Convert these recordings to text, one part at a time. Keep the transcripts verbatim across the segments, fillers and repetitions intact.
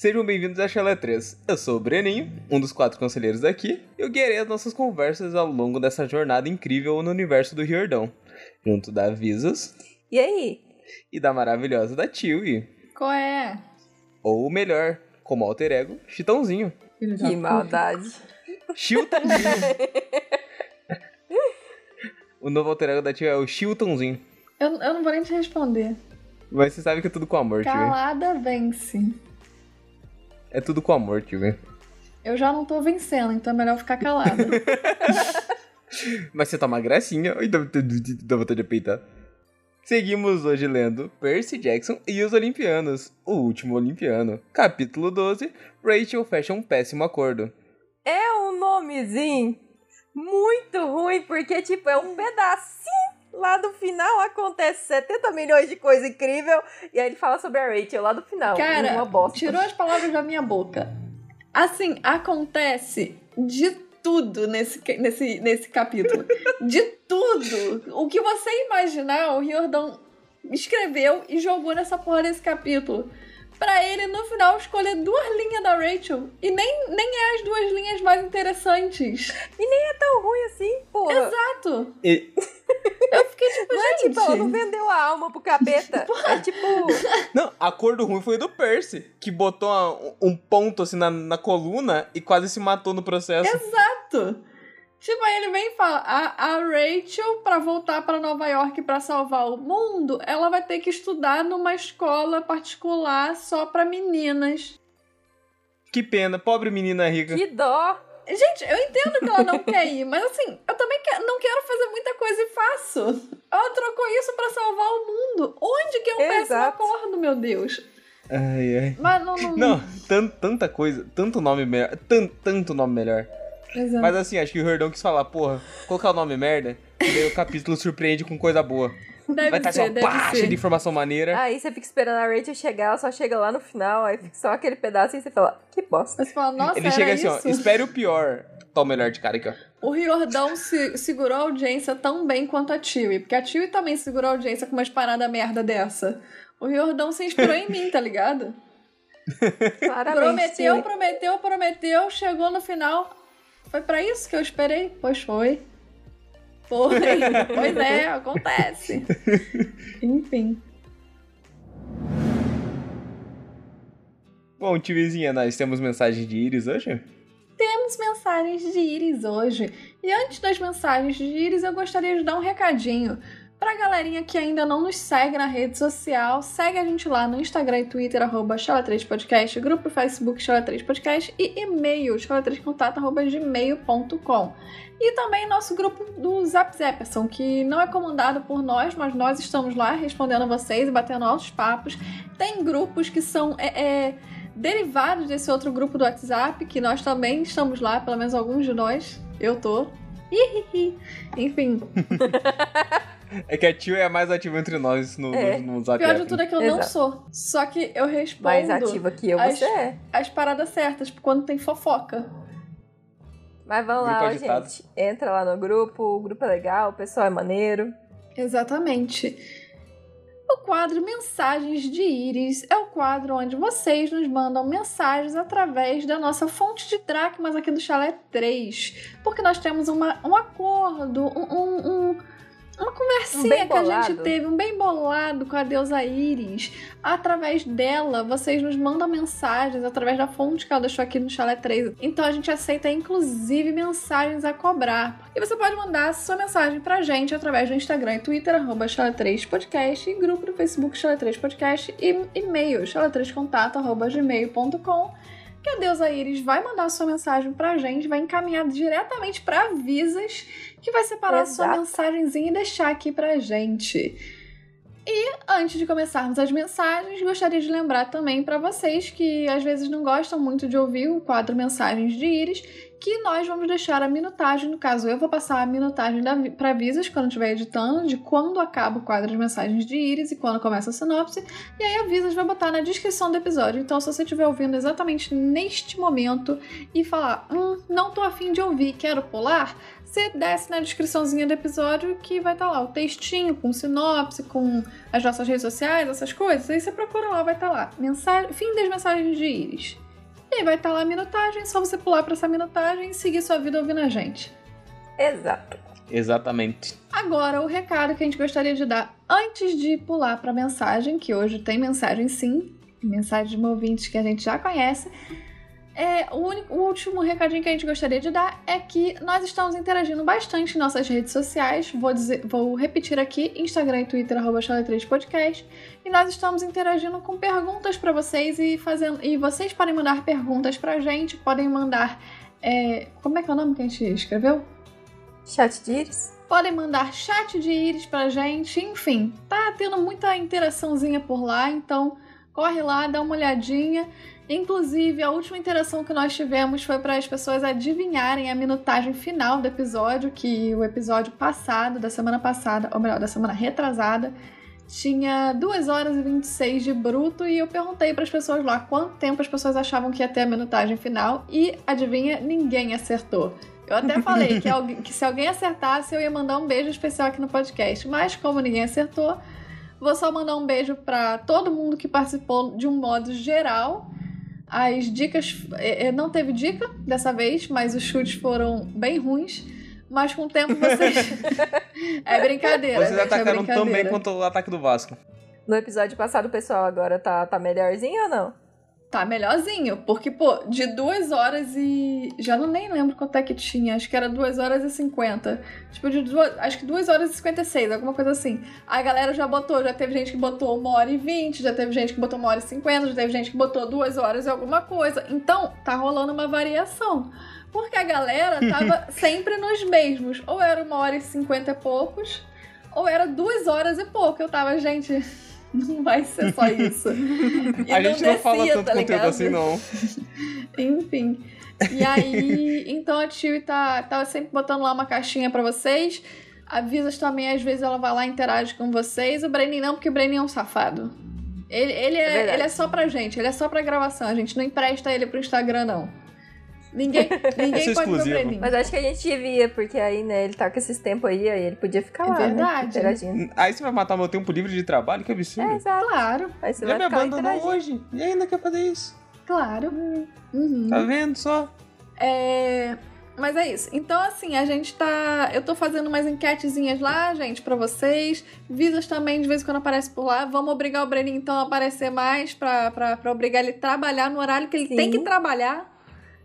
Sejam bem-vindos a Chalé três. Eu sou o Breninho, um dos quatro conselheiros daqui, e eu guiarei as nossas conversas ao longo dessa jornada incrível no universo do Riordan, junto da Visas. E aí? E da maravilhosa da Tiwi. Qual é? Ou melhor, como alter ego, Chitãozinho. Que maldade. Chiltonzinho. O novo alter ego da Tiwi é o Chiltonzinho. Eu, eu não vou nem te responder. Mas você sabe que é tudo com amor, Tiwi. Calada vence. É tudo com amor, Tiwi. Eu já não tô vencendo, então é melhor ficar calada. Mas você tá uma gracinha. Ai, dá vontade de peitar. Seguimos hoje lendo Percy Jackson e os Olimpianos, o último Olimpiano. Capítulo doze, Rachel fecha um péssimo acordo. É um nomezinho muito ruim, porque tipo, é um pedacinho lá do final, acontece setenta milhões de coisa incrível, e aí ele fala sobre a Rachel lá do final. Cara, uma bosta. Tirou as palavras da minha boca. Assim, acontece de tudo nesse, nesse, nesse capítulo. De tudo. O que você imaginar, o Riordan escreveu e jogou nessa porra desse capítulo. Pra ele, no final, escolher duas linhas da Rachel. E nem, nem é as duas linhas mais interessantes. E nem é tão ruim assim, pô. Exato. E... Eu fiquei tipo, não gente... Não é tipo, não vendeu a alma pro capeta. É tipo... Não, a cor do ruim foi do Percy, que botou uma, um ponto assim na, na coluna e quase se matou no processo. Exato. Tipo, aí ele vem e fala, a, a Rachel, pra voltar pra Nova York pra salvar o mundo, ela vai ter que estudar numa escola particular só pra meninas. Que pena, pobre menina rica. Que dó. Gente, eu entendo que ela não quer ir, mas assim, eu também que, não quero fazer muita coisa e faço. Ela trocou isso pra salvar o mundo. Onde que eu peço um acordo, meu Deus? Ai, ai. Mas não... Não, não tant, tanta coisa, tanto nome melhor, tant, tanto nome melhor. Exato. Mas assim, acho que o Riordan quis falar, porra, colocar o nome merda, e daí o capítulo surpreende com coisa boa. Deve vai estar ser, só deve pá, ser. Cheio de informação maneira. Aí você fica esperando a Rachel chegar, ela só chega lá no final, aí fica só aquele pedaço e você fala, que bosta. Você fala, nossa, ele chega assim, isso? Ó, espere o pior, tá o melhor de cara aqui, ó. O Riordan se, segurou a audiência tão bem quanto a Tiwi, porque a Tiwi também segurou a audiência com umas paradas merda dessa. O Riordan se inspirou em mim, tá ligado? Claramente. Prometeu, prometeu, prometeu, chegou no final... Foi pra isso que eu esperei? Pois foi. Foi. Pois é, acontece. Enfim. Bom, Tiwizinha, nós temos mensagens de Íris hoje? Temos mensagens de Íris hoje. E antes das mensagens de Íris, eu gostaria de dar um recadinho. Pra galerinha que ainda não nos segue na rede social, segue a gente lá no Instagram e Twitter, arroba Chalé três Podcast, grupo Facebook Chalé três Podcast e e-mail, chalé três contato, arroba gmail ponto com. E também nosso grupo do Zap Zapperson, que não é comandado por nós, mas nós estamos lá respondendo a vocês e batendo altos papos. Tem grupos que são... É, é, derivados desse outro grupo do WhatsApp, que nós também estamos lá, pelo menos alguns de nós. Eu tô... Ihihi. Enfim... É que a Tiwi é a mais ativa entre nós no, é. no, no Zap. Pior de tudo é que eu Exato. não sou. Só que eu respondo... Mais ativa que eu, as, você é. As paradas certas, quando tem fofoca. Mas vamos grupo lá, agitado. Ó, gente. Entra lá no grupo, o grupo é legal, o pessoal é maneiro. Exatamente. O quadro Mensagens de Íris é o quadro onde vocês nos mandam mensagens através da nossa fonte de dracmas aqui do Chalé três. Porque nós temos uma, um acordo, um... um, um Uma conversinha um que a gente teve, um bem bolado com a deusa Íris. Através dela, vocês nos mandam mensagens através da fonte que ela deixou aqui no Chalé três. Então a gente aceita, inclusive, mensagens a cobrar. E você pode mandar sua mensagem pra gente através do Instagram e Twitter, arroba Chalé três Podcast, e grupo do Facebook Chalé três Podcast e e-mail, chalé três contato, arroba gmail ponto com. Que a deusa Íris vai mandar sua mensagem pra gente, vai encaminhar diretamente pra Visas, que vai separar Exato. sua mensagenzinha e deixar aqui pra gente. E antes de começarmos as mensagens, gostaria de lembrar também pra vocês que às vezes não gostam muito de ouvir o quadro Mensagens de Íris, que nós vamos deixar a minutagem, no caso eu vou passar a minutagem para Visas quando estiver editando, de quando acaba o quadro de mensagens de Iris e quando começa a sinopse, e aí a Visas vai botar na descrição do episódio. Então, se você estiver ouvindo exatamente neste momento e falar, hum, não tô afim de ouvir, quero pular, você desce na descriçãozinha do episódio que vai estar tá lá o textinho com sinopse, com as nossas redes sociais, essas coisas, aí você procura lá, vai estar tá lá, mensagem, fim das mensagens de Iris. E aí vai estar lá a minutagem, só você pular para essa minutagem e seguir sua vida ouvindo a gente. Exato. Exatamente. Agora, o recado que a gente gostaria de dar antes de pular para a mensagem, que hoje tem mensagem sim, mensagem de ouvintes que a gente já conhece, é, o, único, o último recadinho que a gente gostaria de dar é que nós estamos interagindo bastante em nossas redes sociais. Vou, dizer, vou repetir aqui, Instagram e Twitter, arroba Chalé três Podcast. E nós estamos interagindo com perguntas para vocês e, fazendo, e vocês podem mandar perguntas pra gente, podem mandar... É, como é que é o nome que a gente escreveu? Chat de Iris. Podem mandar chat de Iris pra gente, enfim. Tá tendo muita interaçãozinha por lá, então corre lá, dá uma olhadinha. Inclusive, a última interação que nós tivemos foi para as pessoas adivinharem a minutagem final do episódio, que o episódio passado, da semana passada, ou melhor, da semana retrasada, tinha duas horas e vinte e seis de bruto, e eu perguntei para as pessoas lá quanto tempo as pessoas achavam que ia ter a minutagem final, e adivinha, ninguém acertou. Eu até falei que, alguém, que se alguém acertasse, eu ia mandar um beijo especial aqui no podcast, mas como ninguém acertou, vou só mandar um beijo para todo mundo que participou de um modo geral. As dicas... Não teve dica dessa vez, mas os chutes foram bem ruins. Mas com o tempo vocês... é brincadeira. Vocês atacaram é tão bem quanto o ataque do Vasco. No episódio passado, o pessoal agora tá, tá melhorzinho ou não? Tá melhorzinho. Porque, pô, de duas horas e... Já não nem lembro quanto é que tinha. Acho que era duas horas e cinquenta. Tipo, de duas... acho que duas horas e cinquenta e seis, alguma coisa assim. A galera já botou, já teve gente que botou uma hora e vinte, já teve gente que botou uma hora e cinquenta, já teve gente que botou duas horas e alguma coisa. Então, tá rolando uma variação. Porque a galera tava sempre nos mesmos. Ou era uma hora e cinquenta e poucos, ou era duas horas e pouco. Eu tava, gente... Não vai ser só isso. E a não gente não descia, fala tanto tá conteúdo assim, não. Enfim. E aí, então a Tio tá, tá sempre botando lá uma caixinha pra vocês. A Visas também, às vezes, ela vai lá e interage com vocês. O Breninho não, porque o Breninho é um safado. Ele, ele, é, é ele é só pra gente, ele é só pra gravação. A gente não empresta ele pro Instagram, não. Ninguém, ninguém pode ver o Breninho. Mas acho que a gente devia, porque aí, né, ele tá com esses tempos aí, aí ele podia ficar é lá, verdade, né, interagindo. Aí você vai matar meu tempo livre de trabalho? Que absurdo. É, exato. Claro. Aí você já vai me abandonou hoje e ainda quer fazer isso. Claro. Uhum. Tá vendo só? É... Mas é isso. Então, assim, a gente tá... Eu tô fazendo umas enquetezinhas lá, gente, pra vocês. Visas também, de vez em quando, aparece por lá. Vamos obrigar o Breninho, então, a aparecer mais pra, pra, pra obrigar ele a trabalhar no horário que ele Sim. tem que trabalhar.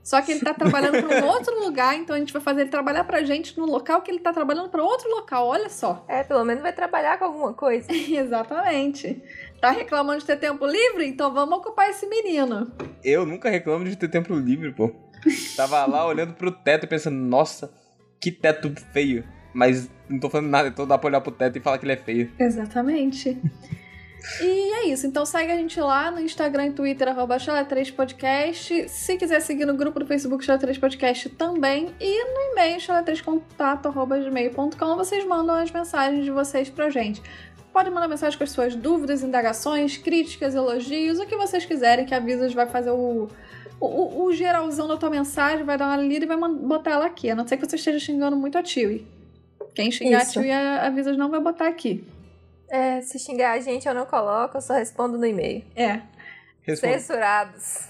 Só que ele tá trabalhando pra um outro lugar, então a gente vai fazer ele trabalhar pra gente no local que ele tá trabalhando pra outro local, olha só. É, pelo menos vai trabalhar com alguma coisa. Exatamente. Tá reclamando de ter tempo livre? Então vamos ocupar esse menino. Eu nunca reclamo de ter tempo livre, pô. Tava lá olhando pro teto e pensando, nossa, que teto feio. Mas não tô falando nada, então dá pra olhar pro teto e falar que ele é feio. Exatamente. E é isso, então segue a gente lá no Instagram e Twitter, arroba Chalé três Podcast. Se quiser seguir no grupo do Facebook, Chalé três Podcast também. E no e-mail, Chalé três Contato, arroba gmail ponto com, vocês mandam as mensagens de vocês pra gente. Pode mandar mensagem com as suas dúvidas, indagações, críticas, elogios, o que vocês quiserem, que a Visas vai fazer o, o, o geralzão da tua mensagem, vai dar uma lida e vai botar ela aqui. A não ser que você esteja xingando muito a Tiwi. Quem xingar isso. A Tiwi, a Visas não vai botar aqui. É, se xingar a gente, eu não coloco, eu só respondo no e-mail. É. Responde. Censurados.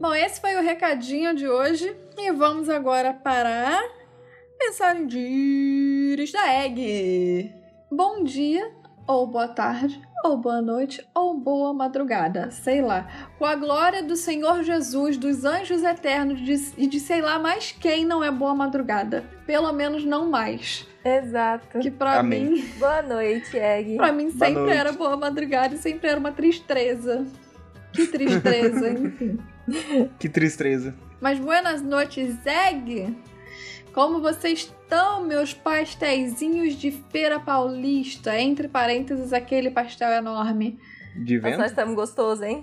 Bom, esse foi o recadinho de hoje. E vamos agora para... Mensagem de Iris da Egg. Bom dia, ou boa tarde, ou boa noite, ou boa madrugada. Sei lá. Com a glória do Senhor Jesus, dos anjos eternos e de, de sei lá mais quem, não é boa madrugada. Pelo menos não mais. Exato. Que pra Amém. mim... Boa noite, Egg. Pra mim sempre boa era boa madrugada e sempre era uma tristeza. Que tristeza, enfim. Que tristeza. Mas buenas noites, Egg. Como vocês estão, meus pasteizinhos de feira paulista? Entre parênteses, aquele pastel enorme. De vento? Nós estamos gostosos, hein?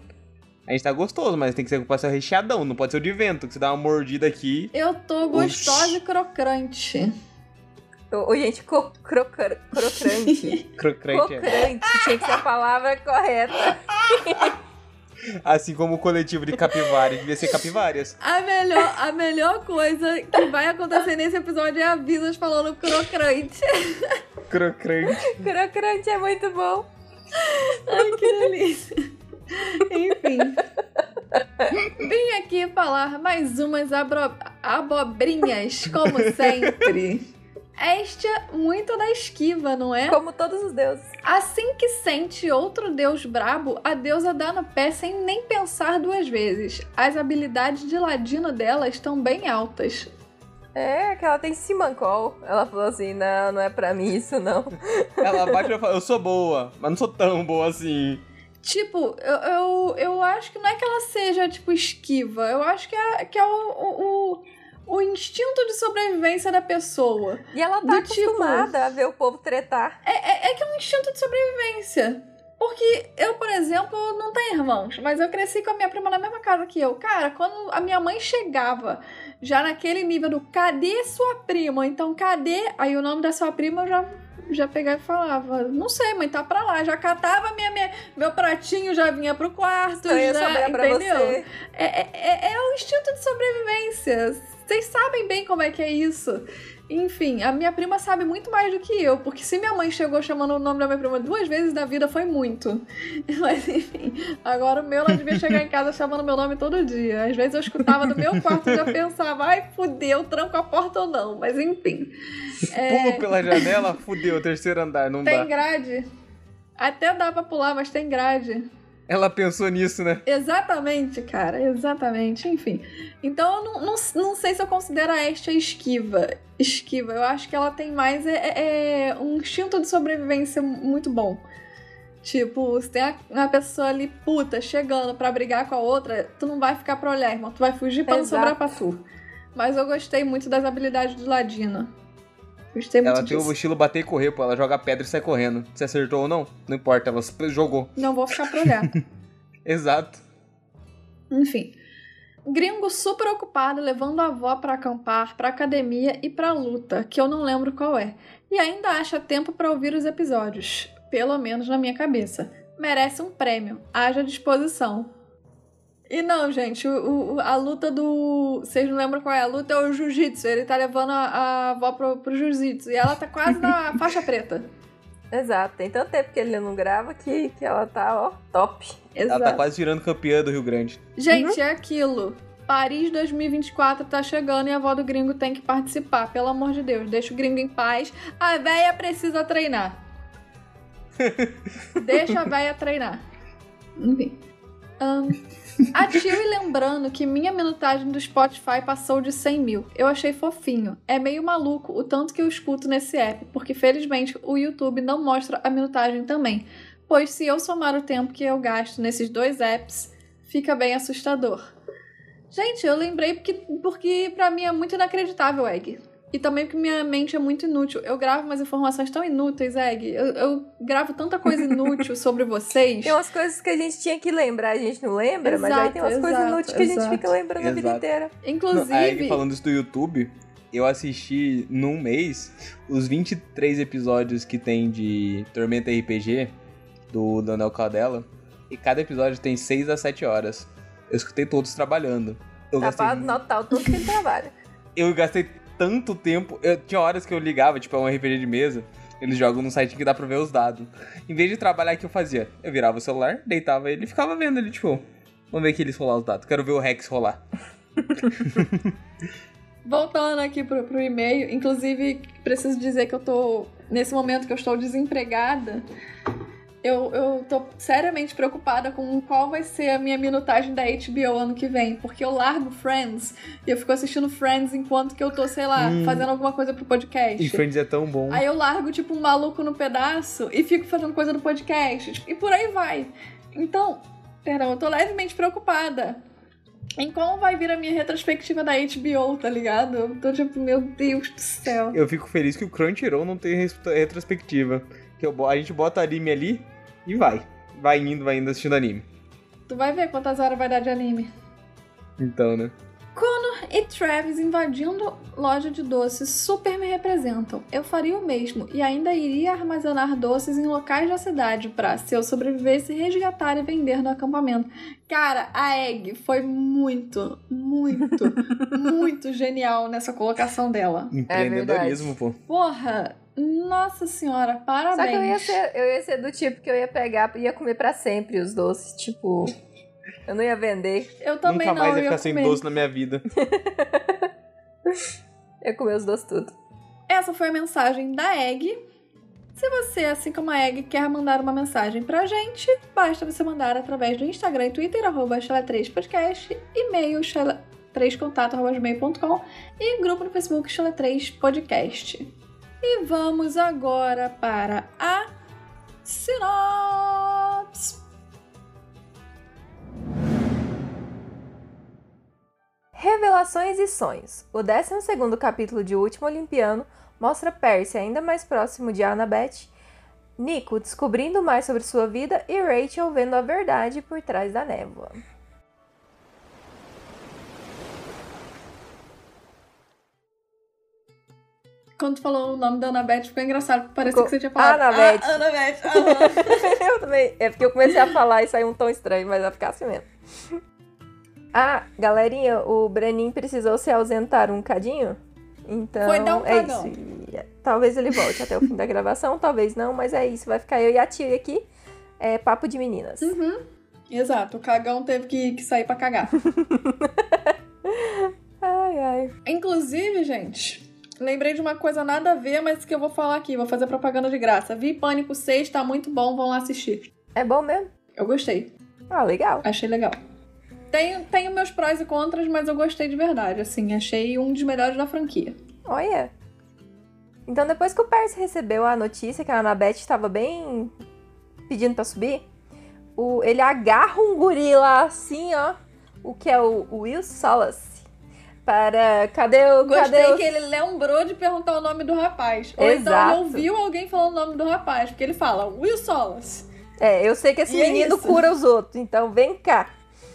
A gente tá gostoso, mas tem que ser com o pastel recheadão, não pode ser o de vento, que você dá uma mordida aqui. Eu tô gostosa. Oxi. E crocante. Ô, gente, co- cro- cro- crocante. crocante. Crocante, tinha que ser a palavra correta. Assim como o coletivo de capivara, devia ser capivárias. A melhor, a melhor coisa que vai acontecer nesse episódio é a Visas falando crocante. Crocante. Crocante é muito bom. Ai, que delícia. Enfim. Vim aqui falar mais umas abro... abobrinhas, como sempre. Esta muito da esquiva, não é? Como todos os deuses. Assim que sente outro deus brabo, a deusa dá no pé sem nem pensar duas vezes. As habilidades de ladino dela estão bem altas. É, que ela tem simancol. Ela falou assim, não, não é pra mim isso, não. Ela bate e fala, eu sou boa, mas não sou tão boa assim. Tipo, eu, eu, eu acho que não é que ela seja, tipo, esquiva. Eu acho que é, que é o, o, o instinto de sobrevivência da pessoa. E ela tá acostumada tipo, a ver o povo tretar. É, é, é que é um instinto de sobrevivência. Porque eu, por exemplo, não tenho irmãos. Mas eu cresci com a minha prima na mesma casa que eu. Cara, quando a minha mãe chegava já naquele nível do cadê sua prima? Então, cadê? Aí o nome da sua prima eu já... já pegava e falava, não sei, mãe, tá pra lá. Já catava minha, minha, meu pratinho, já vinha pro quarto, eu já, pra entendeu? Você. É, é, é o instinto de sobrevivência. Vocês sabem bem como é que é isso. Enfim, a minha prima sabe muito mais do que eu, porque se minha mãe chegou chamando o nome da minha prima duas vezes na vida, foi muito. Mas enfim, agora o meu, ela devia chegar em casa chamando meu nome todo dia. Às vezes eu escutava do meu quarto e já pensava, ai, fudeu, tranco a porta ou não. Mas enfim. É... Pulo pela janela, fudeu, terceiro andar, não dá. Tem grade? Até dá pra pular, mas tem grade. Ela pensou nisso, né? Exatamente, cara, exatamente, enfim. Então, eu não, não, não sei se eu considero a Este a esquiva. Esquiva, eu acho que ela tem mais é, é, um instinto de sobrevivência muito bom. Tipo, se tem a, uma pessoa ali puta chegando pra brigar com a outra, tu não vai ficar pra olhar, irmão, tu vai fugir pra Exato. Não sobrar pra tu. Mas eu gostei muito das habilidades do ladino. Gostei muito ela disso. Tem o estilo bater e correr, pô. Ela joga pedra e sai correndo. Se acertou ou não, não importa. Ela jogou. Não vou ficar pra olhar. Exato. Enfim. Gringo super ocupado, levando a avó pra acampar, pra academia e pra luta, que eu não lembro qual é. E ainda acha tempo pra ouvir os episódios. Pelo menos na minha cabeça. Merece um prêmio. Haja disposição. E não, gente, o, o, a luta do... Vocês não lembram qual é a luta? É o jiu-jitsu. Ele tá levando a, a avó pro, pro jiu-jitsu. E ela tá quase na faixa preta. Exato. Tem tanto tempo que ele não grava que, que ela tá, ó, top. Exato. Ela tá quase virando campeã do Rio Grande. Gente, uhum. É aquilo. Paris dois mil e vinte e quatro tá chegando e a avó do gringo tem que participar. Pelo amor de Deus, deixa o gringo em paz. A véia precisa treinar. Deixa a véia treinar. Enfim. Um... Ative lembrando que minha minutagem do Spotify passou de cem mil. Eu achei fofinho. É meio maluco o tanto que eu escuto nesse app, porque felizmente o YouTube não mostra a minutagem também. Pois se eu somar o tempo que eu gasto nesses dois apps, fica bem assustador. Gente, eu lembrei porque, porque pra mim é muito inacreditável, Egg. E também porque minha mente é muito inútil. Eu gravo umas informações tão inúteis, Egg. Eu, eu gravo tanta coisa inútil sobre vocês. Tem umas coisas que a gente tinha que lembrar, a gente não lembra, exato, mas aí tem umas exato, coisas inúteis que exato. A gente fica lembrando exato. A vida inteira. Inclusive... Não, a Egg falando isso do YouTube, eu assisti num mês os vinte e três episódios que tem de Tormenta R P G, do Daniel Caldela, e cada episódio tem seis a sete horas. Eu escutei todos trabalhando. Eu tá gastei... no tal, todo que ele trabalha. Eu gastei... tanto tempo, eu, tinha horas que eu ligava, tipo, é um R P G de mesa, eles jogam num site que dá pra ver os dados. Em vez de trabalhar, o que eu fazia? Eu virava o celular, deitava ele e ficava vendo ele, tipo, vamos ver que eles rolar os dados, quero ver o Rex rolar. Voltando aqui pro, pro e-mail, inclusive, preciso dizer que eu tô, nesse momento que eu estou desempregada, eu, eu tô seriamente preocupada com qual vai ser a minha minutagem da H B O ano que vem, porque eu largo Friends e eu fico assistindo Friends enquanto que eu tô, sei lá, hum. fazendo alguma coisa pro podcast. E Friends é tão bom. Aí eu largo, tipo, um maluco no pedaço e fico fazendo coisa no podcast. E por aí vai. Então, perdão, eu tô levemente preocupada em como vai vir a minha retrospectiva da H B O, tá ligado? Eu tô tipo, meu Deus do céu. Eu fico feliz que o Crunchyroll não tem retrospectiva. Que eu, a gente bota anime ali e vai. Vai indo, vai indo assistindo anime. Tu vai ver quantas horas vai dar de anime. Então, né? Connor e Travis invadindo loja de doces super me representam. Eu faria o mesmo e ainda iria armazenar doces em locais da cidade pra, se eu sobrevivesse, resgatar e vender no acampamento. Cara, a Egg foi muito, muito, muito genial nessa colocação dela. Empreendedorismo, é pô. Porra! Nossa senhora, parabéns. Só que eu ia ser, eu ia ser do tipo que eu ia pegar, ia comer pra sempre os doces, tipo... Eu não ia vender. Eu também não, nunca mais não, ia ficar sem comer doce na minha vida. Eu comi os doces tudo. Essa foi a mensagem da Egg. Se você, assim como a Egg, quer mandar uma mensagem pra gente, basta você mandar através do Instagram e Twitter, arroba Chalé três Podcast, e-mail chalé três contato arroba gmail ponto com e grupo no Facebook Chalé três Podcast. E vamos agora para a sinopse. Revelações e sonhos. O décimo segundo capítulo de O Último Olimpiano mostra Percy ainda mais próximo de Annabeth, Nico descobrindo mais sobre sua vida e Rachel vendo a verdade por trás da névoa. Quando tu falou o nome da Annabeth, ficou engraçado. Parecia que você tinha falado Annabeth. Ah, Annabeth. Ah, eu também. É porque eu comecei a falar e saiu um tom estranho, mas vai ficar assim mesmo. Ah, galerinha, o Breninho precisou se ausentar um cadinho. Então, foi dar um é isso. Talvez ele volte até o fim da gravação, talvez não, mas é isso. Vai ficar eu e a tia aqui. É papo de meninas. Uhum. Exato. O cagão teve que, que sair pra cagar. Ai, ai. Inclusive, gente... Lembrei de uma coisa nada a ver, mas que eu vou falar aqui. Vou fazer propaganda de graça. Vi Pânico seis, tá muito bom, vão lá assistir. É bom mesmo? Eu gostei. Ah, legal. Achei legal. Tenho, tenho meus prós e contras, mas eu gostei de verdade, assim. Achei um dos melhores da franquia. Olha. Então, depois que o Percy recebeu a notícia que a Annabeth estava bem pedindo pra subir, o... ele agarra um gorila assim, ó. O que é o, o Will Solace. Para... Cadê o... Gostei cadê o... que ele lembrou de perguntar o nome do rapaz. Ou exato. Então ele ouviu alguém falando o nome do rapaz. Porque ele fala, Will Solace. É, eu sei que esse e menino é cura os outros. Então vem cá.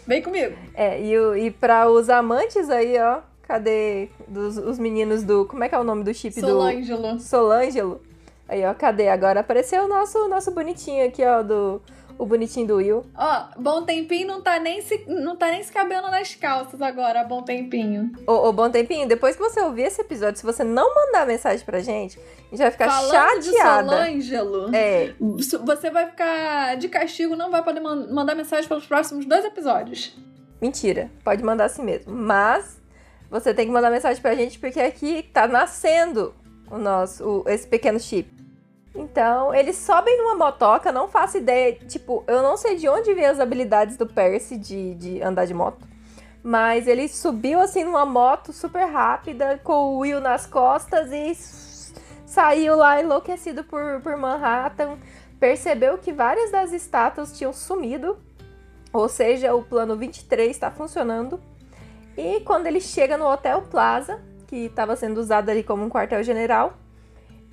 Vem comigo. É, e, e para os amantes aí, ó. Cadê dos, os meninos do... Como é que é o nome do chip Solângelo. do... Solângelo. Aí, ó, cadê? Agora apareceu o nosso, nosso bonitinho aqui, ó, do... O bonitinho do Will. Ó, oh, Bom Tempinho não tá, nem se, não tá nem se cabendo nas calças agora, Bom Tempinho. Ô, oh, oh, Bom Tempinho, depois que você ouvir esse episódio, se você não mandar mensagem pra gente, a gente vai ficar falando chateada. Falando de Solângelo, é. Você vai ficar de castigo, não vai poder man- mandar mensagem pelos próximos dois episódios. Mentira, pode mandar assim mesmo. Mas você tem que mandar mensagem pra gente, porque aqui tá nascendo o nosso, o, esse pequeno chip. Então, eles sobem numa motoca, não faço ideia, tipo, eu não sei de onde vem as habilidades do Percy de, de andar de moto, mas ele subiu, assim, numa moto super rápida, com o Will nas costas e saiu lá enlouquecido por, por Manhattan, percebeu que várias das estátuas tinham sumido, ou seja, o plano vinte e três está funcionando, e quando ele chega no Hotel Plaza, que estava sendo usado ali como um quartel-general,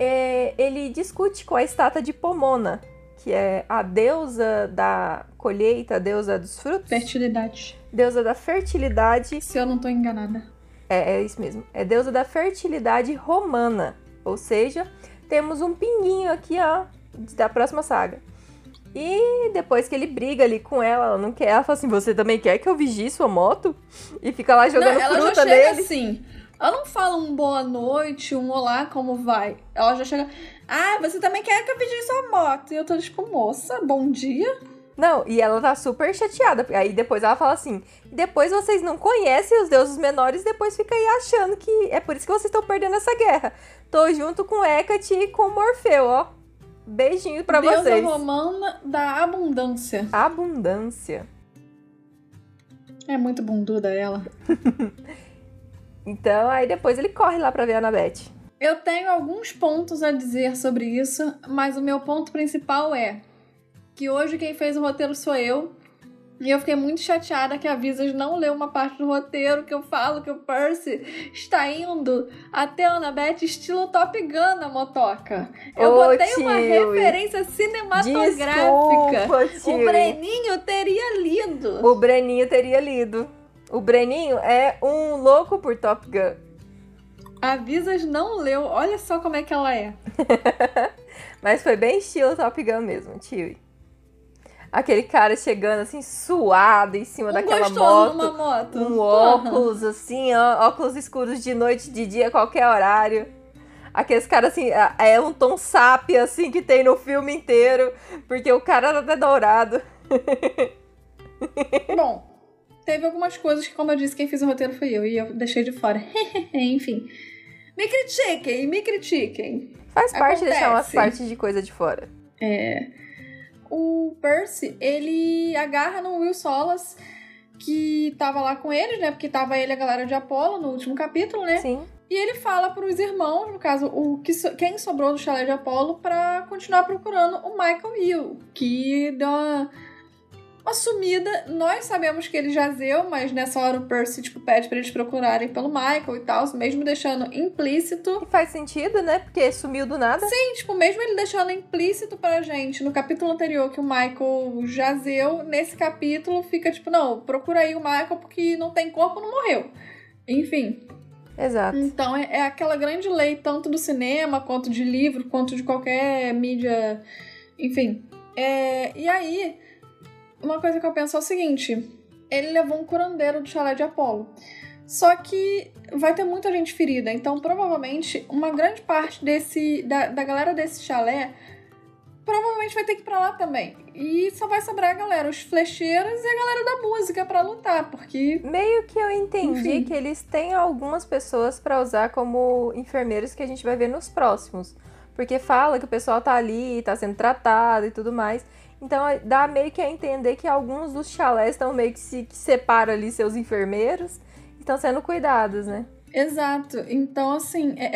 É, ele discute com a estátua de Pomona, que é a deusa da colheita, a deusa dos frutos. Fertilidade. Deusa da fertilidade. Se eu não tô enganada. É, é isso mesmo. É deusa da fertilidade romana. Ou seja, temos um pinguinho aqui, ó, da próxima saga. E depois que ele briga ali com ela, ela não quer, ela fala assim, você também quer que eu vigie sua moto? E fica lá jogando não, ela fruta já chega nele. Assim. Ela não fala um boa noite, um olá, como vai? Ela já chega... Ah, você também quer que eu pedisse sua moto? E eu tô tipo, moça, bom dia. Não, e ela tá super chateada. Aí depois ela fala assim... Depois vocês não conhecem os deuses menores, depois fica aí achando que... É por isso que vocês estão perdendo essa guerra. Tô junto com Hecate e com Morfeu, ó. Beijinho pra deusa vocês. Deusa romana da abundância. Abundância. É muito bunduda ela. Então, aí depois ele corre lá pra ver a Annabeth. Eu tenho alguns pontos a dizer sobre isso, mas o meu ponto principal é que hoje quem fez o roteiro sou eu E eu fiquei muito chateada que a Visas não leu uma parte do roteiro que eu falo que o Percy está indo até a Annabeth estilo Top Gun na motoca. Eu oh, botei tio. uma referência cinematográfica. Desculpa, tio. O Breninho teria lido. O Breninho teria lido. O Breninho é um louco por Top Gun. A Visas não leu. Olha só como é que ela é. Mas foi bem estilo Top Gun mesmo, tio. Aquele cara chegando, assim, suado em cima um daquela moto, numa moto. Um óculos, uhum. assim, ó, óculos escuros de noite, de dia, qualquer horário. Aqueles caras, assim, é um tom sápia, assim, que tem no filme inteiro. Porque o cara era até dourado. Bom, teve algumas coisas que, como eu disse, quem fez o roteiro foi eu. E eu deixei de fora. Enfim. Me critiquem, me critiquem. Faz parte Acontece. deixar umas partes de coisa de fora. É... O Percy, ele agarra no Will Solace, que tava lá com eles, né? Porque tava ele e a galera de Apolo no último capítulo, né? Sim. E ele fala pros irmãos, no caso, o que so- quem sobrou do chalé de Apolo, pra continuar procurando o Michael Yew, que deu uma, uma sumida. Nós sabemos que ele jazeu, mas nessa hora o Percy, tipo, pede pra eles procurarem pelo Michael e tal, mesmo deixando implícito. E faz sentido, né? Porque sumiu do nada. Sim, tipo, mesmo ele deixando implícito pra gente no capítulo anterior que o Michael jazeu, nesse capítulo fica tipo, não, procura aí o Michael porque não tem corpo, não morreu. Enfim. Exato. Então é, é aquela grande lei, tanto do cinema, quanto de livro, quanto de qualquer mídia, enfim. É, e aí... Uma coisa que eu penso é o seguinte, ele levou um curandeiro do chalé de Apolo, só que vai ter muita gente ferida, então provavelmente uma grande parte desse, da, da galera desse chalé provavelmente vai ter que ir pra lá também, e só vai sobrar a galera, os flecheiros e a galera da música pra lutar, porque... Meio que eu entendi Enfim. que eles têm algumas pessoas pra usar como enfermeiros que a gente vai ver nos próximos, porque fala que o pessoal tá ali, tá sendo tratado e tudo mais... Então, dá meio que a entender que alguns dos chalés estão meio que se que separam ali seus enfermeiros e estão sendo cuidados, né? Exato. Então, assim, é,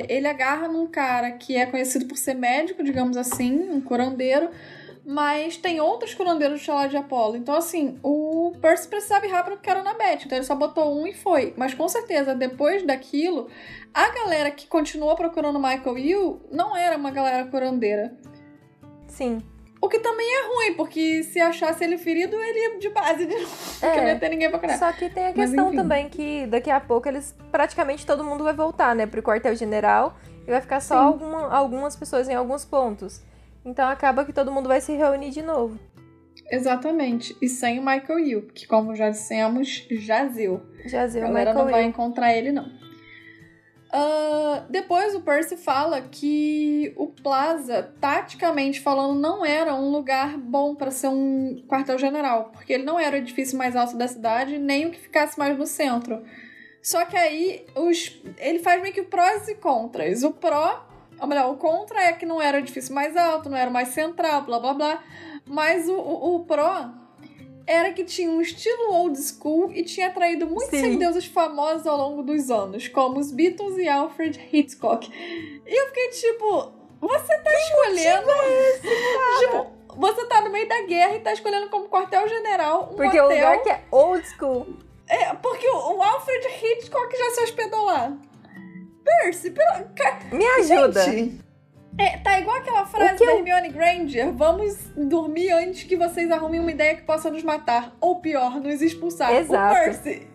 é, ele agarra num cara que é conhecido por ser médico, digamos assim, um curandeiro, mas tem outros curandeiros do chalé de Apolo. Então, assim, o Percy precisava ir rápido porque era na Beth, então ele só botou um e foi. Mas, com certeza, depois daquilo, a galera que continuou procurando Michael Yew não era uma galera curandeira. Sim. O que também é ruim, porque se achasse ele ferido, ele ia de base de novo, é, porque não ia ter ninguém pra curar. Só que tem a questão também que daqui a pouco eles, praticamente todo mundo vai voltar, né, pro quartel-general e vai ficar só alguma, algumas pessoas em alguns pontos. Então acaba que todo mundo vai se reunir de novo. Exatamente, e sem o Michael Yew, que como já dissemos, jazeu. Jazeu, Michael Yew. A galera não vai encontrar ele, não. Uh, depois o Percy fala que o Plaza, taticamente falando, não era um lugar bom para ser um quartel-general, porque ele não era o edifício mais alto da cidade, nem o que ficasse mais no centro. Só que aí os, ele faz meio que prós e contras. O pró, ou melhor, o contra é que não era o edifício mais alto, não era o mais central, blá blá blá. Mas o, o, o pró era que tinha um estilo old school e tinha atraído muitos Sim. deuses famosos ao longo dos anos, como os Beatles e Alfred Hitchcock. E eu fiquei tipo, você tá que escolhendo... É esse, tipo, você tá no meio da guerra e tá escolhendo como quartel-general um Porque hotel... Porque é um lugar que é old school. É, porque o, o Alfred Hitchcock já se hospedou lá. Percy, pela... Me ajuda. Gente. É, tá igual aquela frase da Hermione eu... Granger, vamos dormir antes que vocês arrumem uma ideia que possa nos matar, ou pior, nos expulsar. Exato. O Percy,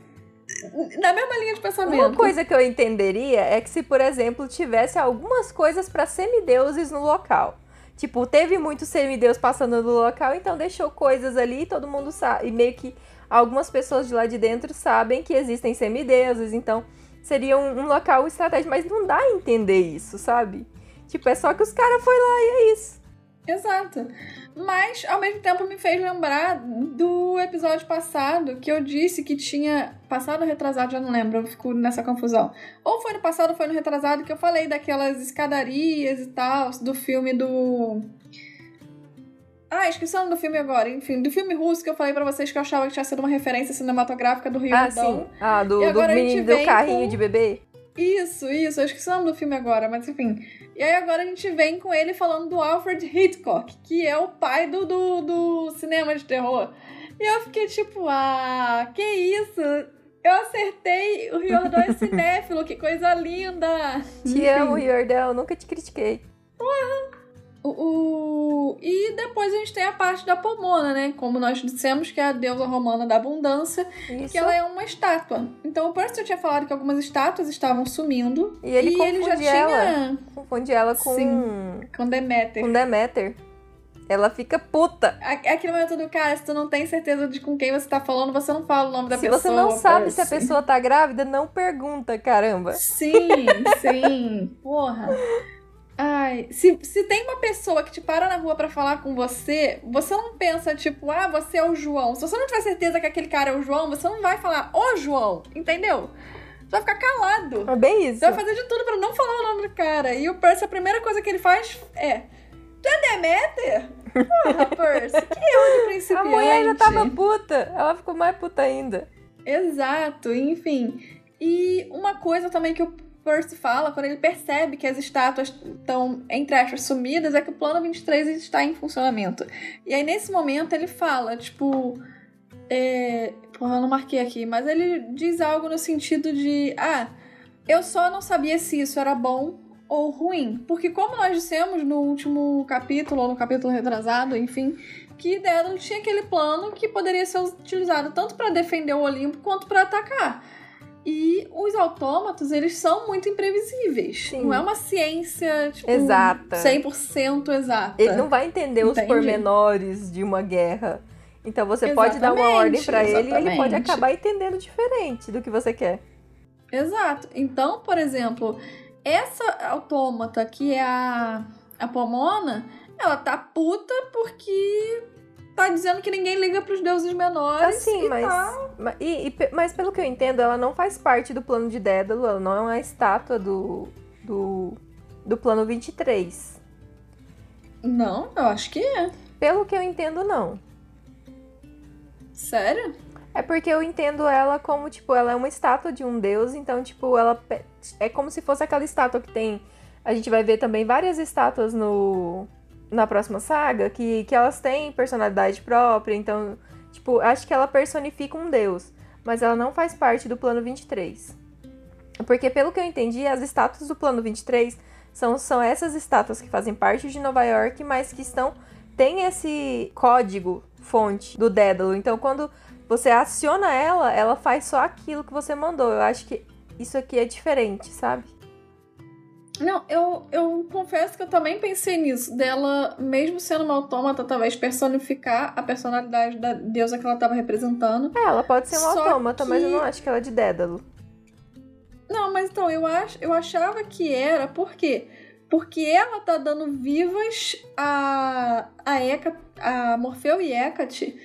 na mesma linha de pensamento. Uma coisa que eu entenderia é que se, por exemplo, tivesse algumas coisas pra semideuses no local. Tipo, teve muito semideus passando no local, então deixou coisas ali e todo mundo sabe, e meio que algumas pessoas de lá de dentro sabem que existem semideuses, então seria um, um local estratégico, mas não dá a entender isso, sabe? Tipo, é só que os caras foram lá e é isso. Exato. Mas, ao mesmo tempo, me fez lembrar do episódio passado que eu disse que tinha... Passado ou retrasado, já não lembro, eu fico nessa confusão. Ou foi no passado ou foi no retrasado que eu falei daquelas escadarias e tal, do filme do... Ah, esqueci o nome do filme agora, enfim. Do filme russo que eu falei pra vocês que eu achava que tinha sido uma referência cinematográfica do Riordan. Ah, sim. Ah, do, do, menino, do carrinho com... de bebê. Isso, isso. Eu esqueci o nome do filme agora, mas enfim... E aí agora a gente vem com ele falando do Alfred Hitchcock, que é o pai do, do, do cinema de terror. E eu fiquei tipo, ah, que isso? Eu acertei, o Riordan é cinéfilo, que coisa linda. Te amo, Riordan, nunca te critiquei. Porra. O, o... E depois a gente tem a parte da Pomona, né? Como nós dissemos, que é a deusa romana da abundância. Isso. Que ela é uma estátua. Então o Percy tinha falado que algumas estátuas estavam sumindo. E ele, e ele já ela, tinha... Confunde ela com... Sim, com Deméter. Com Deméter. Ela fica puta. Aquele momento do cara, se tu não tem certeza de com quem você tá falando, você não fala o nome da se pessoa. Se você não sabe Percy. Se a pessoa tá grávida, não pergunta, caramba. Sim, sim. Porra. Ai, se, se tem uma pessoa que te para na rua pra falar com você, você não pensa, tipo, ah, você é o João. Se você não tiver certeza que aquele cara é o João, você não vai falar, ô João, entendeu? Você vai ficar calado. É bem isso. Você vai fazer de tudo pra não falar o nome do cara. E o Percy, a primeira coisa que ele faz é... Tu é Deméter? Porra, Percy, que eu de principiante. A mulher já tava puta, ela ficou mais puta ainda. Exato, enfim. E uma coisa também que o Percy fala, quando ele percebe que as estátuas estão, entre aspas, sumidas, é que o plano vinte e três está em funcionamento. E aí, nesse momento, ele fala, tipo... É... Porra, eu não marquei aqui, mas ele diz algo no sentido de... Ah, eu só não sabia se isso era bom ou ruim. Porque como nós dissemos no último capítulo, ou no capítulo retrasado, enfim... Que Dédalo tinha aquele plano que poderia ser utilizado tanto para defender o Olimpo quanto para atacar. E os autômatos, eles são muito imprevisíveis. Sim. Não é uma ciência, tipo, exata. cem por cento exata. Ele não vai entender Entendi. os pormenores de uma guerra. Então você exatamente, pode dar uma ordem pra ele e ele pode acabar entendendo diferente do que você quer. Exato. Então, por exemplo, essa autômata que é a, a Pomona, ela tá puta porque... Tá dizendo que ninguém liga pros deuses menores. Assim, e mas, tá... mas, e, e, mas pelo que eu entendo, ela não faz parte do plano de Dédalo. Ela não é uma estátua do, do, do plano vinte e três. Não, eu acho que é. Pelo que eu entendo, não. Sério? É porque eu entendo ela como, tipo, ela é uma estátua de um deus. Então, tipo, ela é como se fosse aquela estátua que tem... A gente vai ver também várias estátuas no... na próxima saga, que, que elas têm personalidade própria, então, tipo, acho que ela personifica um deus, mas ela não faz parte do plano vinte e três. Porque, pelo que eu entendi, as estátuas do plano vinte e três são, são essas estátuas que fazem parte de Nova York, mas que estão, tem esse código fonte do Dédalo, então quando você aciona ela, ela faz só aquilo que você mandou. Eu acho que isso aqui é diferente, sabe? Não, eu, eu confesso que eu também pensei nisso, dela, mesmo sendo uma autômata, talvez personificar a personalidade da deusa que ela estava representando. É, ela pode ser uma autômata, que... mas eu não acho que ela é de Dédalo. Não, mas então, eu, ach, eu achava que era, por quê? Porque ela tá dando vivas a, a, Heca, a Morfeu e Hecate,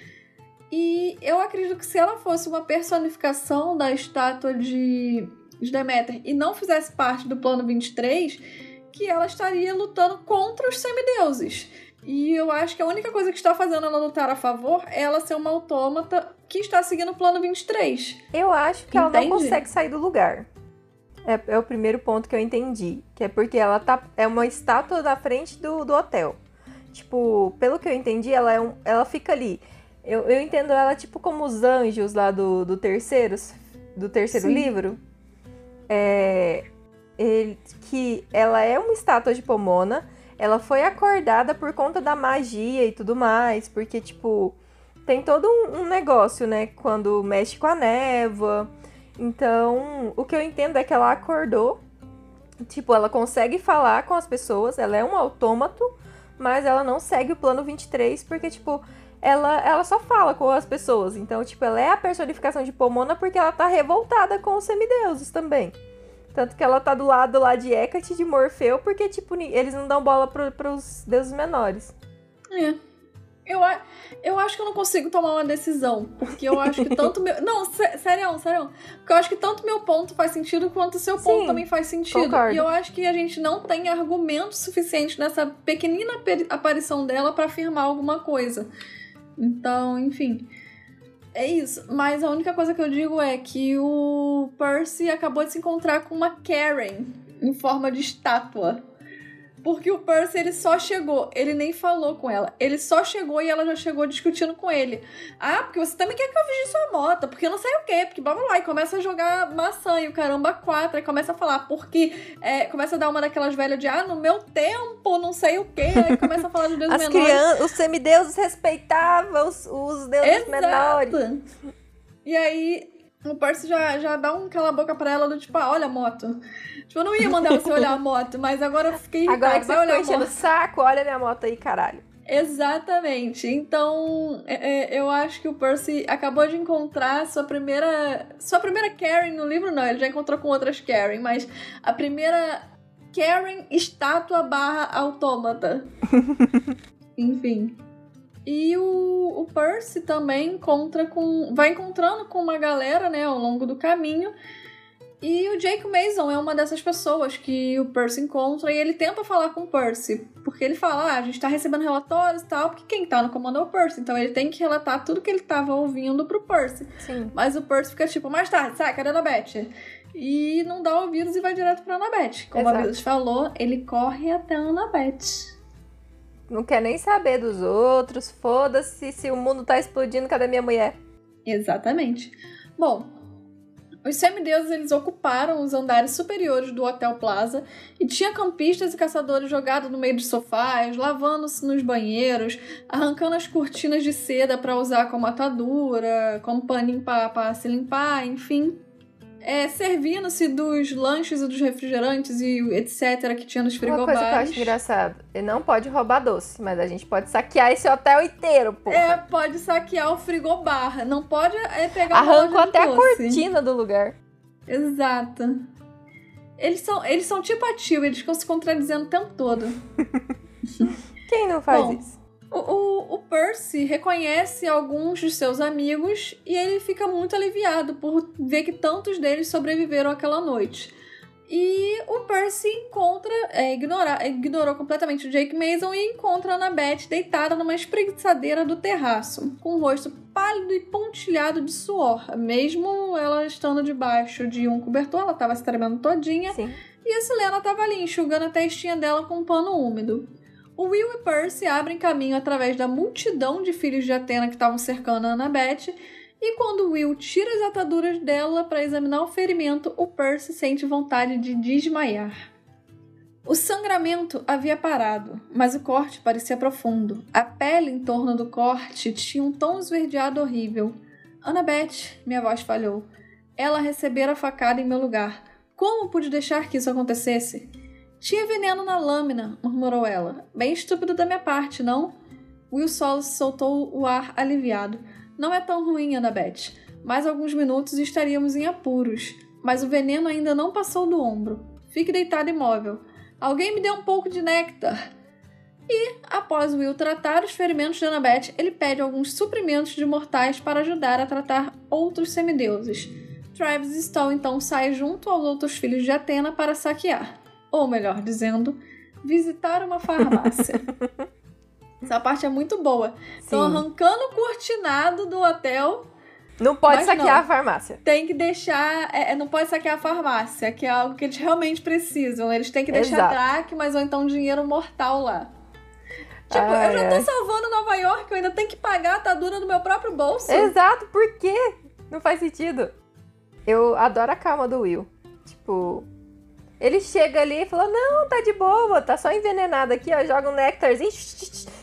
e eu acredito que se ela fosse uma personificação da estátua de... de Deméter, e não fizesse parte do plano vinte e três, que ela estaria lutando contra os semideuses. E eu acho que a única coisa que está fazendo ela lutar a favor é ela ser uma autômata que está seguindo o plano vinte e três. Eu acho que Entende? ela não consegue sair do lugar. É, é o primeiro ponto que eu entendi, que é porque ela tá, é uma estátua da frente do, do hotel. Tipo, pelo que eu entendi, ela, é um, ela fica ali. Eu, eu entendo ela tipo como os anjos lá do, do terceiro, do terceiro Sim. livro. É, ele, que ela é uma estátua de Pomona, ela foi acordada por conta da magia e tudo mais, porque, tipo, tem todo um, um negócio, né, quando mexe com a névoa. Então, o que eu entendo é que ela acordou, tipo, ela consegue falar com as pessoas, ela é um autômato, mas ela não segue o plano vinte e três, porque, tipo, ela, ela só fala com as pessoas. Então, tipo, ela é a personificação de Pomona porque ela tá revoltada com os semideuses também. Tanto que ela tá do lado lá de Hecate, de Morfeu, porque, tipo, eles não dão bola pro, pros deuses menores. É. Eu, eu acho que eu não consigo tomar uma decisão, porque eu acho que tanto meu... Não, sé, sério, sério. Porque eu acho que tanto meu ponto faz sentido quanto o seu ponto Sim, também faz sentido. Concordo. E eu acho que a gente não tem argumento suficiente nessa pequenina aparição dela pra afirmar alguma coisa. Então, enfim, é isso. Mas a única coisa que eu digo é que o Percy acabou de se encontrar com uma Karen em forma de estátua. Porque o Percy, ele só chegou, ele nem falou com ela. Ele só chegou e ela já chegou discutindo com ele. Ah, porque você também quer que eu vigie sua moto, porque não sei o quê, porque vamos lá. E começa a jogar maçã e o caramba quatro, aí começa a falar, porque é, começa a dar uma daquelas velhas de, ah, no meu tempo, não sei o quê. Aí começa a falar dos deuses menores. Criança, os semideuses respeitavam os, os deuses Exato. menores. E aí... O Percy já, já dá um cala-boca pra ela do tipo, ah, olha a moto. Tipo, eu não ia mandar você olhar a moto, mas agora eu fiquei irritada. Agora que você ficou enchendo o saco, olha minha moto aí, caralho. Exatamente. Então, é, é, eu acho que o Percy acabou de encontrar sua primeira... Sua primeira Karen no livro, não. Ele já encontrou com outras Karen, mas a primeira Karen estátua barra autômata. Enfim... E o, o Percy também encontra com... Vai encontrando com uma galera, né, ao longo do caminho. E o Jake Mason é uma dessas pessoas que o Percy encontra e ele tenta falar com o Percy. Porque ele fala, ah, a gente tá recebendo relatórios e tal, porque quem tá no comando é o Percy. Então ele tem que relatar tudo que ele tava ouvindo pro Percy. Sim. Mas o Percy fica tipo, mais tarde, sai, cadê a Annabeth? E não dá ouvidos e vai direto pra Annabeth. Como Exato. a Visas falou, ele corre até a Annabeth. Não quer nem saber dos outros, foda-se, se o mundo tá explodindo, cadê minha mulher? Exatamente. Bom, os semideuses, eles ocuparam os andares superiores do Hotel Plaza e tinha campistas e caçadores jogados no meio dos sofás, lavando-se nos banheiros, arrancando as cortinas de seda pra usar como atadura, como paninho pra, pra se limpar, enfim... É, servindo-se dos lanches e dos refrigerantes e etcétera que tinha nos frigobares. Uma coisa que eu acho engraçado, ele não pode roubar doce, mas a gente pode saquear esse hotel inteiro, porra. É, pode saquear o frigobar, não pode é, pegar Arrancou o até doce. A cortina do lugar. Exato. Eles são, eles são tipo a tio, eles ficam se contradizendo o tempo todo. Quem não faz Bom, isso? O, o, o Percy reconhece alguns de seus amigos e ele fica muito aliviado por ver que tantos deles sobreviveram àquela noite. E o Percy encontra, é, ignora, ignorou completamente o Jake Mason e encontra a Annabeth deitada numa espreguiçadeira do terraço, com o rosto pálido e pontilhado de suor. Mesmo ela estando debaixo de um cobertor, ela estava se tremendo todinha. Sim. E a Silena estava ali enxugando a testinha dela com um pano úmido. O Will e Percy abrem caminho através da multidão de filhos de Atena que estavam cercando a Annabeth, e quando Will tira as ataduras dela para examinar o ferimento, o Percy sente vontade de desmaiar. O sangramento havia parado, mas o corte parecia profundo. A pele em torno do corte tinha um tom esverdeado horrível. Annabeth, minha voz falhou. Ela recebera a facada em meu lugar. Como pude deixar que isso acontecesse? Tinha veneno na lâmina, murmurou ela. Bem estúpido da minha parte, não? Will Solace soltou o ar aliviado. Não é tão ruim, Annabeth. Mais alguns minutos e estaríamos em apuros. Mas o veneno ainda não passou do ombro. Fique deitada imóvel. Alguém me dê um pouco de néctar. E, após Will tratar os ferimentos de Annabeth, ele pede alguns suprimentos de mortais para ajudar a tratar outros semideuses. Travis Stoll então sai junto aos outros filhos de Atena para saquear. Ou melhor dizendo, visitar uma farmácia. Essa parte é muito boa. Estão arrancando o cortinado do hotel. Não pode saquear não. a farmácia. Tem que deixar... É, não pode saquear a farmácia, que é algo que eles realmente precisam. Eles têm que deixar Exato. dracmas ou então dinheiro mortal lá. Tipo, ah, eu já tô é. salvando Nova York, eu ainda tenho que pagar a atadura do meu próprio bolso. Exato, por quê? Não faz sentido. Eu adoro a calma do Will. Tipo... Ele chega ali e fala, não, tá de boa, tá só envenenado aqui, ó, joga um néctarzinho.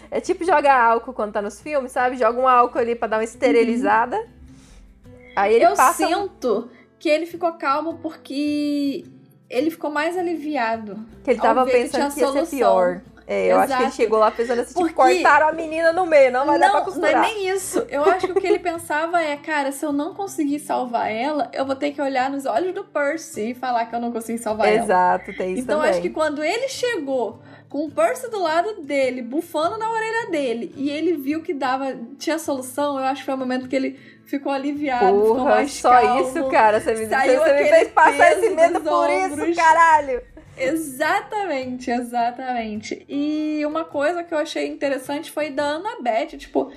É tipo jogar álcool quando tá nos filmes, sabe? Joga um álcool ali pra dar uma esterilizada. Uhum. Aí ele Eu passa... sinto que ele ficou calmo porque ele ficou mais aliviado. Que ele tava pensando que, que ia solução. ser pior. É, eu Exato. acho que ele chegou lá pensando assim, porque... tipo, cortaram a menina no meio, não vai não, dar pra costurar. Não, não é nem isso. Eu acho que o que ele pensava é, cara, se eu não conseguir salvar ela, eu vou ter que olhar nos olhos do Percy e falar que eu não consegui salvar Exato, ela. Exato, tem isso então, também. Então, acho que quando ele chegou com o Percy do lado dele, bufando na orelha dele, e ele viu que dava, tinha solução, eu acho que foi o momento que ele ficou aliviado, Porra, ficou mais só calmo. Só isso, cara, você me, saiu você me fez passar esse medo por isso, caralho. Exatamente, exatamente. E uma coisa que eu achei interessante foi da Annabeth, tipo,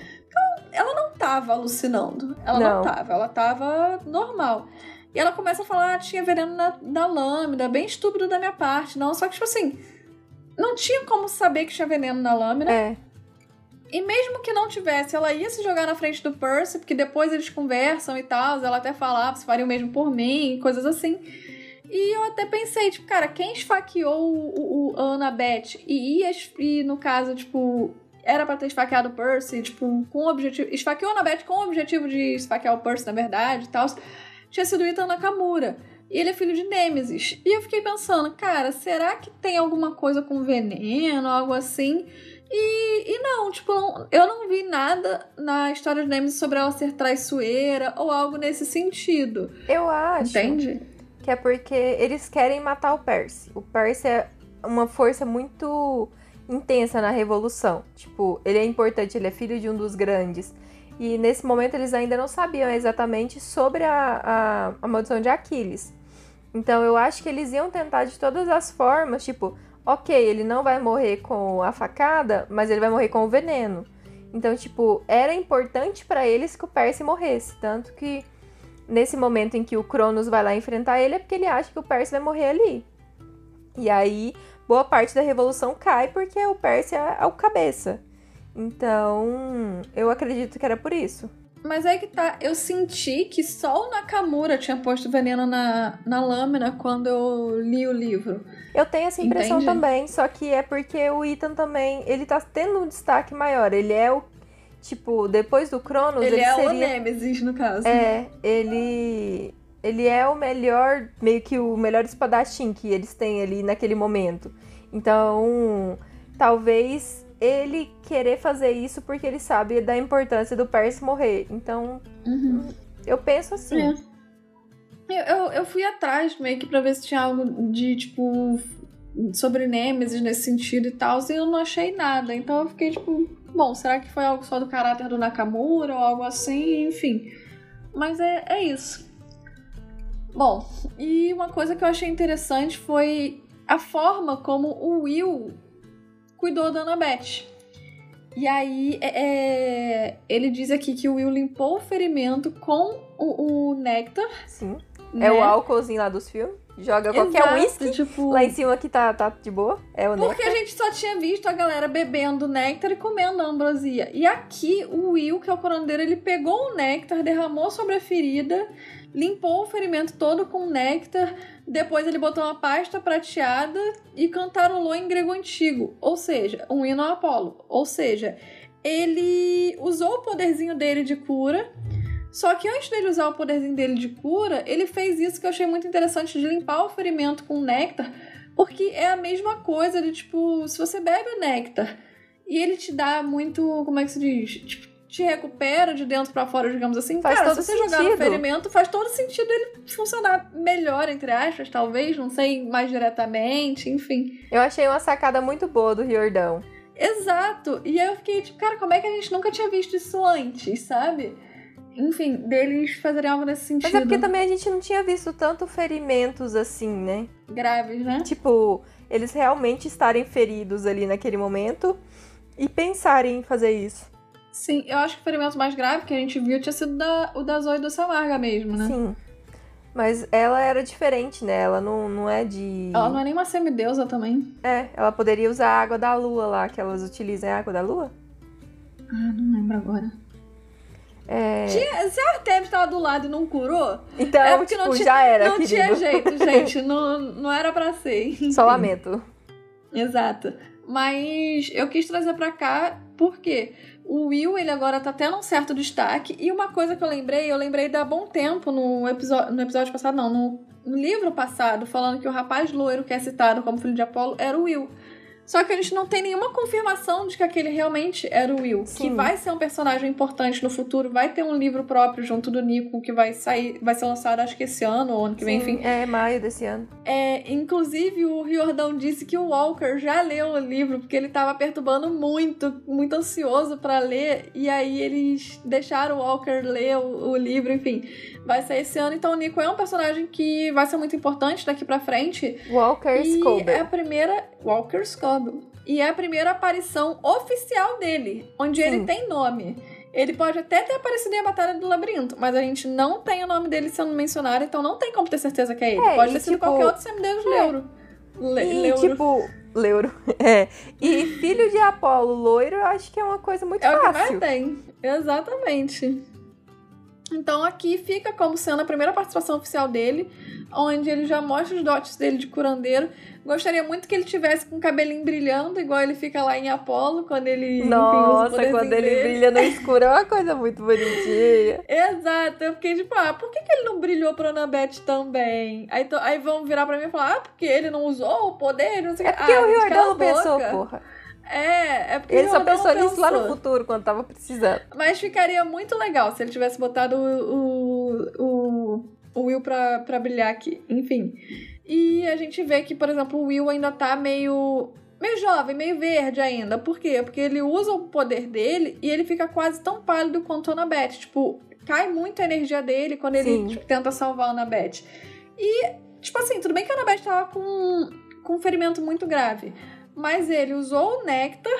ela não tava alucinando, ela não, não tava, ela tava normal. E ela começa a falar, ah, tinha veneno na, na lâmina, bem estúpido da minha parte, não, só que tipo assim, não tinha como saber que tinha veneno na lâmina. É. E mesmo que não tivesse, ela ia se jogar na frente do Percy, porque depois eles conversam e tal, ela até falava, você faria o mesmo por mim, coisas assim. E eu até pensei, tipo, cara, quem esfaqueou o, o, a Annabeth e ia, e no caso, tipo, era pra ter esfaqueado o Percy, tipo, com o objetivo, esfaqueou a Annabeth com o objetivo de esfaquear o Percy, na verdade, e tal, tinha sido Ethan Nakamura. E ele é filho de Nêmesis. E eu fiquei pensando, cara, será que tem alguma coisa com veneno, algo assim? E, e não, tipo, não, eu não vi nada na história de Nêmesis sobre ela ser traiçoeira ou algo nesse sentido. Eu acho. Entende? Que é porque eles querem matar o Percy. O Percy é uma força muito intensa na Revolução. Tipo, ele é importante, ele é filho de um dos grandes. E nesse momento eles ainda não sabiam exatamente sobre a, a, a maldição de Aquiles. Então eu acho que eles iam tentar de todas as formas, tipo, ok, ele não vai morrer com a facada, mas ele vai morrer com o veneno. Então, tipo, era importante pra eles que o Percy morresse. Tanto que nesse momento em que o Cronos vai lá enfrentar ele, é porque ele acha que o Percy vai morrer ali. E aí, boa parte da revolução cai porque o Percy é o cabeça. Então, eu acredito que era por isso. Mas aí que tá, eu senti que só o Nakamura tinha posto veneno na, na lâmina quando eu li o livro. Eu tenho essa impressão. Entendi. Também, só que é porque o Ethan também, ele tá tendo um destaque maior. Ele é o, tipo, depois do Cronos, ele, ele é seria... o Nemesis, no caso. É, ele, ele é o melhor, meio que o melhor espadachim que eles têm ali naquele momento. Então, talvez... ele querer fazer isso porque ele sabe da importância do Percy morrer. Então, uhum. eu penso assim. É. Eu, eu, eu fui atrás meio que pra ver se tinha algo de, tipo, sobre Nêmesis nesse sentido e tal, e eu não achei nada. Então eu fiquei, tipo, bom, será que foi algo só do caráter do Nakamura ou algo assim? Enfim. Mas é, é isso. Bom, e uma coisa que eu achei interessante foi a forma como o Will... cuidou da Annabeth. E aí, é, ele diz aqui que o Will limpou o ferimento com o, o néctar. Sim. Né? É o álcoolzinho lá dos filmes. Joga qualquer uísque tipo... lá em cima que tá, tá de boa. É o Porque néctar. A gente só tinha visto a galera bebendo néctar e comendo a ambrosia. E aqui, o Will, que é o curandeiro, ele pegou o néctar, derramou sobre a ferida, limpou o ferimento todo com néctar, depois ele botou uma pasta prateada e cantarolou em grego antigo, ou seja, um hino a Apolo. Ou seja, ele usou o poderzinho dele de cura, só que antes dele usar o poderzinho dele de cura, ele fez isso que eu achei muito interessante, de limpar o ferimento com néctar, porque é a mesma coisa de, tipo, se você bebe o néctar e ele te dá muito, como é que se diz, tipo, te recupera de dentro pra fora, digamos assim. Faz cara, todo se você sentido. Jogar no ferimento, faz todo sentido ele funcionar melhor, entre aspas, talvez, não sei, mais diretamente, enfim. Eu achei uma sacada muito boa do Riordan. Exato! E aí eu fiquei tipo, cara, como é que a gente nunca tinha visto isso antes, sabe? Enfim, deles fazerem algo nesse sentido. Mas é porque também a gente não tinha visto tanto ferimentos assim, né? Graves, né? Tipo, eles realmente estarem feridos ali naquele momento e pensarem em fazer isso. Sim, eu acho que o ferimento mais grave que a gente viu tinha sido da, o da Zoe do Samarga mesmo, né? Sim, mas ela era diferente, né? Ela não, não é de... Ela não é nem uma semideusa também. É, ela poderia usar a água da lua lá, que elas utilizam. É a água da lua? Ah, não lembro agora. É... Tinha, se a Artemis tava do lado e não curou... Então, é tipo, não tinha, já era, Não querido. Tinha jeito, gente. não, não era pra ser. Só lamento. Exato. Mas eu quis trazer pra cá porque... o Will, ele agora tá até num certo destaque. E uma coisa que eu lembrei, eu lembrei da Bom Tempo no episódio, no episódio passado, não, no, no livro passado, falando que o rapaz loiro que é citado como filho de Apolo era o Will. Só que a gente não tem nenhuma confirmação de que aquele realmente era o Will. Sim. Que vai ser um personagem importante no futuro, vai ter um livro próprio junto do Nico, que vai sair, vai ser lançado acho que esse ano, ou ano que vem, Sim, enfim. É, maio desse ano. É, inclusive, o Riordan disse que o Walker já leu o livro, porque ele estava perturbando muito, muito ansioso para ler, e aí eles deixaram o Walker ler o, o livro, enfim. Vai sair esse ano, então o Nico é um personagem que vai ser muito importante daqui pra frente. Walker Scobell. É a primeira... Walker Scobell. E é a primeira aparição oficial dele, onde Sim. ele tem nome. Ele pode até ter aparecido em A Batalha do Labirinto, mas a gente não tem o nome dele sendo mencionado, então não tem como ter certeza que é ele. É, pode ter sido tipo... qualquer outro semideus é. leuro. Le- e, leuro. tipo, Leuro, é. E filho de Apolo loiro, eu acho que é uma coisa muito é fácil. É o que mais tem, exatamente. Então aqui fica como sendo a primeira participação oficial dele, onde ele já mostra os dotes dele de curandeiro. Gostaria muito que ele tivesse com o cabelinho brilhando, igual ele fica lá em Apolo, quando ele... Nossa, enfim, quando ele dele. brilha no escuro é uma coisa muito bonitinha. Exato, eu fiquei tipo, ah, por que, que ele não brilhou pra Annabeth também? Aí, to... Aí vão virar pra mim e falar, ah, porque ele não usou o poder, não sei o é que. É porque ah, o Riordan não pensou, porra. É, é porque ele só pensou nisso lá no futuro, quando tava precisando. Mas ficaria muito legal se ele tivesse botado o, o, o Will pra, pra brilhar aqui. Enfim. E a gente vê que, por exemplo, o Will ainda tá meio, meio jovem, meio verde ainda. Por quê? Porque ele usa o poder dele e ele fica quase tão pálido quanto a Annabeth. Tipo, cai muito a energia dele quando ele tipo, tenta salvar a Annabeth. E, tipo assim, tudo bem que a Annabeth tava com, com um ferimento muito grave. Mas ele usou o néctar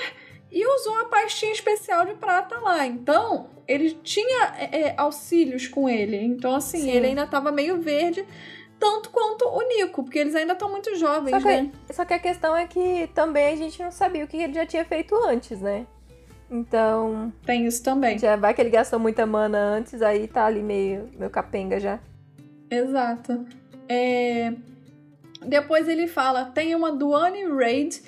e usou a pastinha especial de prata lá. Então, ele tinha é, auxílios com ele. Então, assim, Sim. ele ainda tava meio verde, tanto quanto o Nico, porque eles ainda estão muito jovens, só que, né? Só que a questão é que também a gente não sabia o que ele já tinha feito antes, né? Então... Tem isso também. Já vai que ele gastou muita mana antes, aí tá ali meio, meio capenga já. Exato. É... Depois ele fala, tem uma Duane Raid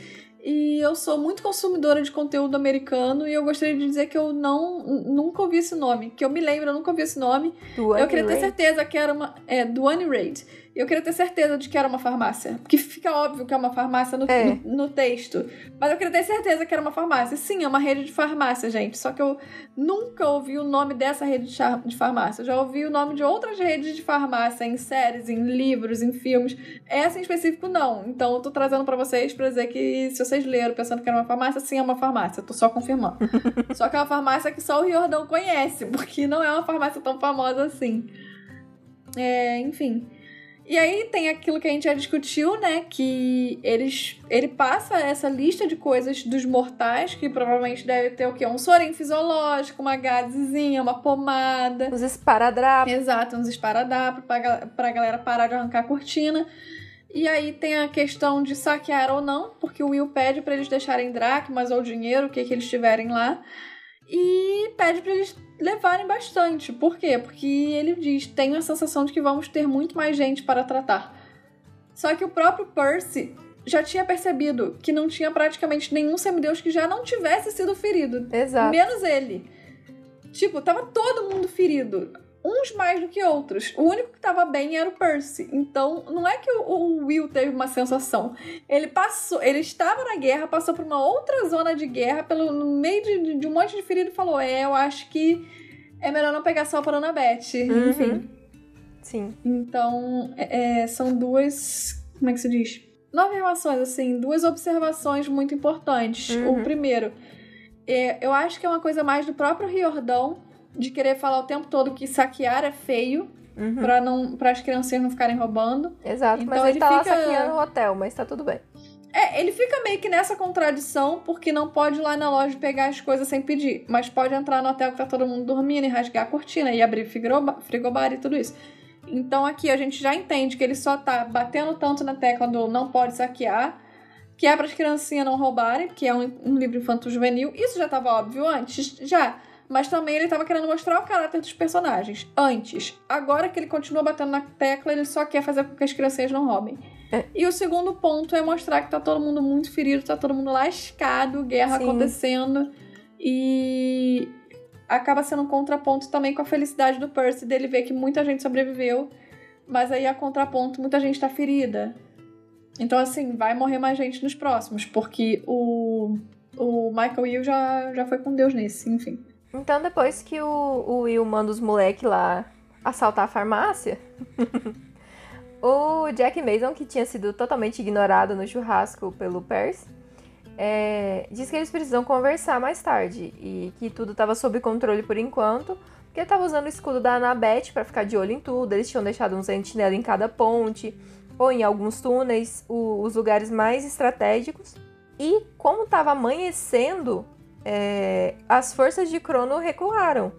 e eu sou muito consumidora de conteúdo americano e eu gostaria de dizer que eu não, nunca ouvi esse nome, que eu me lembro, eu nunca ouvi esse nome. Duane eu queria ter Raid. certeza que era uma... É, Duane Raid. Eu queria ter certeza de que era uma farmácia, porque fica óbvio que é uma farmácia no, é. no, no texto. Mas eu queria ter certeza que era uma farmácia. Sim, é uma rede de farmácia, gente. Só que eu nunca ouvi o nome dessa rede de, char- de farmácia. Eu já ouvi o nome de outras redes de farmácia em séries, em livros, em filmes. Essa em específico, não. Então eu tô trazendo pra vocês pra dizer que se vocês leram pensando que era uma farmácia, sim, é uma farmácia. Eu tô só confirmando. Só que é uma farmácia que só o Riordan conhece, porque não é uma farmácia tão famosa assim. É, enfim... E aí tem aquilo que a gente já discutiu, né? Que eles, ele passa essa lista de coisas dos mortais, que provavelmente deve ter o quê? Um sorinho fisiológico, uma gazezinha, uma pomada. Uns esparadrapos. Exato, uns esparadrapos pra, pra galera parar de arrancar a cortina. E aí tem a questão de saquear ou não, porque o Will pede pra eles deixarem dracmas ou dinheiro, o que, que eles tiverem lá. E pede pra eles levarem bastante. Por quê? Porque ele diz, tenho a sensação de que vamos ter muito mais gente para tratar. Só que o próprio Percy já tinha percebido que não tinha praticamente nenhum semideus que já não tivesse sido ferido. Exato. Menos ele. Tipo, tava todo mundo ferido. Uns mais do que outros. O único que tava bem era o Percy. Então, não é que o, o Will teve uma sensação. Ele passou, ele estava na guerra, passou por uma outra zona de guerra, pelo, no meio de, de um monte de ferido, e falou, é, eu acho que é melhor não pegar só para Annabeth. Uhum. Enfim. Sim. Então, é, são duas... Como é que se diz? Nove relações, assim. Duas observações muito importantes. Uhum. O primeiro, é, eu acho que é uma coisa mais do próprio Riordan, de querer falar o tempo todo que saquear é feio, uhum, pra, não, pra as criancinhas não ficarem roubando. Exato, então, mas ele, ele tá fica... lá saqueando o hotel, mas tá tudo bem. É, ele fica meio que nessa contradição, porque não pode ir lá na loja pegar as coisas sem pedir, mas pode entrar no hotel que tá todo mundo dormindo e rasgar a cortina e abrir frigobar, frigobar e tudo isso. Então aqui a gente já entende que ele só tá batendo tanto na tecla do não pode saquear, que é pras criancinhas não roubarem, que é um, um livro infanto-juvenil. Isso já tava óbvio antes, já... Mas também ele estava querendo mostrar o caráter dos personagens antes. Agora que ele continua batendo na tecla, ele só quer fazer com que as criancinhas não roubem. É. E o segundo ponto é mostrar que tá todo mundo muito ferido, tá todo mundo lascado, guerra Sim. acontecendo. E acaba sendo um contraponto também com a felicidade do Percy, dele ver que muita gente sobreviveu, mas aí a contraponto, muita gente tá ferida. Então assim, vai morrer mais gente nos próximos, porque o, o Michael Yew já, já foi com Deus nesse, enfim. Então, depois que o, o Will manda os moleques lá assaltar a farmácia, o Jake Mason, que tinha sido totalmente ignorado no churrasco pelo Percy, é, diz que eles precisam conversar mais tarde e que tudo estava sob controle por enquanto, porque estava usando o escudo da Annabeth para ficar de olho em tudo, eles tinham deixado um sentinela em cada ponte ou em alguns túneis, o, os lugares mais estratégicos. E como estava amanhecendo... É, as forças de Crono recuaram.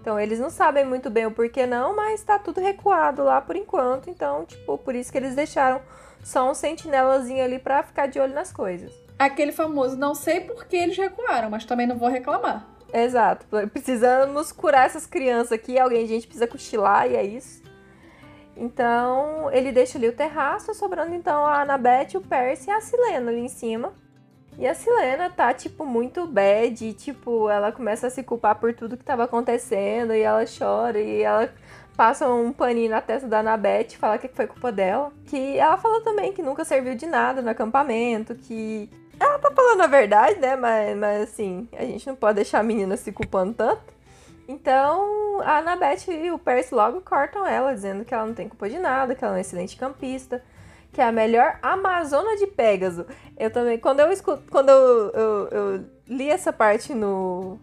Então eles não sabem muito bem o porquê não, mas tá tudo recuado lá por enquanto. Então, tipo, por isso que eles deixaram só um sentinelazinho ali pra ficar de olho nas coisas. Aquele famoso, não sei por que eles recuaram, mas também não vou reclamar. Exato, precisamos curar essas crianças aqui, alguém, a gente precisa cochilar e é isso. Então, ele deixa ali o terraço, sobrando então a Annabeth, o Percy e a Silena ali em cima. E a Silena tá, tipo, muito bad, tipo, ela começa a se culpar por tudo que tava acontecendo, e ela chora, e ela passa um paninho na testa da Annabeth, fala que foi culpa dela. Que ela fala também que nunca serviu de nada no acampamento, que... Ela tá falando a verdade, né, mas, mas assim, a gente não pode deixar a menina se culpando tanto. Então, a Annabeth e o Percy logo cortam ela, dizendo que ela não tem culpa de nada, que ela é uma excelente campista, que é a melhor Amazona de Pégaso. Eu também, quando eu, escuto, quando eu, eu, eu li essa parte no,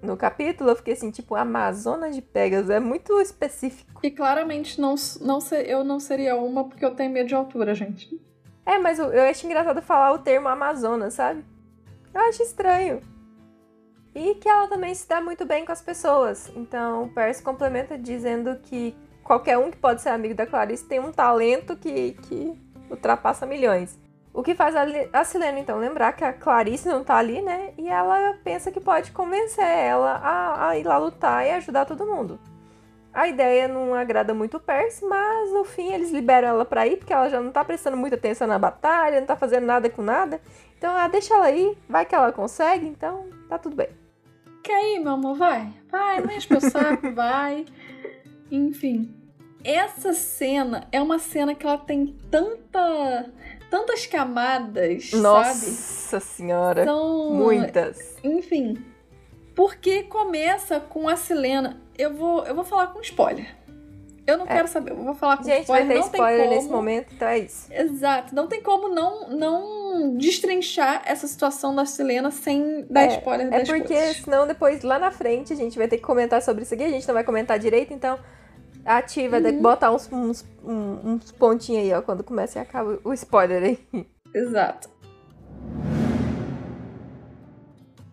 no capítulo, eu fiquei assim, tipo, Amazona de Pégaso, é muito específico. E claramente não, não ser, eu não seria uma, porque eu tenho medo de altura, gente. É, mas eu, eu acho engraçado falar o termo Amazona, sabe? Eu acho estranho. E que ela também se dá muito bem com as pessoas. Então, o Percy complementa dizendo que qualquer um que pode ser amigo da Clarice tem um talento que, que ultrapassa milhões. O que faz a, a Silena, então, lembrar que a Clarice não tá ali, né? E ela pensa que pode convencer ela a, a ir lá lutar e ajudar todo mundo. A ideia não agrada muito o Percy, mas no fim eles liberam ela pra ir, porque ela já não tá prestando muita atenção na batalha, não tá fazendo nada com nada. Então, ela deixa ela ir, vai que ela consegue, então tá tudo bem. Quer ir, meu amor? Vai. Vai, não enche meu saco, vai. Enfim, essa cena é uma cena que ela tem tanta, tantas camadas, Nossa sabe? Nossa Senhora, são... muitas. Enfim, porque começa com a Silena. Eu vou, eu vou falar com spoiler. Eu não é. quero saber, eu vou falar com Gente, spoiler. Gente, vai ter não spoiler como... nesse momento, então é isso. Exato, não tem como não, não destrinchar essa situação da Silena sem dar é, spoiler das coisas. É porque coisas. senão depois lá na frente a gente vai ter que comentar sobre isso aqui, a gente não vai comentar direito, então ativa, uhum. botar uns, uns, uns pontinhos aí, ó, quando começa e acaba o spoiler aí. Exato.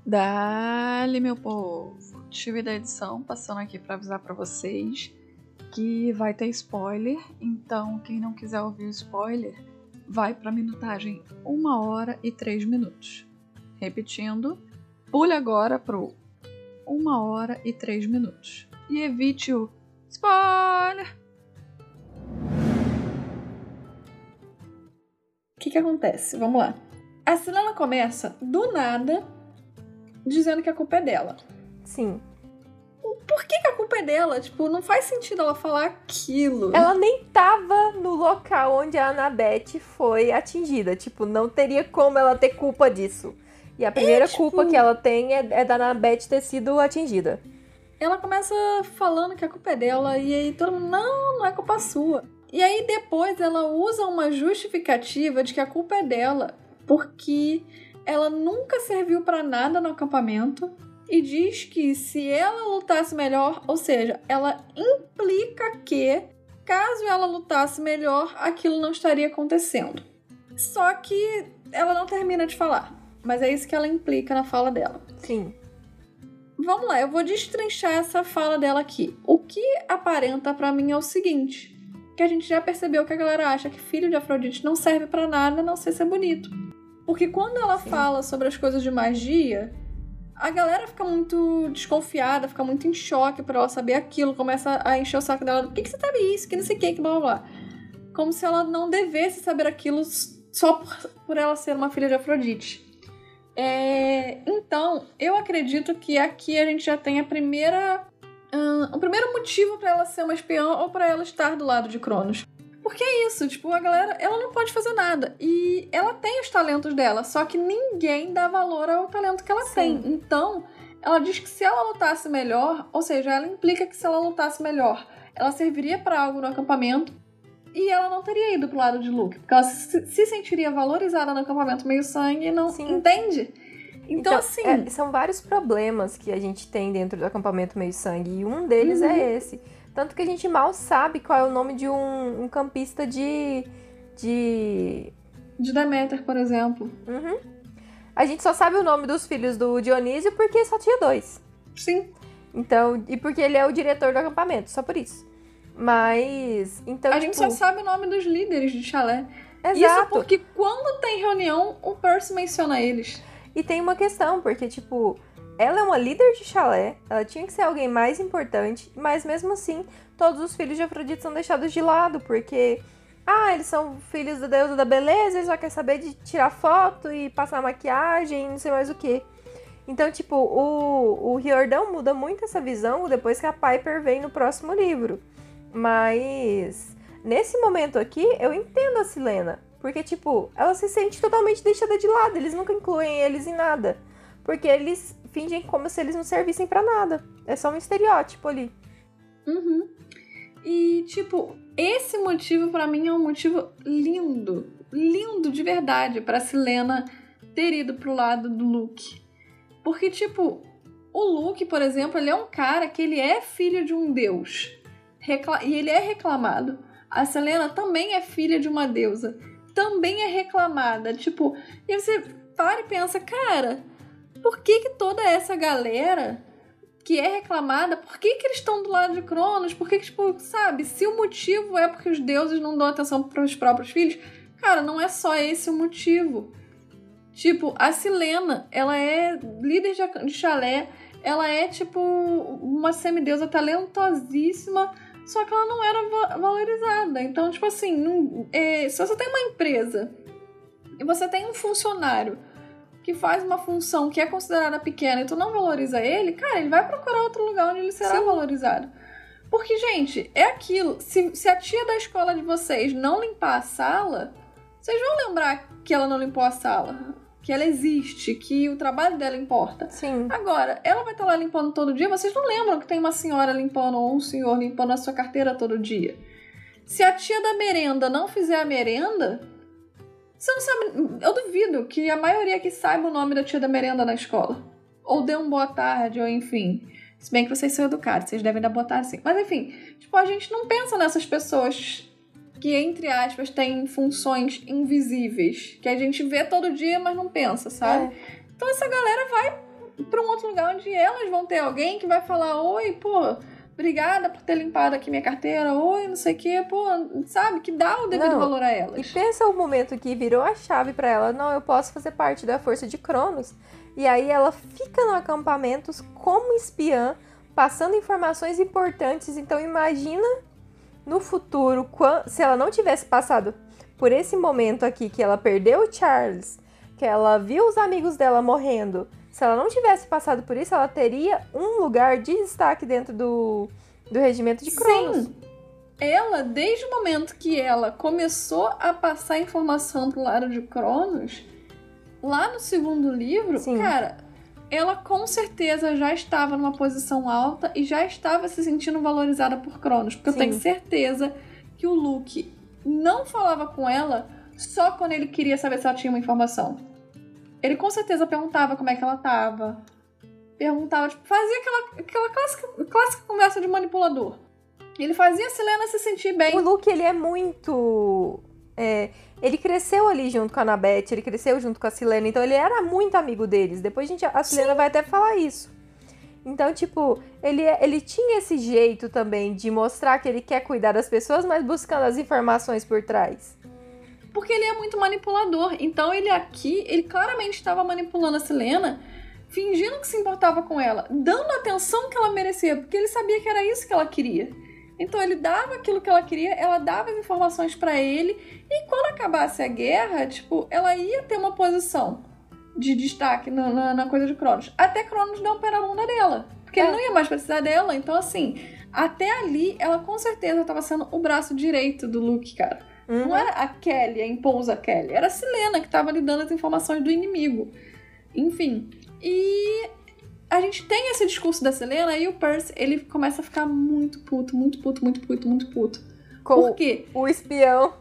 Dá-lhe, meu povo. Tive da edição passando aqui pra avisar pra vocês que vai ter spoiler, então quem não quiser ouvir o spoiler vai pra minutagem uma hora e três minutos. Repetindo, pule agora pro uma hora e três minutos e evite o spoiler! O que que acontece? Vamos lá. A Silena começa do nada dizendo que a culpa é dela. Sim. Por que que a culpa é dela? Tipo, não faz sentido ela falar aquilo. Ela nem tava no local onde a Annabeth foi atingida. Tipo, não teria como ela ter culpa disso. E a primeira é, tipo... culpa que ela tem é, é da Annabeth ter sido atingida. Ela começa falando que a culpa é dela e aí todo mundo, não, não é culpa sua. E aí depois ela usa uma justificativa de que a culpa é dela porque ela nunca serviu pra nada no acampamento. E diz que se ela lutasse melhor, ou seja, ela implica que, caso ela lutasse melhor, aquilo não estaria acontecendo. Só que ela não termina de falar. Mas é isso que ela implica na fala dela. Sim. Vamos lá, eu vou destrinchar essa fala dela aqui. O que aparenta pra mim é o seguinte, que a gente já percebeu que a galera acha que filho de Afrodite não serve pra nada, a não ser ser bonito. Porque quando ela Sim. fala sobre as coisas de magia... A galera fica muito desconfiada, fica muito em choque pra ela saber aquilo, começa a encher o saco dela, por que, que você sabe isso, que não sei o que, que blá blá blá. Como se ela não devesse saber aquilo só por, por ela ser uma filha de Afrodite. É, então, eu acredito que aqui a gente já tem a primeira, um, o primeiro motivo pra ela ser uma espiã ou pra ela estar do lado de Cronos. Porque é isso, tipo, a galera, ela não pode fazer nada. E ela tem os talentos dela, só que ninguém dá valor ao talento que ela Sim. tem. Então, ela diz que se ela lutasse melhor, ou seja, ela implica que se ela lutasse melhor, ela serviria pra algo no acampamento e ela não teria ido pro lado de Luke. Porque ela se, se sentiria valorizada no acampamento meio sangue e não... Sim. Entende? Então, então assim... É, são vários problemas que a gente tem dentro do acampamento meio sangue e um deles uhum. é esse... Tanto que a gente mal sabe qual é o nome de um, um campista de... De... De Deméter, por exemplo. Uhum. A gente só sabe o nome dos filhos do Dionísio porque só tinha dois. Sim. Então, e porque ele é o diretor do acampamento, só por isso. Mas... Então, a tipo... gente só sabe o nome dos líderes de Chalé. Exato. Isso porque quando tem reunião, o Percy menciona eles. E tem uma questão, porque, tipo, ela é uma líder de chalé, ela tinha que ser alguém mais importante, mas mesmo assim, todos os filhos de Afrodite são deixados de lado, porque, ah, eles são filhos da deusa da beleza, eles só querem saber de tirar foto e passar maquiagem, não sei mais o quê. Então, tipo, o, o Riordan muda muito essa visão depois que a Piper vem no próximo livro. Mas, nesse momento aqui, eu entendo a Silena. Porque, tipo, ela se sente totalmente deixada de lado. Eles nunca incluem eles em nada. Porque eles fingem como se eles não servissem pra nada. É só um estereótipo ali. Uhum. E, tipo, esse motivo pra mim é um motivo lindo. Lindo de verdade pra Silena ter ido pro lado do Luke. Porque, tipo, o Luke, por exemplo, ele é um cara que ele é filho de um deus. Recla- e ele é reclamado. A Silena também é filha de uma deusa. Também é reclamada. Tipo, e você para e pensa, cara, por que que toda essa galera que é reclamada, por que que eles estão do lado de Cronos? Por que que, tipo, sabe, se o motivo é porque os deuses não dão atenção para os próprios filhos, cara, não é só esse o motivo. Tipo, a Silena, ela é líder de chalé, ela é, tipo, uma semideusa talentosíssima, só que ela não era valorizada. Então, tipo assim, não, é, se você tem uma empresa e você tem um funcionário que faz uma função que é considerada pequena e tu não valoriza ele, cara, ele vai procurar outro lugar onde ele será Sim. valorizado. Porque, gente, é aquilo. Se, se a tia da escola de vocês não limpar a sala, vocês vão lembrar que ela não limpou a sala, que ela existe, que o trabalho dela importa. Sim. Agora, ela vai estar lá limpando todo dia, vocês não lembram que tem uma senhora limpando ou um senhor limpando a sua carteira todo dia. Se a tia da merenda não fizer a merenda, você não sabe, eu duvido que a maioria que saiba o nome da tia da merenda na escola. Ou dê um boa tarde, ou enfim. Se bem que vocês são educados, vocês devem dar boa tarde sim. Mas enfim, tipo, a gente não pensa nessas pessoas que, entre aspas, tem funções invisíveis, que a gente vê todo dia, mas não pensa, sabe? É. Então essa galera vai pra um outro lugar onde elas vão ter alguém que vai falar, oi, pô, obrigada por ter limpado aqui minha carteira, oi, não sei o quê, pô, sabe? Que dá o devido não. valor a elas. E pensa o momento que virou a chave pra ela, não, eu posso fazer parte da força de Cronos, e aí ela fica no acampamento como espiã, passando informações importantes, então imagina no futuro, se ela não tivesse passado por esse momento aqui, que ela perdeu o Charles, que ela viu os amigos dela morrendo, se ela não tivesse passado por isso, ela teria um lugar de destaque dentro do, do regimento de Cronos. Sim, ela, desde o momento que ela começou a passar informação pro lado de Cronos, lá no segundo livro, Sim. cara, ela com certeza já estava numa posição alta e já estava se sentindo valorizada por Cronos. Porque Sim. eu tenho certeza que o Luke não falava com ela só quando ele queria saber se ela tinha uma informação. Ele com certeza perguntava como é que ela estava. Perguntava, tipo, fazia aquela, aquela clássica, clássica conversa de manipulador. Ele fazia a Silena se sentir bem. O Luke, ele é muito... É... Ele cresceu ali junto com a Annabeth, ele cresceu junto com a Silena, então ele era muito amigo deles. Depois a, gente, a Silena Sim. vai até falar isso. Então, tipo, ele, ele tinha esse jeito também de mostrar que ele quer cuidar das pessoas, mas buscando as informações por trás. Porque ele é muito manipulador. Então ele aqui, ele claramente estava manipulando a Silena, fingindo que se importava com ela, dando a atenção que ela merecia, porque ele sabia que era isso que ela queria. Então ele dava aquilo que ela queria, ela dava as informações pra ele, e quando acabasse a guerra, tipo, ela ia ter uma posição de destaque na, na, na coisa de Cronos. Até Cronos dar um pé na bunda dela, porque é. ele não ia mais precisar dela. Então, assim, até ali ela com certeza tava sendo o braço direito do Luke, cara. Uhum. Não era a Kelly, a impousa Kelly, era a Silena que tava lhe dando as informações do inimigo. Enfim, e... a gente tem esse discurso da Silena e o Percy, ele começa a ficar muito puto, muito puto, muito puto, muito puto. Com Por quê? O espião.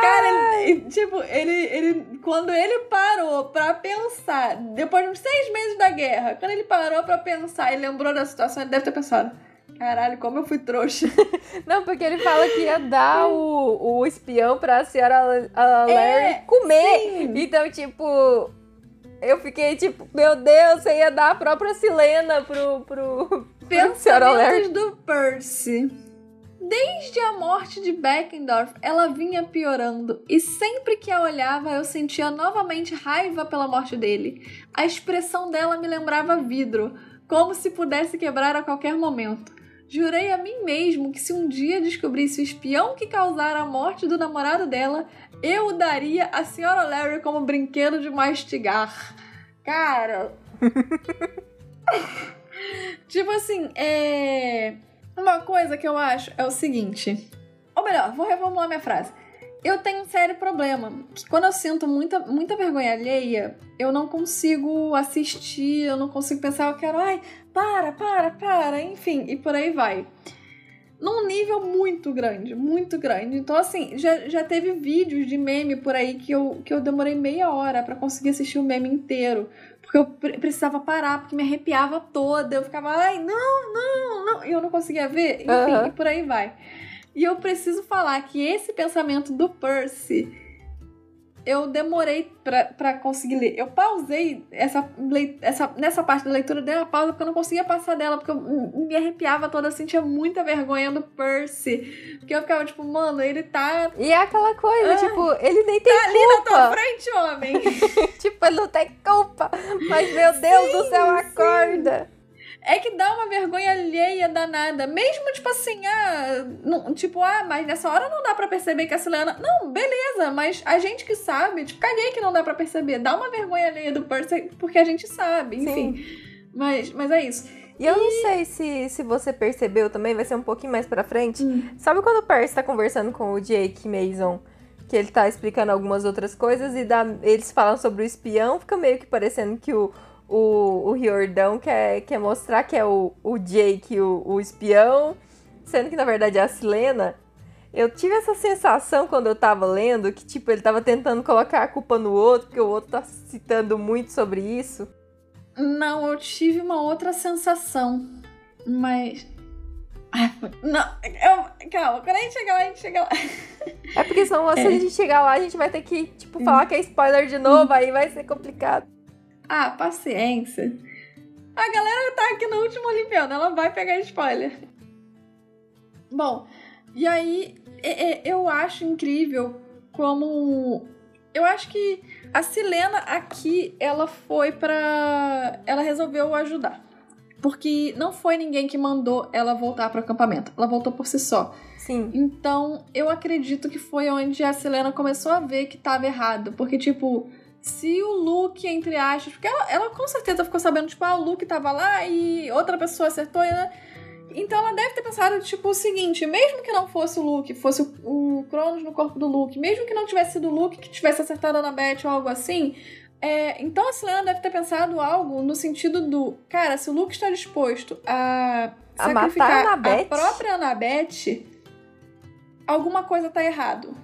Cara, ele, tipo, ele, ele... Quando ele parou pra pensar, depois de uns seis meses da guerra, quando ele parou pra pensar e lembrou da situação, ele deve ter pensado, caralho, como eu fui trouxa. Não, porque ele fala que ia dar o, o espião pra senhora Larry é, comer. Sim. Então, tipo... Eu fiquei tipo, meu Deus, você ia dar a própria Silena pro... pro Pensamentos pro do Percy. Desde a morte de Beckendorf, ela vinha piorando e sempre que a olhava eu sentia novamente raiva pela morte dele. A expressão dela me lembrava vidro, como se pudesse quebrar a qualquer momento. Jurei a mim mesmo que se um dia descobrisse o espião que causara a morte do namorado dela, eu o daria à senhora Larry como brinquedo de mastigar. Cara... tipo assim, é... uma coisa que eu acho é o seguinte... Ou melhor, vou reformular minha frase. Eu tenho um sério problema, que quando eu sinto muita, muita vergonha alheia, eu não consigo assistir, eu não consigo pensar, eu quero... Ai, para, para, para, enfim, e por aí vai. Num nível muito grande, muito grande. Então, assim, já, já teve vídeos de meme por aí que eu, que eu demorei meia hora pra conseguir assistir o meme inteiro. Porque eu pre- precisava parar, porque me arrepiava toda. Eu ficava, ai, não, não, não. E eu não conseguia ver. Enfim, uhum. E por aí vai. E eu preciso falar que esse pensamento do Percy, eu demorei pra, pra conseguir ler. Eu pausei essa, essa, nessa parte da leitura, dei uma pausa, porque eu não conseguia passar dela, porque eu me arrepiava toda, eu sentia muita vergonha do Percy. Porque eu ficava tipo, mano, ele tá... E é aquela coisa, ah, tipo, ele nem tem tá culpa. Tá ali na tua frente, homem. Tipo, ele não tem culpa. Mas, meu Deus sim, do céu, sim. Acorda. É que dá uma vergonha alheia danada. Mesmo, tipo assim, ah... Não, tipo, ah, mas nessa hora não dá pra perceber que a Silena... Não, beleza, mas a gente que sabe... Tipo, caguei que não dá pra perceber. Dá uma vergonha alheia do Percy porque a gente sabe, enfim. Sim. Mas, mas é isso. E, e eu não sei se, se você percebeu também, vai ser um pouquinho mais pra frente. Hum. Sabe quando o Percy tá conversando com o Jake Mason... que ele tá explicando algumas outras coisas e dá, eles falam sobre o espião, fica meio que parecendo que o... O, o Riordan quer, quer mostrar que é o, o Jake, o, o espião, sendo que na verdade é a Silena. Eu tive essa sensação quando eu tava lendo, que tipo, ele tava tentando colocar a culpa no outro, porque o outro tá citando muito sobre isso. Não, eu tive uma outra sensação, mas... Não, eu... calma, quando a gente chegar lá, a gente chega lá. É porque senão, é. se a gente chegar lá, a gente vai ter que, tipo, hum. falar que é spoiler de novo, hum. aí vai ser complicado. Ah, paciência. A galera tá aqui na última Olimpíada, ela vai pegar spoiler. Bom, e aí eu acho incrível como... Eu acho que a Silena aqui, ela foi pra... Ela resolveu ajudar. Porque não foi ninguém que mandou ela voltar pro acampamento. Ela voltou por si só. Sim. Então, eu acredito que foi onde a Silena começou a ver que tava errado. Porque, tipo... Se o Luke, entre aspas... Porque ela, ela com certeza ficou sabendo, tipo, ah, o Luke tava lá e outra pessoa acertou. Né? Então ela deve ter pensado, tipo, o seguinte... Mesmo que não fosse o Luke, fosse o, o Cronos no corpo do Luke... Mesmo que não tivesse sido o Luke que tivesse acertado a Annabeth ou algo assim... É, então a Silena deve ter pensado algo no sentido do... Cara, se o Luke está disposto a, a sacrificar a, a própria Annabeth... Alguma coisa tá errado.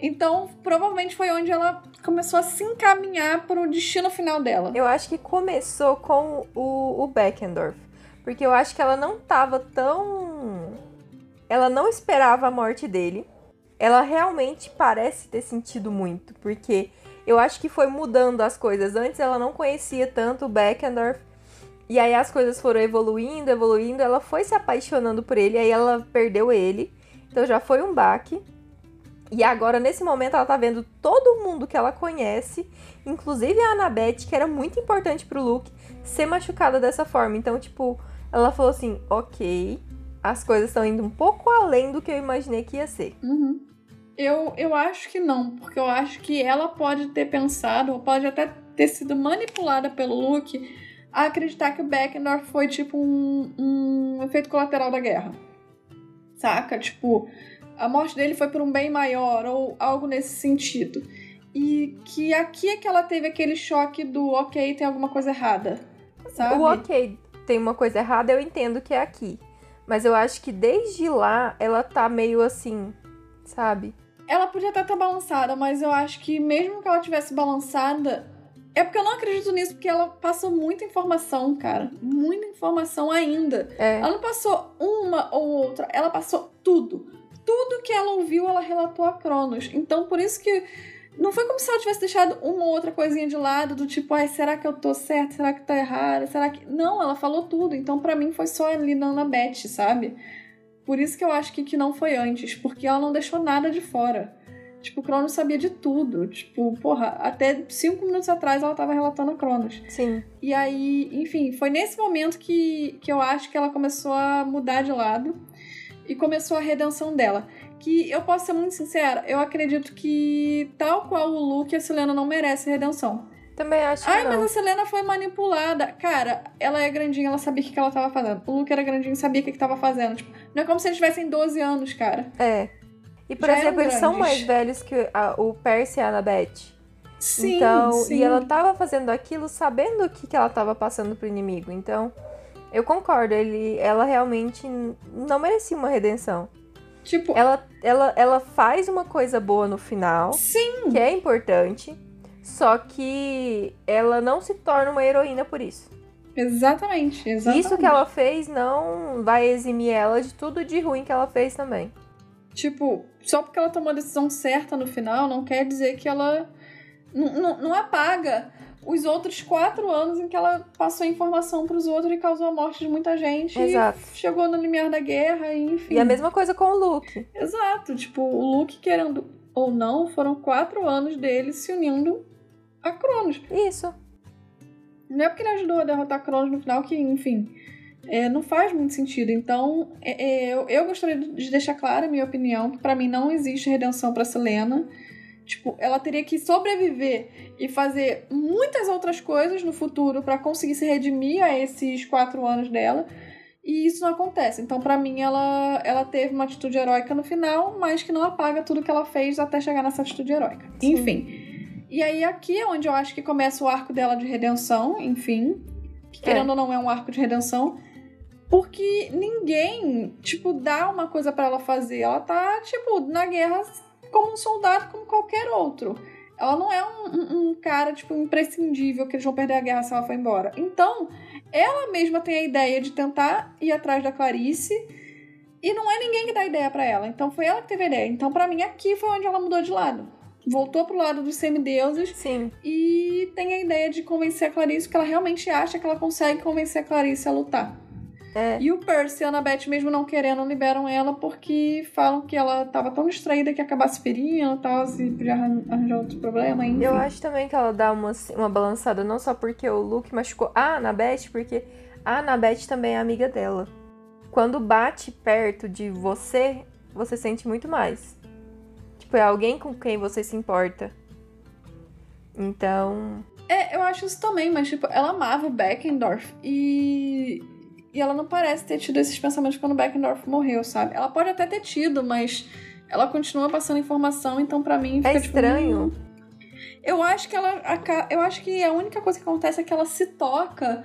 Então, provavelmente foi onde ela... começou a se encaminhar para o destino final dela. Eu acho que começou com o, o Beckendorf, porque eu acho que ela não tava tão... Ela não esperava a morte dele. Ela realmente parece ter sentido muito, porque eu acho que foi mudando as coisas. Antes ela não conhecia tanto o Beckendorf, e aí as coisas foram evoluindo, evoluindo, ela foi se apaixonando por ele, aí ela perdeu ele, então já foi um baque. E agora, nesse momento, ela tá vendo todo mundo que ela conhece, inclusive a Annabeth, que era muito importante pro Luke, ser machucada dessa forma. Então, tipo, ela falou assim, ok, as coisas estão indo um pouco além do que eu imaginei que ia ser. Uhum. Eu, eu acho que não, porque eu acho que ela pode ter pensado, ou pode até ter sido manipulada pelo Luke, a acreditar que o Beckendorf foi, tipo, um, um efeito colateral da guerra. Saca? Tipo... A morte dele foi por um bem maior, ou algo nesse sentido. E que aqui é que ela teve aquele choque do ok, tem alguma coisa errada, sabe? O ok, tem uma coisa errada, eu entendo que é aqui. Mas eu acho que desde lá, ela tá meio assim, sabe? Ela podia até estar balançada, mas eu acho que mesmo que ela tivesse balançada... É porque eu não acredito nisso, porque ela passou muita informação, cara. Muita informação ainda. É. Ela não passou uma ou outra, ela passou tudo. Tudo que ela ouviu, ela relatou a Cronos. Então, por isso que... Não foi como se ela tivesse deixado uma ou outra coisinha de lado, do tipo, ai, será que eu tô certa? Será que tá errada? Será que... Não, ela falou tudo. Então, pra mim, foi só ali na Annabeth, sabe? Por isso que eu acho que, que não foi antes, porque ela não deixou nada de fora. Tipo, o Cronos sabia de tudo. Tipo, porra, até cinco minutos atrás ela tava relatando a Cronos. Sim. E aí, enfim, foi nesse momento que, que eu acho que ela começou a mudar de lado e começou a redenção dela. Que eu posso ser muito sincera, eu acredito que, tal qual o Luke, a Silena não merece redenção. Também acho que Ai, não. mas a Silena foi manipulada. Cara, ela é grandinha, ela sabia o que ela tava fazendo. O Luke era grandinho, sabia o que tava fazendo. Tipo, não é como se eles tivessem doze anos, cara. É. E, por Já exemplo, eles grandes. são mais velhos que a, o Percy e a Annabeth. Sim, então, sim. E ela tava fazendo aquilo sabendo o que, que ela tava passando pro inimigo. Então, eu concordo. Ele, ela realmente não merecia uma redenção. Tipo... Ela, ela, ela faz uma coisa boa no final. Sim! Que é importante. Só que ela não se torna uma heroína por isso. Exatamente, exatamente. Isso que ela fez não vai eximir ela de tudo de ruim que ela fez também. Tipo, só porque ela tomou a decisão certa no final, não quer dizer que ela... N- n- não apaga os outros quatro anos em que ela passou informação pros outros e causou a morte de muita gente. Exato. E chegou no limiar da guerra, e enfim. E a mesma coisa com o Luke. Exato, tipo, o Luke, querendo ou não, foram quatro anos dele se unindo a Cronos. Isso. Não é porque ele ajudou a derrotar a Cronos no final que, enfim, é, não faz muito sentido. Então, é, é, eu, eu gostaria de deixar clara a minha opinião, que pra mim não existe redenção pra Silena. Tipo, ela teria que sobreviver e fazer muitas outras coisas no futuro pra conseguir se redimir a esses quatro anos dela. E isso não acontece. Então, pra mim, ela, ela teve uma atitude heróica no final, mas que não apaga tudo que ela fez até chegar nessa atitude heróica. Sim. Enfim. E aí aqui é onde eu acho que começa o arco dela de redenção, enfim. Que, querendo é. ou não, é um arco de redenção. Porque ninguém, tipo, dá uma coisa pra ela fazer. Ela tá, tipo, na guerra como um soldado, como qualquer outro. Ela não é um, um, um cara, tipo, imprescindível que eles vão perder a guerra se ela for embora. Então, ela mesma tem a ideia de tentar ir atrás da Clarice. E não é ninguém que dá ideia pra ela. Então, foi ela que teve a ideia. Então, pra mim, aqui foi onde ela mudou de lado. Voltou pro lado dos semideuses. Sim. E tem a ideia de convencer a Clarice, porque ela realmente acha que ela consegue convencer a Clarice a lutar. É. E o Percy e a Annabeth, mesmo não querendo, liberam ela porque falam que ela tava tão distraída que acabava se ferindo e tal, se podia arranjar outro problema, enfim. Eu acho também que ela dá uma, uma balançada, não só porque o Luke machucou a Annabeth, porque a Annabeth também é amiga dela. Quando bate perto de você, você sente muito mais. Tipo, é alguém com quem você se importa. Então... É, eu acho isso também, mas tipo, ela amava o Beckendorf e... E ela não parece ter tido esses pensamentos quando o Beckendorf morreu, sabe? Ela pode até ter tido, mas ela continua passando informação, então pra mim fica, é estranho. Tipo, eu acho que ela... Eu acho que a única coisa que acontece é que ela se toca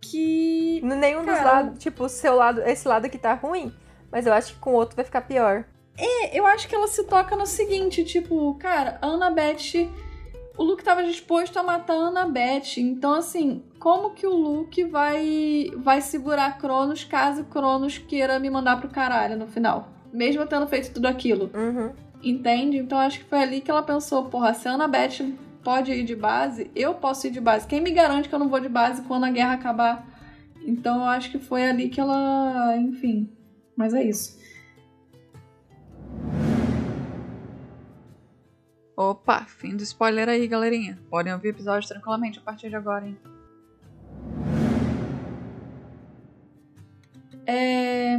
que... Nenhum Cara... dos lados, tipo, o seu lado, esse lado aqui tá ruim, mas eu acho que com o outro vai ficar pior. É, eu acho que ela se toca no seguinte, tipo, cara, a Annabeth, o Luke tava disposto a matar a Annabeth, então assim, como que o Luke vai, vai segurar Cronos caso Cronos queira me mandar pro caralho no final, mesmo eu tendo feito tudo aquilo, uhum. Entende? Então acho que foi ali que ela pensou, porra, se a Annabeth pode ir de base, eu posso ir de base, quem me garante que eu não vou de base quando a guerra acabar? Então eu acho que foi ali que ela, enfim, mas é isso. Opa, fim do spoiler aí, galerinha. Podem ouvir episódios tranquilamente a partir de agora, hein? É...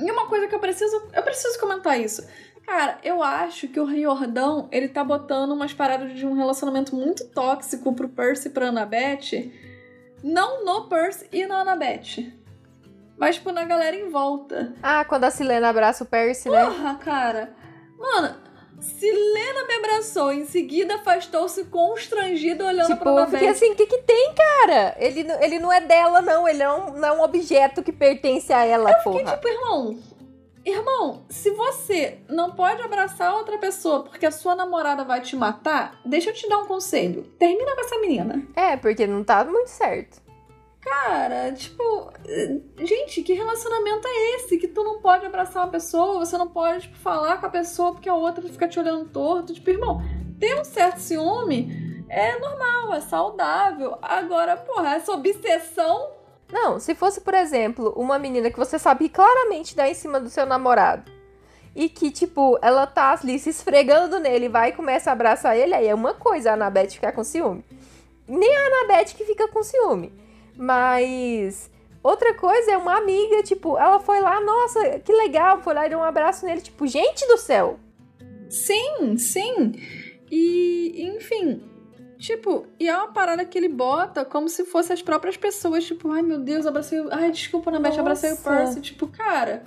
E uma coisa que eu preciso... Eu preciso comentar isso. Cara, eu acho que o Riordan, ele tá botando umas paradas de um relacionamento muito tóxico pro Percy e pra Annabeth. Não no Percy e na Annabeth. Mas, tipo, na galera em volta. Ah, quando a Silena abraça o Percy, Porra, né? Porra, cara. Mano... Silena me abraçou, em seguida afastou-se constrangida olhando tipo, pra Annabeth. Tipo, eu fiquei assim, o que que tem, cara? Ele, ele não é dela, não. Ele não, não é um objeto que pertence a ela, eu porra. Eu fiquei tipo, irmão... Irmão, se você não pode abraçar outra pessoa porque a sua namorada vai te matar, deixa eu te dar um conselho. Termina com essa menina. É, porque não tá muito certo. Cara, tipo... Gente, que relacionamento é esse? Que tu não pode abraçar uma pessoa, você não pode, tipo, falar com a pessoa porque a outra fica te olhando torto. Tipo, irmão, ter um certo ciúme é normal, é saudável. Agora, porra, essa obsessão... Não, se fosse, por exemplo, uma menina que você sabe que claramente dá em cima do seu namorado e que, tipo, ela tá ali se esfregando nele, vai e começa a abraçar ele, aí é uma coisa a Annabeth ficar com ciúme. Nem a Annabeth que fica com ciúme. Mas outra coisa é uma amiga, tipo, ela foi lá, nossa, que legal, foi lá e deu um abraço nele, tipo, gente do céu. Sim, sim. E, enfim, tipo, e é uma parada que ele bota como se fosse as próprias pessoas, tipo, ai meu Deus, abracei, ai desculpa, Annabeth, abracei o Percy, tipo, cara...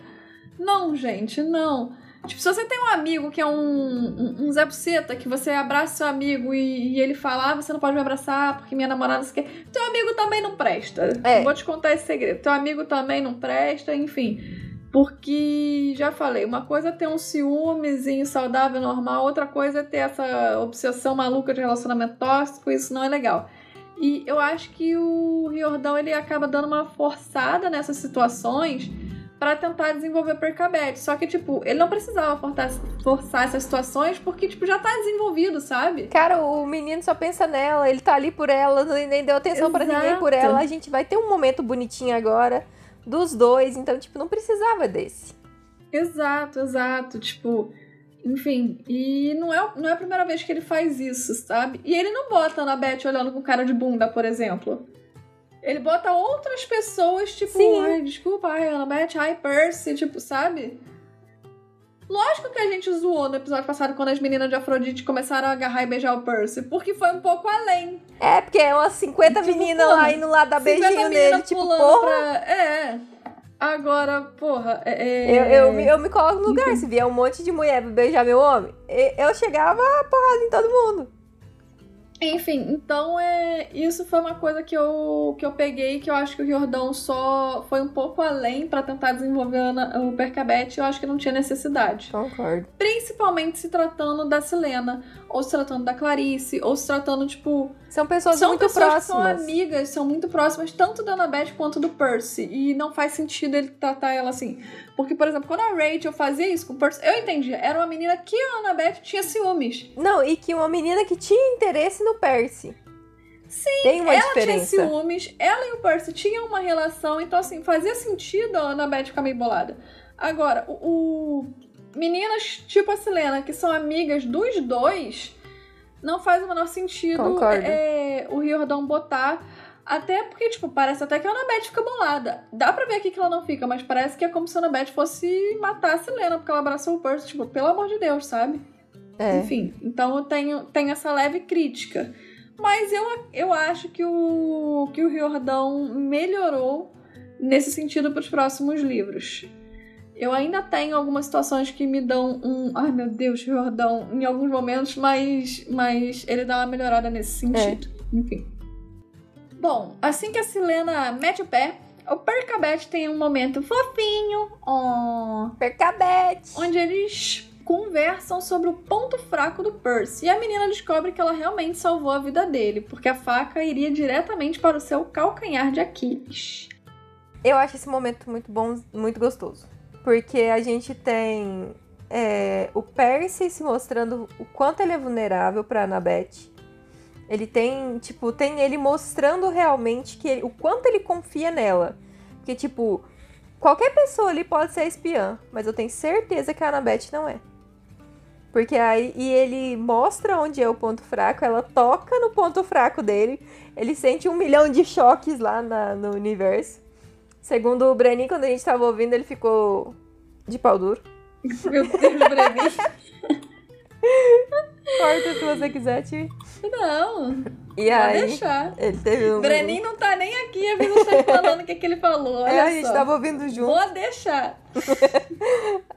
Não, gente, não. Tipo, se você tem um amigo que é um, um, um Zé Buceta, que você abraça seu amigo e, e ele fala, ah, você não pode me abraçar porque minha namorada não se quer. Teu amigo também não presta. É. Vou te contar esse segredo. Teu amigo também não presta, enfim. Porque, já falei, uma coisa é ter um ciúmezinho saudável, normal. Outra coisa é ter essa obsessão maluca de relacionamento tóxico. Isso não é legal. E eu acho que o Riordan, ele acaba dando uma forçada nessas situações... pra tentar desenvolver Percabete. Só que, tipo, ele não precisava forçar, forçar essas situações porque, tipo, já tá desenvolvido, sabe? Cara, o menino só pensa nela, ele tá ali por ela, nem deu atenção Exato. Pra ninguém por ela. A gente vai ter um momento bonitinho agora dos dois, então, tipo, não precisava desse. Exato, exato. Tipo, enfim, e não é, não é a primeira vez que ele faz isso, sabe? E ele não bota a Annabeth olhando com cara de bunda, por exemplo. Ele bota outras pessoas, tipo, Sim. ai, desculpa, ai, Annabeth, ai, Percy, tipo, sabe? Lógico que a gente zoou no episódio passado quando as meninas de Afrodite começaram a agarrar e beijar o Percy, porque foi um pouco além. É, porque é umas cinquenta tipo, meninas lá indo lá dar beijinho nele, tipo, porra. Pra... É, agora, porra, é... Eu, eu, eu me coloco no lugar, se vier um monte de mulher pra beijar meu homem, eu chegava a porrada em todo mundo. Enfim, então é, isso foi uma coisa que eu, que eu peguei, que eu acho que o Riordan só foi um pouco além pra tentar desenvolver o Percabete, eu acho que não tinha necessidade. Concordo. Principalmente se tratando da Silena, ou se tratando da Clarice, ou se tratando, tipo... São pessoas são muito pessoas próximas. São amigas, são muito próximas, tanto da Annabeth quanto do Percy, e não faz sentido ele tratar ela assim. Porque, por exemplo, quando a Rachel fazia isso com o Percy, eu entendi, era uma menina que a Annabeth tinha ciúmes. Não, e que uma menina que tinha interesse no Percy. Sim, tem uma ela diferença. Tinha ciúmes, ela e o Percy tinham uma relação, então assim, fazia sentido a Annabeth ficar meio bolada. Agora, o, o meninas tipo a Silena, que são amigas dos dois, não faz o menor sentido é, o Riordan botar, até porque, tipo, parece até que a Annabeth fica bolada. Dá pra ver aqui que ela não fica, mas parece que é como se a Annabeth fosse matar a Silena, porque ela abraçou o Percy, tipo, pelo amor de Deus, sabe? É. Enfim, então eu tenho, tenho essa leve crítica. Mas eu, eu acho que o, que o Riordan melhorou nesse sentido para os próximos livros. Eu ainda tenho algumas situações que me dão um... Ai, meu Deus, Riordan, em alguns momentos, mas, mas ele dá uma melhorada nesse sentido. É. Enfim. Bom, assim que a Silena mete o pé, o Percabete tem um momento fofinho. Oh, Percabete! Onde eles... conversam sobre o ponto fraco do Percy e a menina descobre que ela realmente salvou a vida dele, porque a faca iria diretamente para o seu calcanhar de Aquiles. Eu acho esse momento muito bom, muito gostoso, porque a gente tem é, o Percy se mostrando o quanto ele é vulnerável para Annabeth. Ele tem, tipo, tem ele mostrando realmente que ele, o quanto ele confia nela, porque tipo, qualquer pessoa ali pode ser espiã, mas eu tenho certeza que a Annabeth não é. Porque aí e ele mostra onde é o ponto fraco, ela toca no ponto fraco dele, ele sente um milhão de choques lá na, no universo. Segundo o Breninho, quando a gente tava ouvindo, ele ficou de pau duro. Meu Deus, Breninho. Corta se você quiser, Ti. Não, e aí, deixar. Ele teve um... Breninho não tá nem aqui, a Visas tá falando o que, é que ele falou, olha é, a gente só. Tava ouvindo junto. Vou deixar.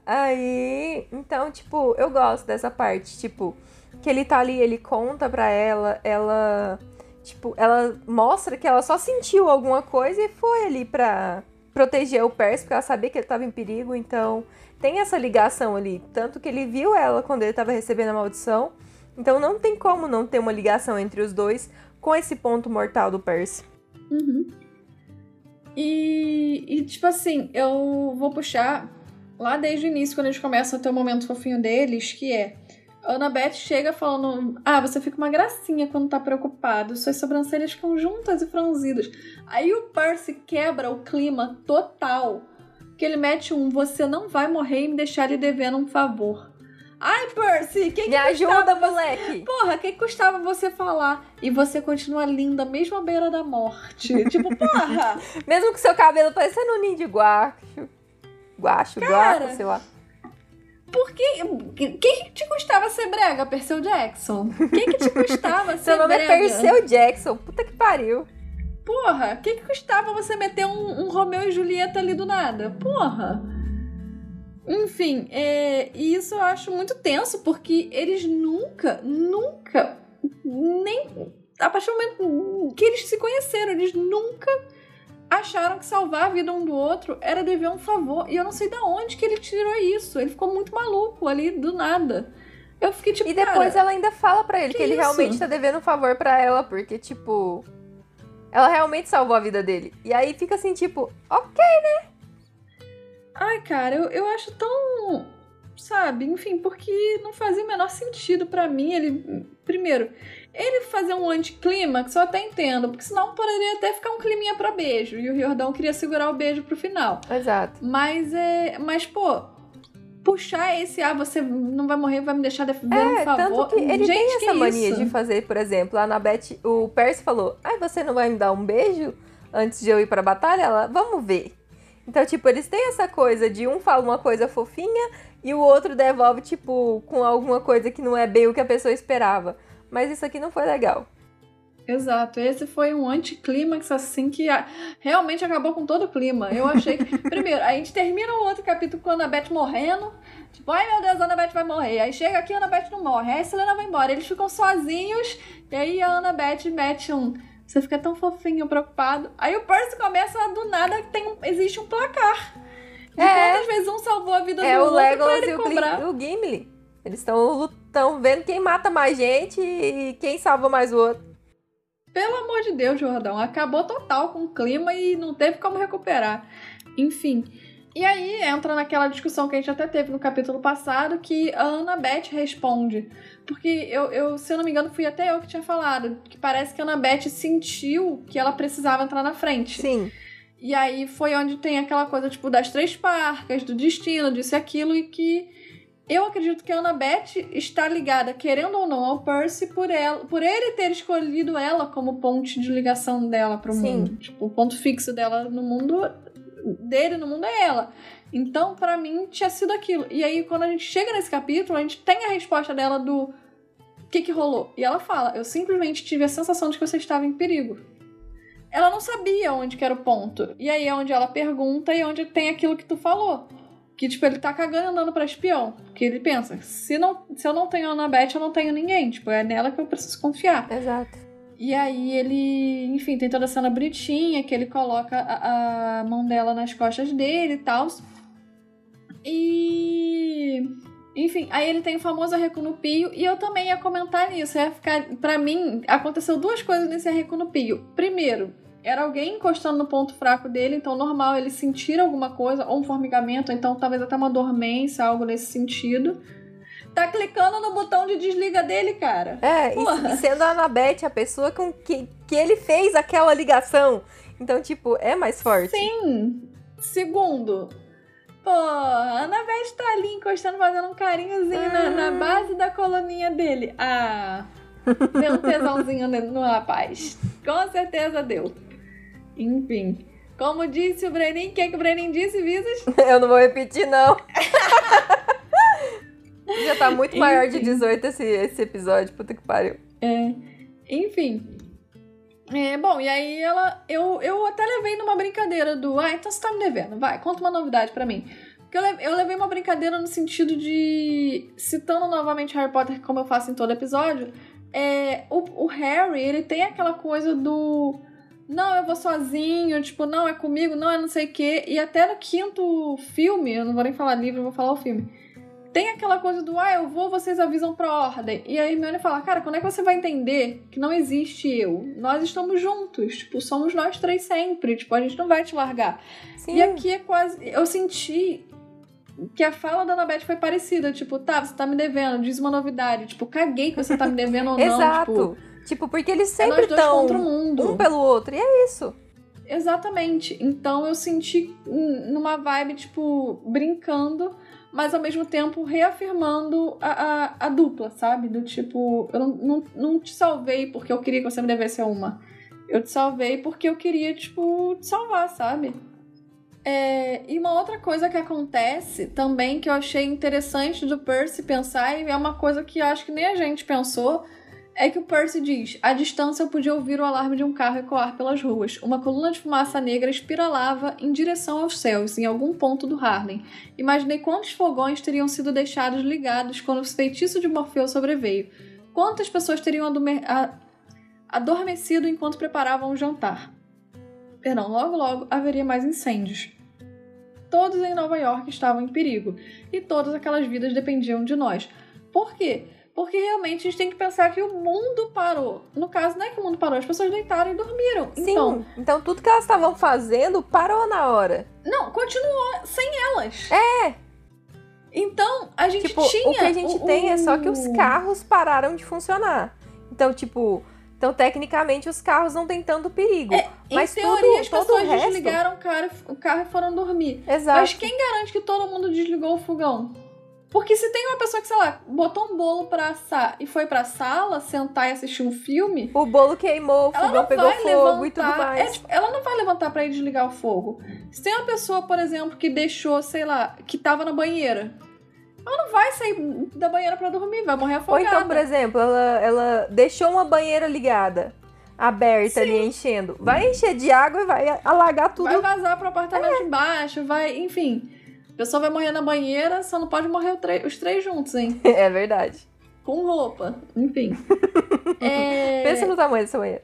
Aí, então, tipo, eu gosto dessa parte, tipo, que ele tá ali, ele conta pra ela, ela, tipo, ela mostra que ela só sentiu alguma coisa e foi ali pra proteger o Percy, porque ela sabia que ele tava em perigo, então... Tem essa ligação ali, tanto que ele viu ela quando ele estava recebendo a maldição, então não tem como não ter uma ligação entre os dois com esse ponto mortal do Percy. Uhum. E, e, tipo assim, eu vou puxar lá desde o início, quando eles começam a ter o momento fofinho deles, que é Annabeth chega falando: ah, você fica uma gracinha quando tá preocupado, suas sobrancelhas ficam juntas e franzidas. Aí o Percy quebra o clima total, que ele mete um: você não vai morrer e me deixar lhe devendo um favor. Ai, Percy, que que me ajuda, moleque. Porra, que custava você falar? E você continua linda, mesmo à beira da morte. Tipo, porra! Mesmo com seu cabelo parecendo um ninho de guacho. Guacho, Cara, guacho, sei lá. Por que... que que te custava ser brega, Percy Jackson? Que que te custava ser brega? Seu nome brega? É Percy Jackson, puta que pariu. Porra, que que custava você meter um, um Romeu e Julieta ali do nada? Porra! Enfim, é, e isso eu acho muito tenso, porque eles nunca, nunca, nem a partir do momento que eles se conheceram, eles nunca acharam que salvar a vida um do outro era dever um favor. E eu não sei de onde que ele tirou isso. Ele ficou muito maluco ali, do nada. Eu fiquei tipo, E depois cara, ela ainda fala pra ele que, que ele isso? realmente tá devendo um favor pra ela, porque, tipo, ela realmente salvou a vida dele. E aí fica assim, tipo, ok, né? Ai, cara, eu, eu acho tão... Sabe? Enfim, porque não fazia o menor sentido pra mim ele... Primeiro, ele fazer um anticlímax, eu até entendo, porque senão poderia até ficar um climinha pra beijo. E o Riordan queria segurar o beijo pro final. Exato. Mas, é... Mas pô, puxar esse... Ah, você não vai morrer, vai me deixar defender, é, um favor. Tanto que ele Gente, tem essa mania isso? de fazer, por exemplo, a Annabeth... O Percy falou, ai, você não vai me dar um beijo antes de eu ir pra batalha? Ela, vamos ver. Então, tipo, eles têm essa coisa de um fala uma coisa fofinha e o outro devolve, tipo, com alguma coisa que não é bem o que a pessoa esperava. Mas isso aqui não foi legal. Exato. Esse foi um anticlímax, assim, que realmente acabou com todo o clima. Eu achei que... Primeiro, a gente termina o outro capítulo com a Annabeth morrendo. Tipo, ai meu Deus, a Annabeth vai morrer. Aí chega aqui, a Annabeth não morre. Aí a Silena vai embora. Eles ficam sozinhos e aí a Annabeth mete um... Você fica tão fofinho, preocupado. Aí o Percy começa a, do nada, tem um, existe um placar. De é, quantas vezes um salvou a vida é do outro pra ele cobrar. É o Legolas e o Gimli. Eles estão vendo quem mata mais gente e quem salva mais o outro. Pelo amor de Deus, Jordão. Acabou total com o clima e não teve como recuperar. Enfim. E aí entra naquela discussão que a gente até teve no capítulo passado, que a Annabeth responde. Porque eu, eu, se eu não me engano, fui até eu que tinha falado, que parece que a Annabeth sentiu que ela precisava entrar na frente. Sim. E aí foi onde tem aquela coisa, tipo, das três parcas, do destino, disso e aquilo, e que eu acredito que a Annabeth está ligada, querendo ou não, ao Percy por, ela, por ele ter escolhido ela como ponte de ligação dela pro Sim. mundo. Tipo, o ponto fixo dela no mundo... dele no mundo é ela. Então, pra mim, tinha sido aquilo. E aí, quando a gente chega nesse capítulo, a gente tem a resposta dela do que que rolou. E ela fala, eu simplesmente tive a sensação de que você estava em perigo. Ela não sabia onde que era o ponto. E aí é onde ela pergunta e onde tem aquilo que tu falou. Que, tipo, ele tá cagando e andando pra espião. Porque ele pensa, se, não, se eu não tenho a Annabeth, eu não tenho ninguém. Tipo, é nela que eu preciso confiar. Exato. E aí ele, enfim, tem toda a cena bonitinha, que ele coloca a, a mão dela nas costas dele e tal. E... Enfim, aí ele tem o famoso arreco no pio, e eu também ia comentar nisso. Ia ficar, pra mim, aconteceu duas coisas nesse arreco no pio. Primeiro, era alguém encostando no ponto fraco dele, então normal ele sentir alguma coisa, ou um formigamento, ou então talvez até uma dormência, algo nesse sentido. Tá clicando no botão de desliga dele, cara. É, e, e sendo a Annabeth a pessoa com que, que ele fez aquela ligação. Então, tipo, é mais forte. Sim. Segundo, pô, a Annabeth tá ali encostando, fazendo um carinhozinho ah. na, na base da coluninha dele. Ah, deu um tesãozinho no rapaz. Com certeza deu. Enfim. Como disse o Breninho, o que é que o Breninho disse, Visas? Eu não vou repetir, não. Já tá muito maior Enfim. de dezoito esse, esse episódio, puta que pariu. É. Enfim. É, bom, e aí ela... Eu, eu até levei numa brincadeira do... Ah, então você tá me devendo, vai, conta uma novidade pra mim. Porque eu, eu levei uma brincadeira no sentido de... Citando novamente Harry Potter, como eu faço em todo episódio, é, o, o Harry, ele tem aquela coisa do... Não, eu vou sozinho, tipo, não, é comigo, não, é não sei o quê. E até no quinto filme, eu não vou nem falar livro, eu vou falar o filme... Tem aquela coisa do, ah, eu vou, vocês avisam pra ordem. E aí Hermione fala, cara, quando é que você vai entender que não existe eu? Nós estamos juntos, tipo, somos nós três sempre, tipo, a gente não vai te largar. Sim. E aqui é quase, eu senti que a fala da Annabeth foi parecida, tipo, tá, você tá me devendo, diz uma novidade, tipo, caguei que você tá me devendo ou não. Exato, tipo, tipo, porque eles sempre estão é um pelo outro, e é isso. Exatamente, então eu senti numa vibe, tipo, brincando, mas ao mesmo tempo reafirmando a, a, a dupla, sabe? Do tipo, eu não, não, não te salvei porque eu queria que você me devesse uma. Eu te salvei porque eu queria, tipo, te salvar, sabe? É, e uma outra coisa que acontece também que eu achei interessante do Percy pensar, e é uma coisa que eu acho que nem a gente pensou, é que o Percy diz: à distância eu podia ouvir o alarme de um carro ecoar pelas ruas. Uma coluna de fumaça negra espiralava em direção aos céus, em algum ponto do Harlem. Imaginei quantos fogões teriam sido deixados ligados quando o feitiço de Morfeu sobreveio. Quantas pessoas teriam adorme- a- adormecido enquanto preparavam o jantar. Perdão, logo logo haveria mais incêndios. Todos em Nova York estavam em perigo, e todas aquelas vidas dependiam de nós. Por quê? Porque realmente a gente tem que pensar que o mundo parou. No caso, não é que o mundo parou, as pessoas deitaram e dormiram. Sim, então, então tudo que elas estavam fazendo parou na hora. Não, continuou sem elas. É. Então, a gente tipo, tinha... O que a gente o, tem o... é só que os carros pararam de funcionar. Então, tipo... Então, tecnicamente, os carros não tem tanto perigo. É, mas em teoria, tudo, as pessoas resto... desligaram o carro, o carro e foram dormir. Exato. Mas quem garante que todo mundo desligou o fogão? Porque se tem uma pessoa que, sei lá, botou um bolo pra assar e foi pra sala sentar e assistir um filme... O bolo queimou, o fogão pegou fogo levantar, e tudo mais. É, tipo, ela não vai levantar pra ir desligar o fogo. Se tem uma pessoa, por exemplo, que deixou, sei lá, que tava na banheira... Ela não vai sair da banheira pra dormir, vai morrer afogada. Ou então, por exemplo, ela, ela deixou uma banheira ligada, aberta. Sim. Ali, enchendo. Vai encher de água e vai alagar tudo. Vai vazar pro apartamento é. de baixo, vai... Enfim, a pessoa vai morrer na banheira, só não pode morrer os três juntos, hein? É verdade. Com roupa, enfim. é... Pensa no tamanho dessa banheira.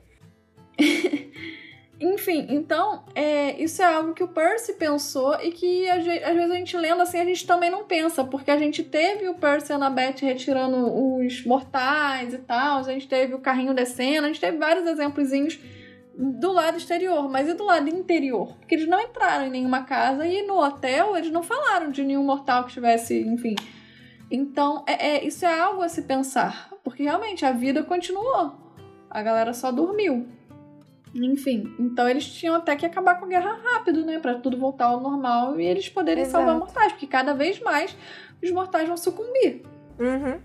Enfim, então, é, isso é algo que o Percy pensou e que às vezes a gente lendo assim, a gente também não pensa, porque a gente teve o Percy e a Annabeth retirando os mortais e tal, a gente teve o carrinho descendo, a gente teve vários exemplozinhos do lado exterior, mas e do lado interior? Porque eles não entraram em nenhuma casa e no hotel eles não falaram de nenhum mortal que tivesse, enfim. Então, é, é, isso é algo a se pensar, porque realmente a vida continuou, a galera só dormiu. Enfim, então eles tinham até que acabar com a guerra rápido, né? Pra tudo voltar ao normal e eles poderem Exato. salvar mortais. Porque cada vez mais os mortais vão sucumbir. Uhum.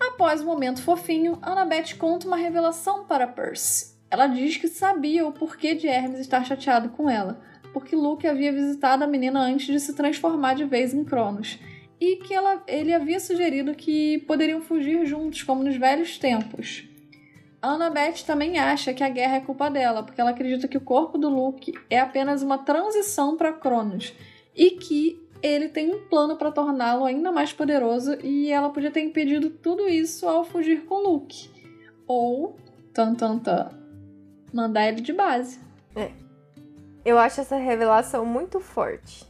Após o um momento fofinho, Annabeth conta uma revelação para Percy. Ela diz que sabia o porquê de Hermes estar chateado com ela. Porque Luke havia visitado a menina antes de se transformar de vez em Cronos. E que ela, ele havia sugerido que poderiam fugir juntos, como nos velhos tempos. A Annabeth também acha que a guerra é culpa dela, porque ela acredita que o corpo do Luke é apenas uma transição para Cronos e que ele tem um plano para torná-lo ainda mais poderoso e ela podia ter impedido tudo isso ao fugir com Luke. Ou, tan tan tan, mandar ele de base. É. Eu acho essa revelação muito forte,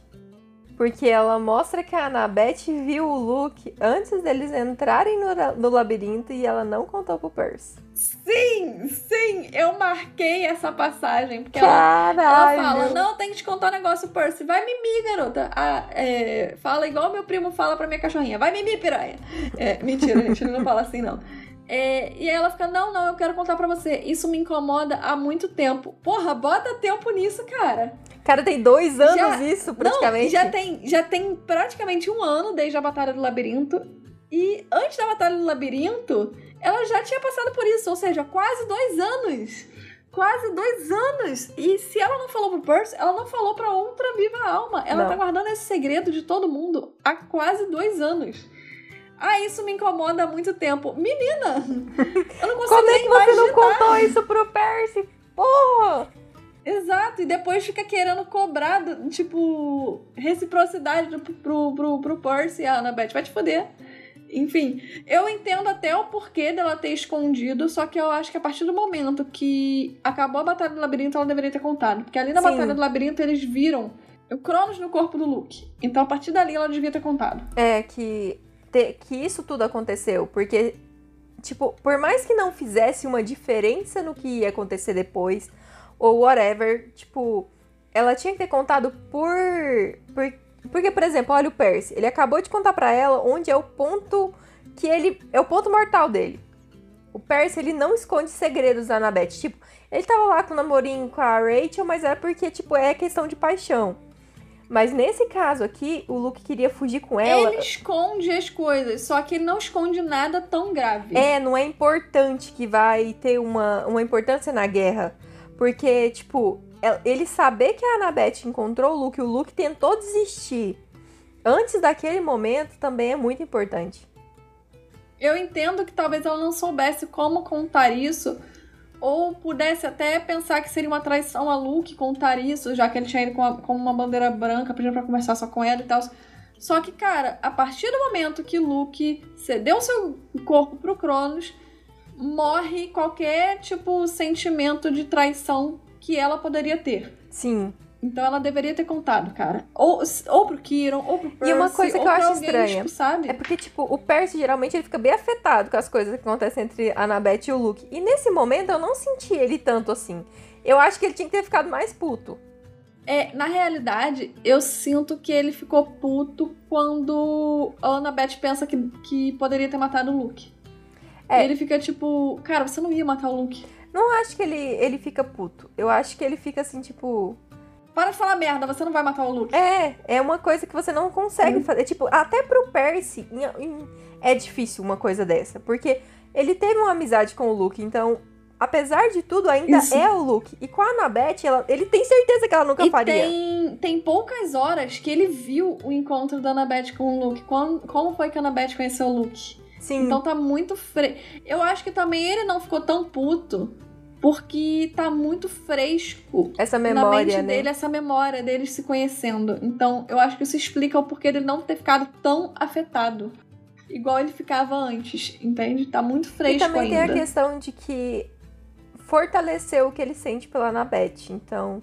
porque ela mostra que a Annabeth viu o Luke antes deles entrarem no, no labirinto e ela não contou pro Percy. Sim, sim, eu marquei essa passagem, porque ela, ela fala, não, tem que te contar um negócio, Percy, vai mimir, garota. Ah, é, fala igual meu primo fala pra minha cachorrinha, vai mimir, piranha. É, mentira, gente, ele não fala assim, não. É, e aí ela fica, não, não, eu quero contar pra você, isso me incomoda há muito tempo. Porra, bota tempo nisso, cara. Cara, tem dois anos já, isso, praticamente. Não, já tem, já tem praticamente um ano desde a Batalha do Labirinto. E antes da Batalha do Labirinto, ela já tinha passado por isso. Ou seja, quase dois anos. Quase dois anos. E se ela não falou pro Percy, ela não falou pra outra viva alma. Ela não. tá guardando esse segredo de todo mundo há quase dois anos. Ah, isso me incomoda há muito tempo. Menina! Eu não consigo Como nem é que você imaginar. Não contou isso pro Percy? Porra! Exato, e depois fica querendo cobrar, tipo, reciprocidade pro, pro, pro, pro Percy e a Annabeth. Vai te foder. Enfim, eu entendo até o porquê dela ter escondido, só que eu acho que a partir do momento que acabou a Batalha do Labirinto, ela deveria ter contado. Porque ali na Sim. Batalha do Labirinto, eles viram o Cronos no corpo do Luke. Então, a partir dali, ela devia ter contado. É, que, te, que isso tudo aconteceu, porque, tipo, por mais que não fizesse uma diferença no que ia acontecer depois... Ou whatever, tipo, ela tinha que ter contado por, por Porque, por exemplo, olha o Percy, ele acabou de contar pra ela onde é o ponto que ele... é o ponto mortal dele. O Percy, ele não esconde segredos da Annabeth. Tipo, ele tava lá com o namorinho com a Rachel, mas era porque, tipo, é questão de paixão. Mas nesse caso aqui, o Luke queria fugir com ela. Ele esconde as coisas, só que ele não esconde nada tão grave. É, não é importante que vai ter uma, uma importância na guerra. Porque, tipo... ele saber que a Annabeth encontrou o Luke, o Luke tentou desistir antes daquele momento, também é muito importante. Eu entendo que talvez ela não soubesse como contar isso, ou pudesse até pensar que seria uma traição a Luke contar isso, já que ele tinha ido com, a, com uma bandeira branca, pedindo pra conversar só com ela e tal. Só que, cara, a partir do momento que Luke cedeu seu corpo pro Cronos, morre qualquer tipo sentimento de traição que ela poderia ter. Sim. Então ela deveria ter contado, cara. Ou, ou pro Quíron, ou pro Percy. E uma coisa que eu acho estranha, tipo, sabe? É porque, tipo, o Percy, geralmente, ele fica bem afetado com as coisas que acontecem entre a Annabeth e o Luke. E nesse momento, eu não senti ele tanto assim. Eu acho que ele tinha que ter ficado mais puto. É, na realidade, eu sinto que ele ficou puto quando a Annabeth pensa que, que poderia ter matado o Luke. É. Ele fica, tipo... cara, você não ia matar o Luke. Não acho que ele, ele fica puto. Eu acho que ele fica assim, tipo... para de falar merda, você não vai matar o Luke. É, é uma coisa que você não consegue hum. fazer. Tipo, até pro Percy em, em, é difícil uma coisa dessa. Porque ele teve uma amizade com o Luke. Então, apesar de tudo, ainda Isso. é o Luke. E com a Annabeth, ela, ele tem certeza que ela nunca e faria. Tem, tem poucas horas que ele viu o encontro da Annabeth com o Luke. Como, como foi que a Annabeth conheceu o Luke? Sim. Então tá muito fresco. Eu acho que também ele não ficou tão puto porque tá muito fresco essa memória, na mente né? dele, essa memória dele se conhecendo. Então eu acho que isso explica o porquê dele não ter ficado tão afetado igual ele ficava antes, entende? Tá muito fresco ainda. E também ainda. Tem a questão de que fortaleceu o que ele sente pela Annabeth. Então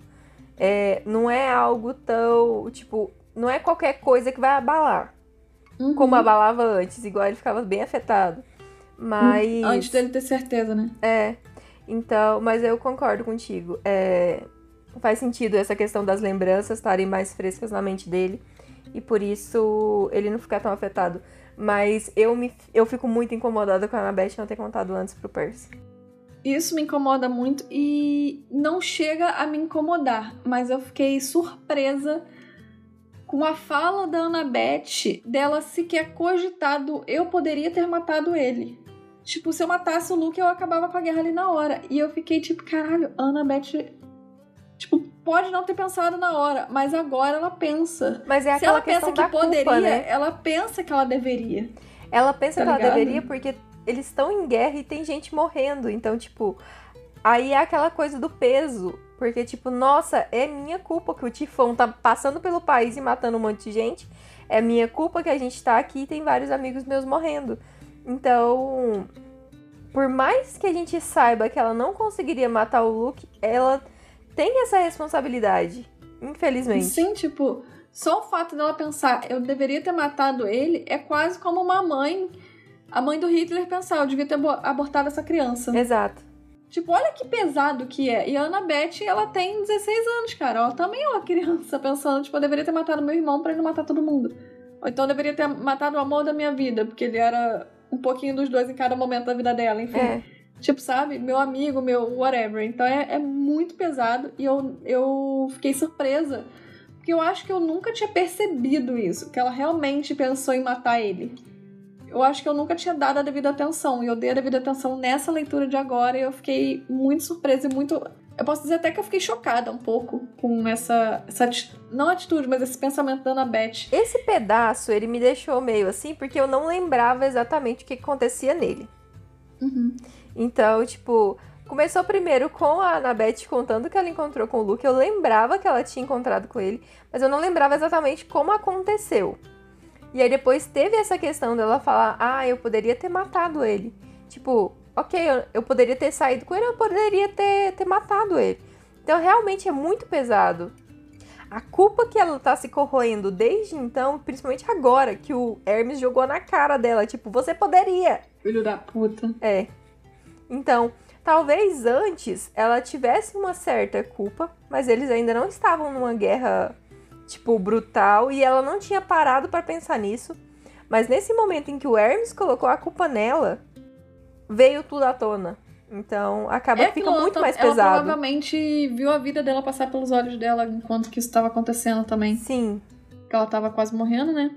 é, não é algo tão... tipo, não é qualquer coisa que vai abalar. Uhum. Como abalava antes, igual ele ficava bem afetado. Mas... antes dele ter certeza, né? É. Então, mas eu concordo contigo. É, faz sentido essa questão das lembranças estarem mais frescas na mente dele. E por isso ele não ficar tão afetado. Mas eu, me, eu fico muito incomodada com a Annabeth não ter contado antes pro Percy. Isso me incomoda muito e não chega a me incomodar. Mas eu fiquei surpresa... com a fala da Annabeth, dela sequer cogitado, eu poderia ter matado ele. Tipo, se eu matasse o Luke, eu acabava com a guerra ali na hora. E eu fiquei tipo, caralho, a Annabeth... tipo, pode não ter pensado na hora, mas agora ela pensa. Mas é aquela se ela pensa que poderia, culpa, né? Ela pensa que ela deveria. Ela pensa tá que ligado? Ela deveria porque eles estão em guerra e tem gente morrendo. Então, tipo, aí é aquela coisa do peso... porque, tipo, nossa, é minha culpa que o tifão tá passando pelo país e matando um monte de gente. É minha culpa que a gente tá aqui e tem vários amigos meus morrendo. Então, por mais que a gente saiba que ela não conseguiria matar o Luke, ela tem essa responsabilidade, infelizmente. Sim, tipo, só o fato dela pensar, eu deveria ter matado ele, é quase como uma mãe, a mãe do Hitler pensar, eu devia ter abortado essa criança. Exato. Tipo, olha que pesado que é. E a Annabeth, ela tem dezesseis anos, cara. Ela também é uma criança pensando, tipo, eu deveria ter matado meu irmão pra ele não matar todo mundo. Ou então eu deveria ter matado o amor da minha vida, porque ele era um pouquinho dos dois em cada momento da vida dela, enfim. É. Tipo, sabe? Meu amigo, meu whatever. Então é, é muito pesado e eu, eu fiquei surpresa. Porque eu acho que eu nunca tinha percebido isso, que ela realmente pensou em matar ele. Eu acho que eu nunca tinha dado a devida atenção. E eu dei a devida atenção nessa leitura de agora. E eu fiquei muito surpresa e muito... eu posso dizer até que eu fiquei chocada um pouco com essa... essa ati... não atitude, mas esse pensamento da Annabeth. Esse pedaço, ele me deixou meio assim, porque eu não lembrava exatamente o que acontecia nele. Uhum. Então, tipo... começou primeiro com a Annabeth contando que ela encontrou com o Luke. Eu lembrava que ela tinha encontrado com ele. Mas eu não lembrava exatamente como aconteceu. E aí depois teve essa questão dela falar, ah, eu poderia ter matado ele. Tipo, ok, eu, eu poderia ter saído com ele, eu poderia ter, ter matado ele. Então realmente é muito pesado. A culpa que ela tá se corroendo desde então, principalmente agora, que o Hermes jogou na cara dela, tipo, você poderia. Filho da puta. É. Então, talvez antes ela tivesse uma certa culpa, mas eles ainda não estavam numa guerra tipo, brutal, e ela não tinha parado pra pensar nisso, mas nesse momento em que o Hermes colocou a culpa nela, veio tudo à tona. Então, acaba é que fica muito mais pesado. Ela provavelmente viu a vida dela passar pelos olhos dela enquanto que isso estava acontecendo também. Sim. Porque ela estava quase morrendo, né?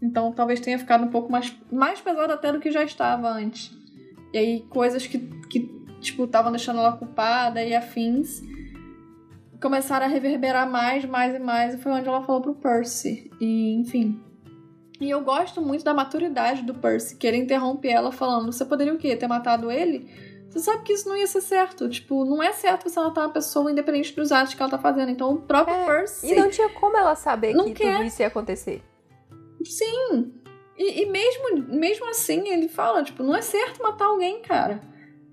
Então, talvez tenha ficado um pouco mais, mais pesado até do que já estava antes. E aí, coisas que, que tipo, estavam deixando ela culpada e afins começaram a reverberar mais, mais e mais. E foi onde ela falou pro Percy. E, enfim... E eu gosto muito da maturidade do Percy, que ele interrompe ela falando, você poderia o quê? Ter matado ele? Você sabe que isso não ia ser certo. Tipo, não é certo você matar uma pessoa independente dos atos que ela tá fazendo. Então o próprio é, Percy... E não tinha como ela saber que quer. Tudo isso ia acontecer. Sim. E, e mesmo, mesmo assim, ele fala, tipo, não é certo matar alguém, cara.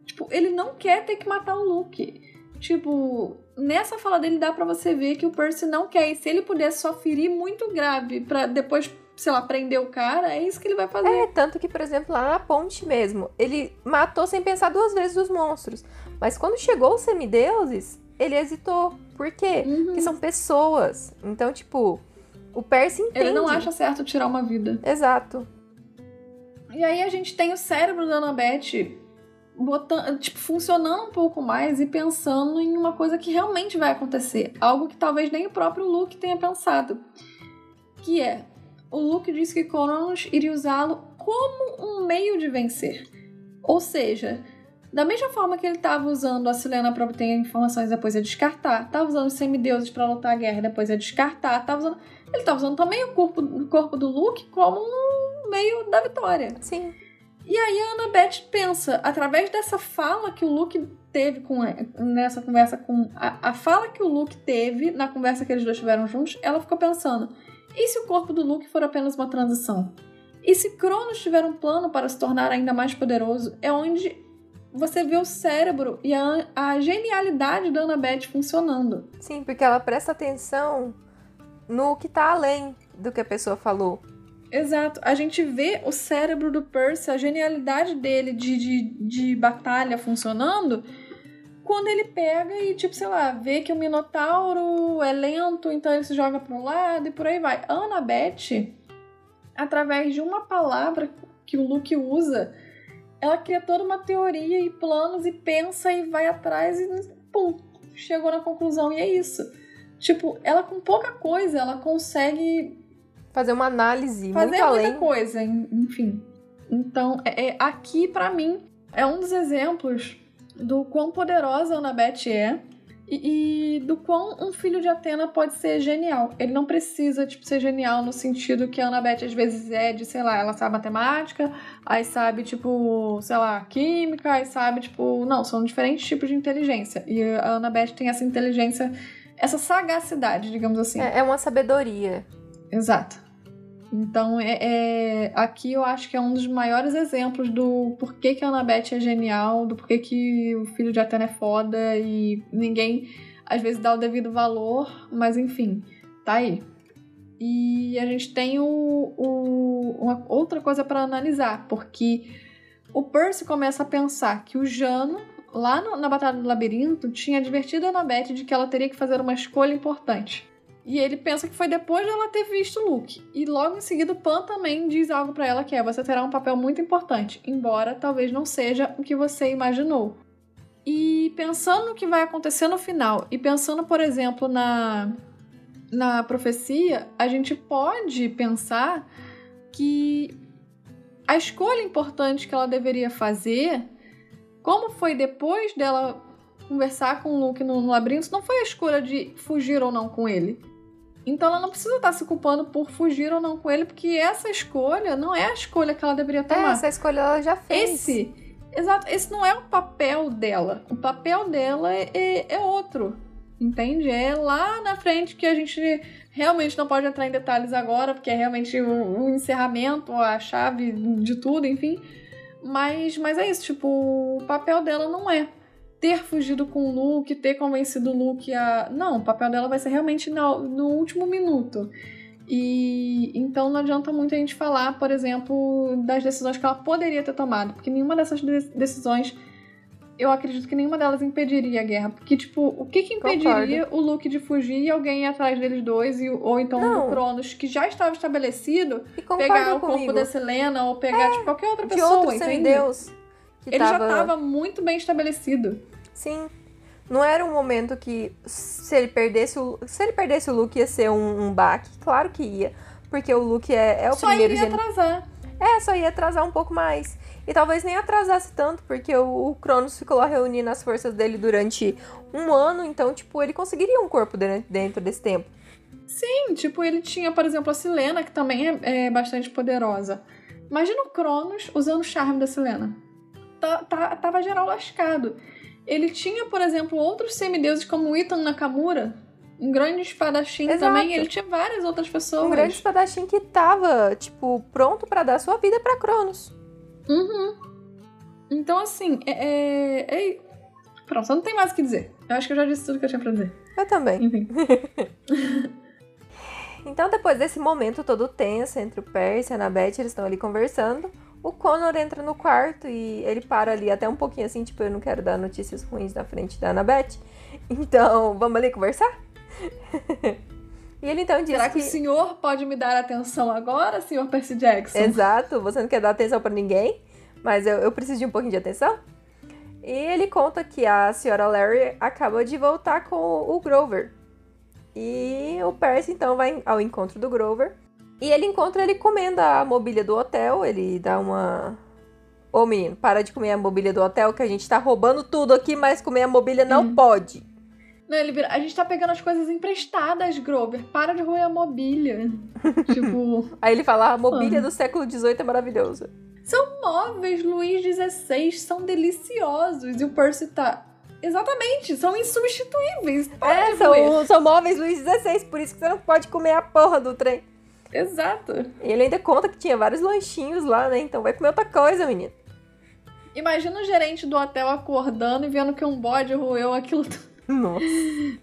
Tipo, ele não quer ter que matar o Luke. Tipo... Nessa fala dele dá pra você ver que o Percy não quer. E se ele pudesse só ferir muito grave pra depois... sei lá, prender o cara, é isso que ele vai fazer. É, tanto que, por exemplo, lá na ponte mesmo, ele matou sem pensar duas vezes os monstros. Mas quando chegou os semideuses, ele hesitou. Por quê? Uhum. Porque são pessoas. Então, tipo, o Percy entende. Ele não acha certo tirar uma vida. Exato. E aí a gente tem o cérebro da Annabeth botando, tipo, funcionando um pouco mais e pensando em uma coisa que realmente vai acontecer. Algo que talvez nem o próprio Luke tenha pensado. Que é... O Luke disse que Cronos iria usá-lo como um meio de vencer. Ou seja, da mesma forma que ele estava usando a Silena para obter informações e depois ia descartar, estava usando os semideuses para lutar a guerra e depois ia descartar, tava usando... ele estava usando também o corpo, o corpo do Luke como um meio da vitória. Sim. E aí a Annabeth pensa, através dessa fala que o Luke teve com, nessa conversa com... A, a fala que o Luke teve na conversa que eles dois tiveram juntos, ela ficou pensando... E se o corpo do Luke for apenas uma transição? E se Cronos tiver um plano para se tornar ainda mais poderoso? É onde você vê o cérebro e a, a genialidade da Annabeth funcionando. Sim, porque ela presta atenção no que está além do que a pessoa falou. Exato. A gente vê o cérebro do Percy, a genialidade dele de, de, de batalha funcionando... Quando ele pega e, tipo, sei lá, vê que o Minotauro é lento, então ele se joga para um lado e por aí vai. A Annabeth, através de uma palavra que o Luke usa, ela cria toda uma teoria e planos e pensa e vai atrás e, pum, chegou na conclusão e é isso. Tipo, ela com pouca coisa, ela consegue... Fazer uma análise muito além. Fazer muita coisa, enfim. Então, é, é, aqui, pra mim, é um dos exemplos... do quão poderosa a Annabeth é e, e do quão um filho de Atena pode ser genial. Ele não precisa, tipo, ser genial no sentido que a Annabeth às vezes é de, sei lá, ela sabe matemática, aí sabe, tipo, sei lá, química, aí sabe, tipo... Não, são diferentes tipos de inteligência. E a Annabeth tem essa inteligência, essa sagacidade, digamos assim. É, é uma sabedoria. Exato. Então, é, é, aqui eu acho que é um dos maiores exemplos do porquê que a Annabeth é genial, do porquê que o filho de Atena é foda e ninguém, às vezes, dá o devido valor, mas enfim, tá aí. E a gente tem o, o, uma outra coisa para analisar, porque o Percy começa a pensar que o Jano, lá no, na Batalha do Labirinto, tinha advertido a Annabeth de que ela teria que fazer uma escolha importante. E ele pensa que foi depois dela ter visto o Luke. E logo em seguida o Pan também diz algo pra ela que é: você terá um papel muito importante, embora talvez não seja o que você imaginou. E pensando no que vai acontecer no final, e pensando, por exemplo, na, na profecia, a gente pode pensar que a escolha importante que ela deveria fazer, como foi depois dela conversar com o Luke no, no labirinto, não foi a escolha de fugir ou não com ele. Então ela não precisa estar se culpando por fugir ou não com ele, porque essa escolha não é a escolha que ela deveria tomar. É, essa escolha ela já fez. Esse, exato, esse não é o papel dela. O papel dela é, é, é outro, entende? É lá na frente que a gente realmente não pode entrar em detalhes agora, porque é realmente o, o encerramento, a chave de tudo, enfim. Mas, mas é isso, tipo, o papel dela não é ter fugido com o Luke, ter convencido o Luke a... Não, o papel dela vai ser realmente no, no último minuto. E então não adianta muito a gente falar, por exemplo, das decisões que ela poderia ter tomado, porque nenhuma dessas decisões eu acredito que nenhuma delas impediria a guerra. Porque, tipo, o que que impediria Concordo. o Luke de fugir e alguém ir atrás deles dois? E, ou então não. o Cronos, que já estava estabelecido, pegar o corpo comigo. da Silena ou pegar é, tipo, qualquer outra pessoa, de outro semideus que Ele tava... já estava muito bem estabelecido. Sim. Não era um momento que, se ele perdesse o, se ele perdesse o Luke, ia ser um, um baque. Claro que ia, porque o Luke é, é o só primeiro... Só ia gen... atrasar. É, só ia atrasar um pouco mais. E talvez nem atrasasse tanto, porque o, o Cronos ficou lá reunindo as forças dele durante um ano. Então, tipo, ele conseguiria um corpo dentro, dentro desse tempo. Sim, tipo, ele tinha, por exemplo, a Silena, que também é, é bastante poderosa. Imagina o Cronos usando o charme da Silena. Tá, tá, tava geral lascado. Ele tinha, por exemplo, outros semideuses como Itan Nakamura, um grande espadachim Exato. também, ele tinha várias outras pessoas. Um grande espadachim que tava, tipo, pronto pra dar sua vida pra Cronos. Uhum. Então, assim, é... é, é... Pronto, eu não tenho mais o que dizer. Eu acho que eu já disse tudo que eu tinha pra dizer. Eu também. Enfim. Então, depois desse momento todo tenso entre o Percy e a Annabeth, eles estão ali conversando. O Connor entra no quarto e ele para ali até um pouquinho assim, tipo, eu não quero dar notícias ruins na frente da Annabeth. Então, vamos ali conversar? E ele então diz Será que... que o senhor pode me dar atenção agora, senhor Percy Jackson? Exato, você não quer dar atenção pra ninguém, mas eu, eu preciso de um pouquinho de atenção. E ele conta que a senhora Larry acaba de voltar com o Grover. E o Percy então vai ao encontro do Grover. E ele encontra ele comendo a mobília do hotel, ele dá uma... Ô oh, menino, para de comer a mobília do hotel, que a gente tá roubando tudo aqui, mas comer a mobília não hum. pode. Não, ele vira... A gente tá pegando as coisas emprestadas, Grover, para de roer a mobília. Tipo... Aí ele fala, a mobília ah. do século dezoito é maravilhosa. São móveis, Luís dezesseis, são deliciosos. E o Percy tá... Exatamente, são insubstituíveis. É, são, são móveis Luís dezesseis, por isso que você não pode comer a porra do trem. Exato. Ele ainda conta que tinha vários lanchinhos lá, né? Então vai comer outra coisa, menino. Imagina o gerente do hotel acordando e vendo que um bode roeu aquilo tudo. Nossa.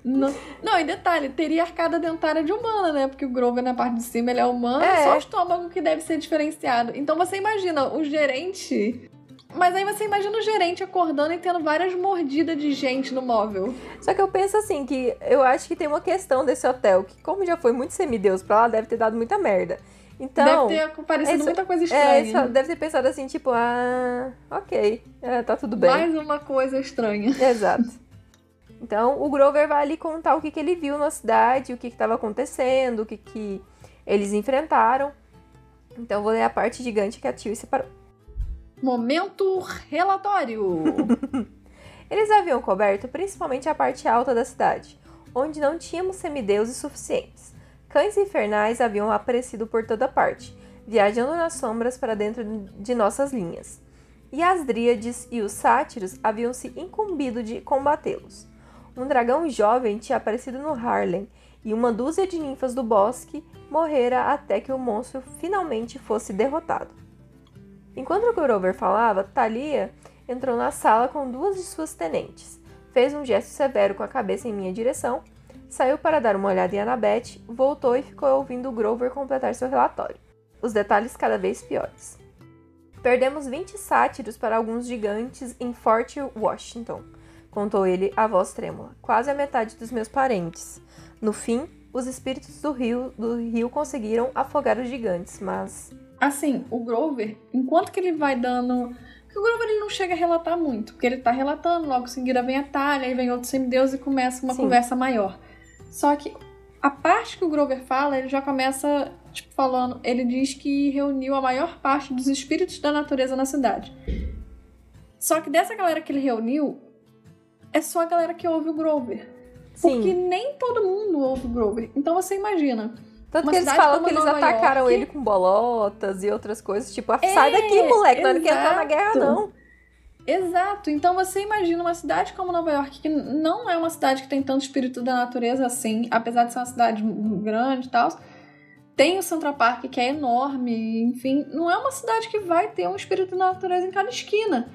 Não, não, e detalhe, teria arcada dentária de humana, né? Porque o Grover na parte de cima, ele é humano, é. só o estômago que deve ser diferenciado. Então você imagina o gerente... Mas aí você imagina o gerente acordando e tendo várias mordidas de gente no móvel. Só que eu penso assim, que eu acho que tem uma questão desse hotel, que como já foi muito semideus pra lá, deve ter dado muita merda. Então... Deve ter aparecido isso, muita coisa estranha. É, isso, deve ter pensado assim, tipo, ah, ok, é, tá tudo bem. Mais uma coisa estranha. Exato. Então, o Grover vai ali contar o que, que ele viu na cidade, o que, que tava acontecendo, o que, que eles enfrentaram. Então, eu vou ler a parte gigante que a Tio separou. Momento relatório! Eles haviam coberto principalmente a parte alta da cidade, onde não tínhamos semideuses suficientes. Cães infernais haviam aparecido por toda parte, viajando nas sombras para dentro de nossas linhas. E as dríades e os sátiros haviam se incumbido de combatê-los. Um dragão jovem tinha aparecido no Harlem, e uma dúzia de ninfas do bosque morrera até que o monstro finalmente fosse derrotado. Enquanto o Grover falava, Thalia entrou na sala com duas de suas tenentes, fez um gesto severo com a cabeça em minha direção, saiu para dar uma olhada em Annabeth, voltou e ficou ouvindo o Grover completar seu relatório. Os detalhes cada vez piores. Perdemos vinte sátiros para alguns gigantes em Fort Washington, contou ele a voz trêmula, quase a metade dos meus parentes. No fim, os espíritos do rio, do rio conseguiram afogar os gigantes, mas... Assim, o Grover, enquanto que ele vai dando... Porque o Grover ele não chega a relatar muito, porque ele tá relatando, logo em seguida vem a Thalia, aí vem outro semideus e começa uma Sim. conversa maior. Só que a parte que o Grover fala, ele já começa, tipo, falando... Ele diz que reuniu a maior parte dos espíritos da natureza na cidade. Só que dessa galera que ele reuniu, é só a galera que ouve o Grover. Sim. Porque nem todo mundo ouve o Grover. Então você imagina... Tanto uma que eles falam que eles Nova atacaram York. Ele com bolotas e outras coisas. Tipo, ah, sai é, daqui, moleque, exato. Nós não queremos entrar na guerra, não. Exato. Então você imagina uma cidade como Nova York, que não é uma cidade que tem tanto espírito da natureza assim, apesar de ser uma cidade grande e tal. Tem o Central Park, que é enorme, enfim. Não é uma cidade que vai ter um espírito da natureza em cada esquina.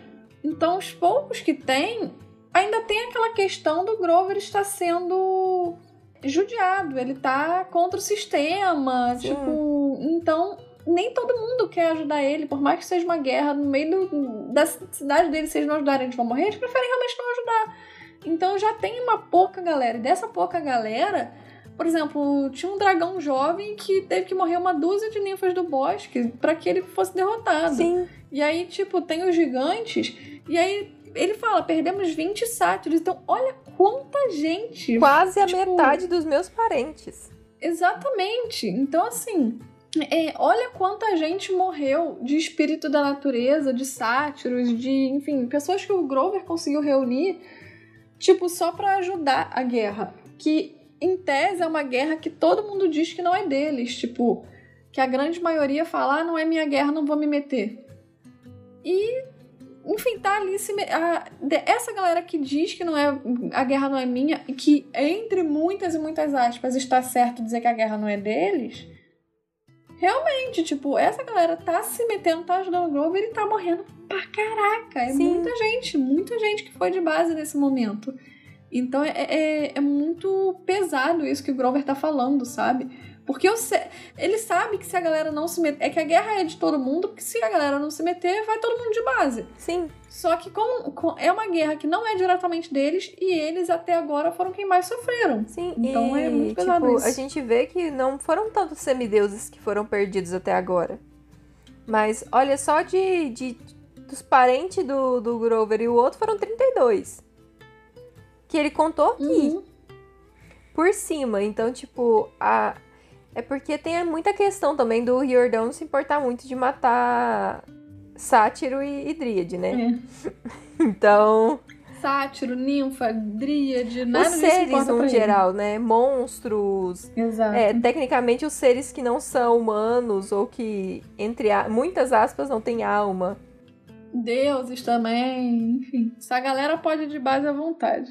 Então, os poucos que tem, ainda tem aquela questão do Grover estar sendo... judiado, ele tá contra o sistema, Sim. tipo... Então, nem todo mundo quer ajudar ele, por mais que seja uma guerra no meio do, da cidade dele, se eles não ajudarem eles vão morrer, eles preferem realmente não ajudar. Então já tem uma pouca galera, e dessa pouca galera, por exemplo, tinha um dragão jovem que teve que morrer uma dúzia de ninfas do bosque pra que ele fosse derrotado. Sim. E aí, tipo, tem os gigantes, e aí ele fala, perdemos vinte sátiros, então olha quanta gente. Quase tipo, a metade dos meus parentes. Exatamente, então assim, é, olha quanta gente morreu de espírito da natureza, de sátiros, de, enfim, pessoas que o Grover conseguiu reunir, tipo, só pra ajudar a guerra, que em tese é uma guerra que todo mundo diz que não é deles, tipo, que a grande maioria fala, ah, não é minha guerra, não vou me meter. E, enfim, tá ali, se, a, essa galera que diz que não é, a guerra não é minha, e que entre muitas e muitas aspas está certo dizer que a guerra não é deles, realmente, tipo, essa galera tá se metendo, tá ajudando o Grover e tá morrendo pra caraca. É Sim. muita gente, muita gente que foi de base nesse momento. Então é, é, é muito pesado isso que o Grover tá falando, sabe? Porque eu sei, ele sabe que se a galera não se meter... É que a guerra é de todo mundo, porque se a galera não se meter, vai todo mundo de base. Sim. Só que como, como é uma guerra que não é diretamente deles, e eles até agora foram quem mais sofreram. Sim. Então e, é muito pesado tipo, isso. A gente vê que não foram tantos semideuses que foram perdidos até agora. Mas olha só de, de, dos parentes do, do Grover e o outro foram trinta e dois. Que ele contou aqui. Uhum. Por cima. Então, tipo... a É porque tem muita questão também do Riordan se importar muito de matar sátiro e, e dríade, né? É. Então... Sátiro, ninfa, dríade, nada disso importa pra ele. Os seres, no geral, né? Monstros. Exato. É, tecnicamente, os seres que não são humanos ou que, entre a... muitas aspas, não têm alma. Deuses também, enfim. Essa galera pode ir de base à vontade.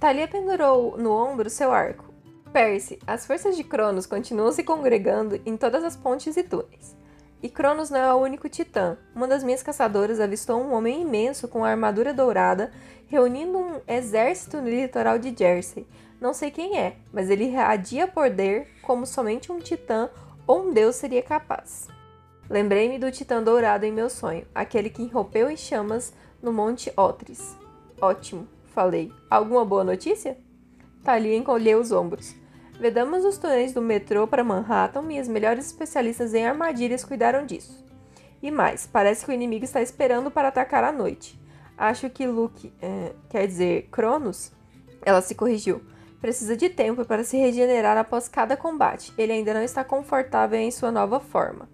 Thalia pendurou no ombro seu arco. Percy, as forças de Cronos continuam se congregando em todas as pontes e túneis. E Cronos não é o único titã. Uma das minhas caçadoras avistou um homem imenso com a armadura dourada reunindo um exército no litoral de Jersey. Não sei quem é, mas ele irradia poder como somente um titã ou um deus seria capaz. Lembrei-me do titã dourado em meu sonho, aquele que enroupeu em chamas no Monte Otris. Ótimo, falei. Alguma boa notícia? Thalia encolheu os ombros. Vedamos os túneis do metrô para Manhattan, minhas melhores especialistas em armadilhas cuidaram disso. E mais, parece que o inimigo está esperando para atacar à noite. Acho que Luke, eh, quer dizer, Cronos, ela se corrigiu, precisa de tempo para se regenerar após cada combate. Ele ainda não está confortável em sua nova forma.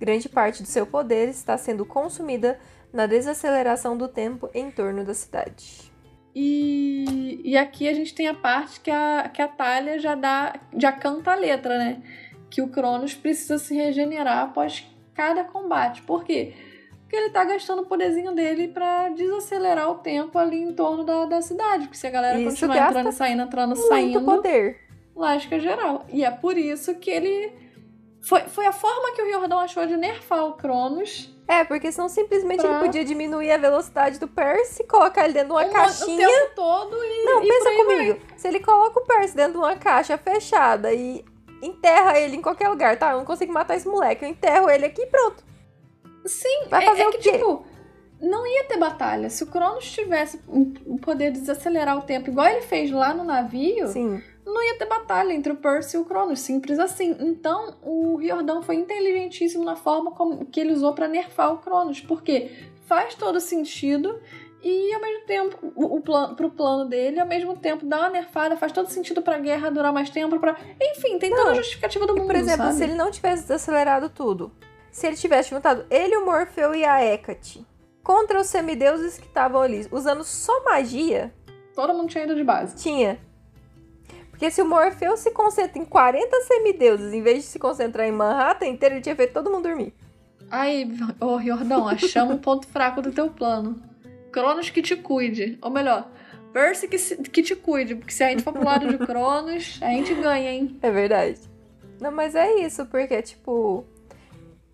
Grande parte do seu poder está sendo consumida na desaceleração do tempo em torno da cidade. E, e aqui a gente tem a parte que a, que a Thalia já dá, já canta a letra, né? Que o Cronos precisa se regenerar após cada combate. Por quê? Porque ele tá gastando o poderzinho dele pra desacelerar o tempo ali em torno da, da cidade. Porque se a galera isso continuar entrando e saindo, entrando e saindo, poder. Lasca geral. E é por isso que ele... Foi, foi a forma que o Riordan achou de nerfar o Cronos... É, porque senão simplesmente pra... ele podia diminuir a velocidade do Percy, colocar ele dentro de uma um, caixinha... O tempo todo e... Não, e pensa comigo. Vai. Se ele coloca o Percy dentro de uma caixa fechada e enterra ele em qualquer lugar, tá? Eu não consigo matar esse moleque. Eu enterro ele aqui e pronto. Sim, vai fazer é, é o que, quê? Tipo, não ia ter batalha. Se o Cronos tivesse o poder de desacelerar o tempo, igual ele fez lá no navio... Sim. Não ia ter batalha entre o Percy e o Cronos, simples assim. Então, o Riordan foi inteligentíssimo na forma como, que ele usou para nerfar o Cronos, porque faz todo sentido e, ao mesmo tempo, o, o plan, pro plano dele, ao mesmo tempo, dá uma nerfada, faz todo sentido pra guerra durar mais tempo, pra... Enfim, tem não, toda a justificativa do mundo, por exemplo, sabe? Se ele não tivesse desacelerado tudo, se ele tivesse juntado ele, o Morfeu e a Hecate contra os semideuses que estavam ali, usando só magia... Todo mundo tinha ido de base. Tinha. Porque se o Morfeu se concentra em quarenta semideuses, em vez de se concentrar em Manhattan inteiro, ele tinha feito todo mundo dormir. Aí, ô oh, Riordan, achamos um ponto fraco do teu plano. Cronos que te cuide. Ou melhor, Percy que, se, que te cuide. Porque se a gente for pro lado de Cronos, a gente ganha, hein? É verdade. Não, mas é isso, porque, tipo...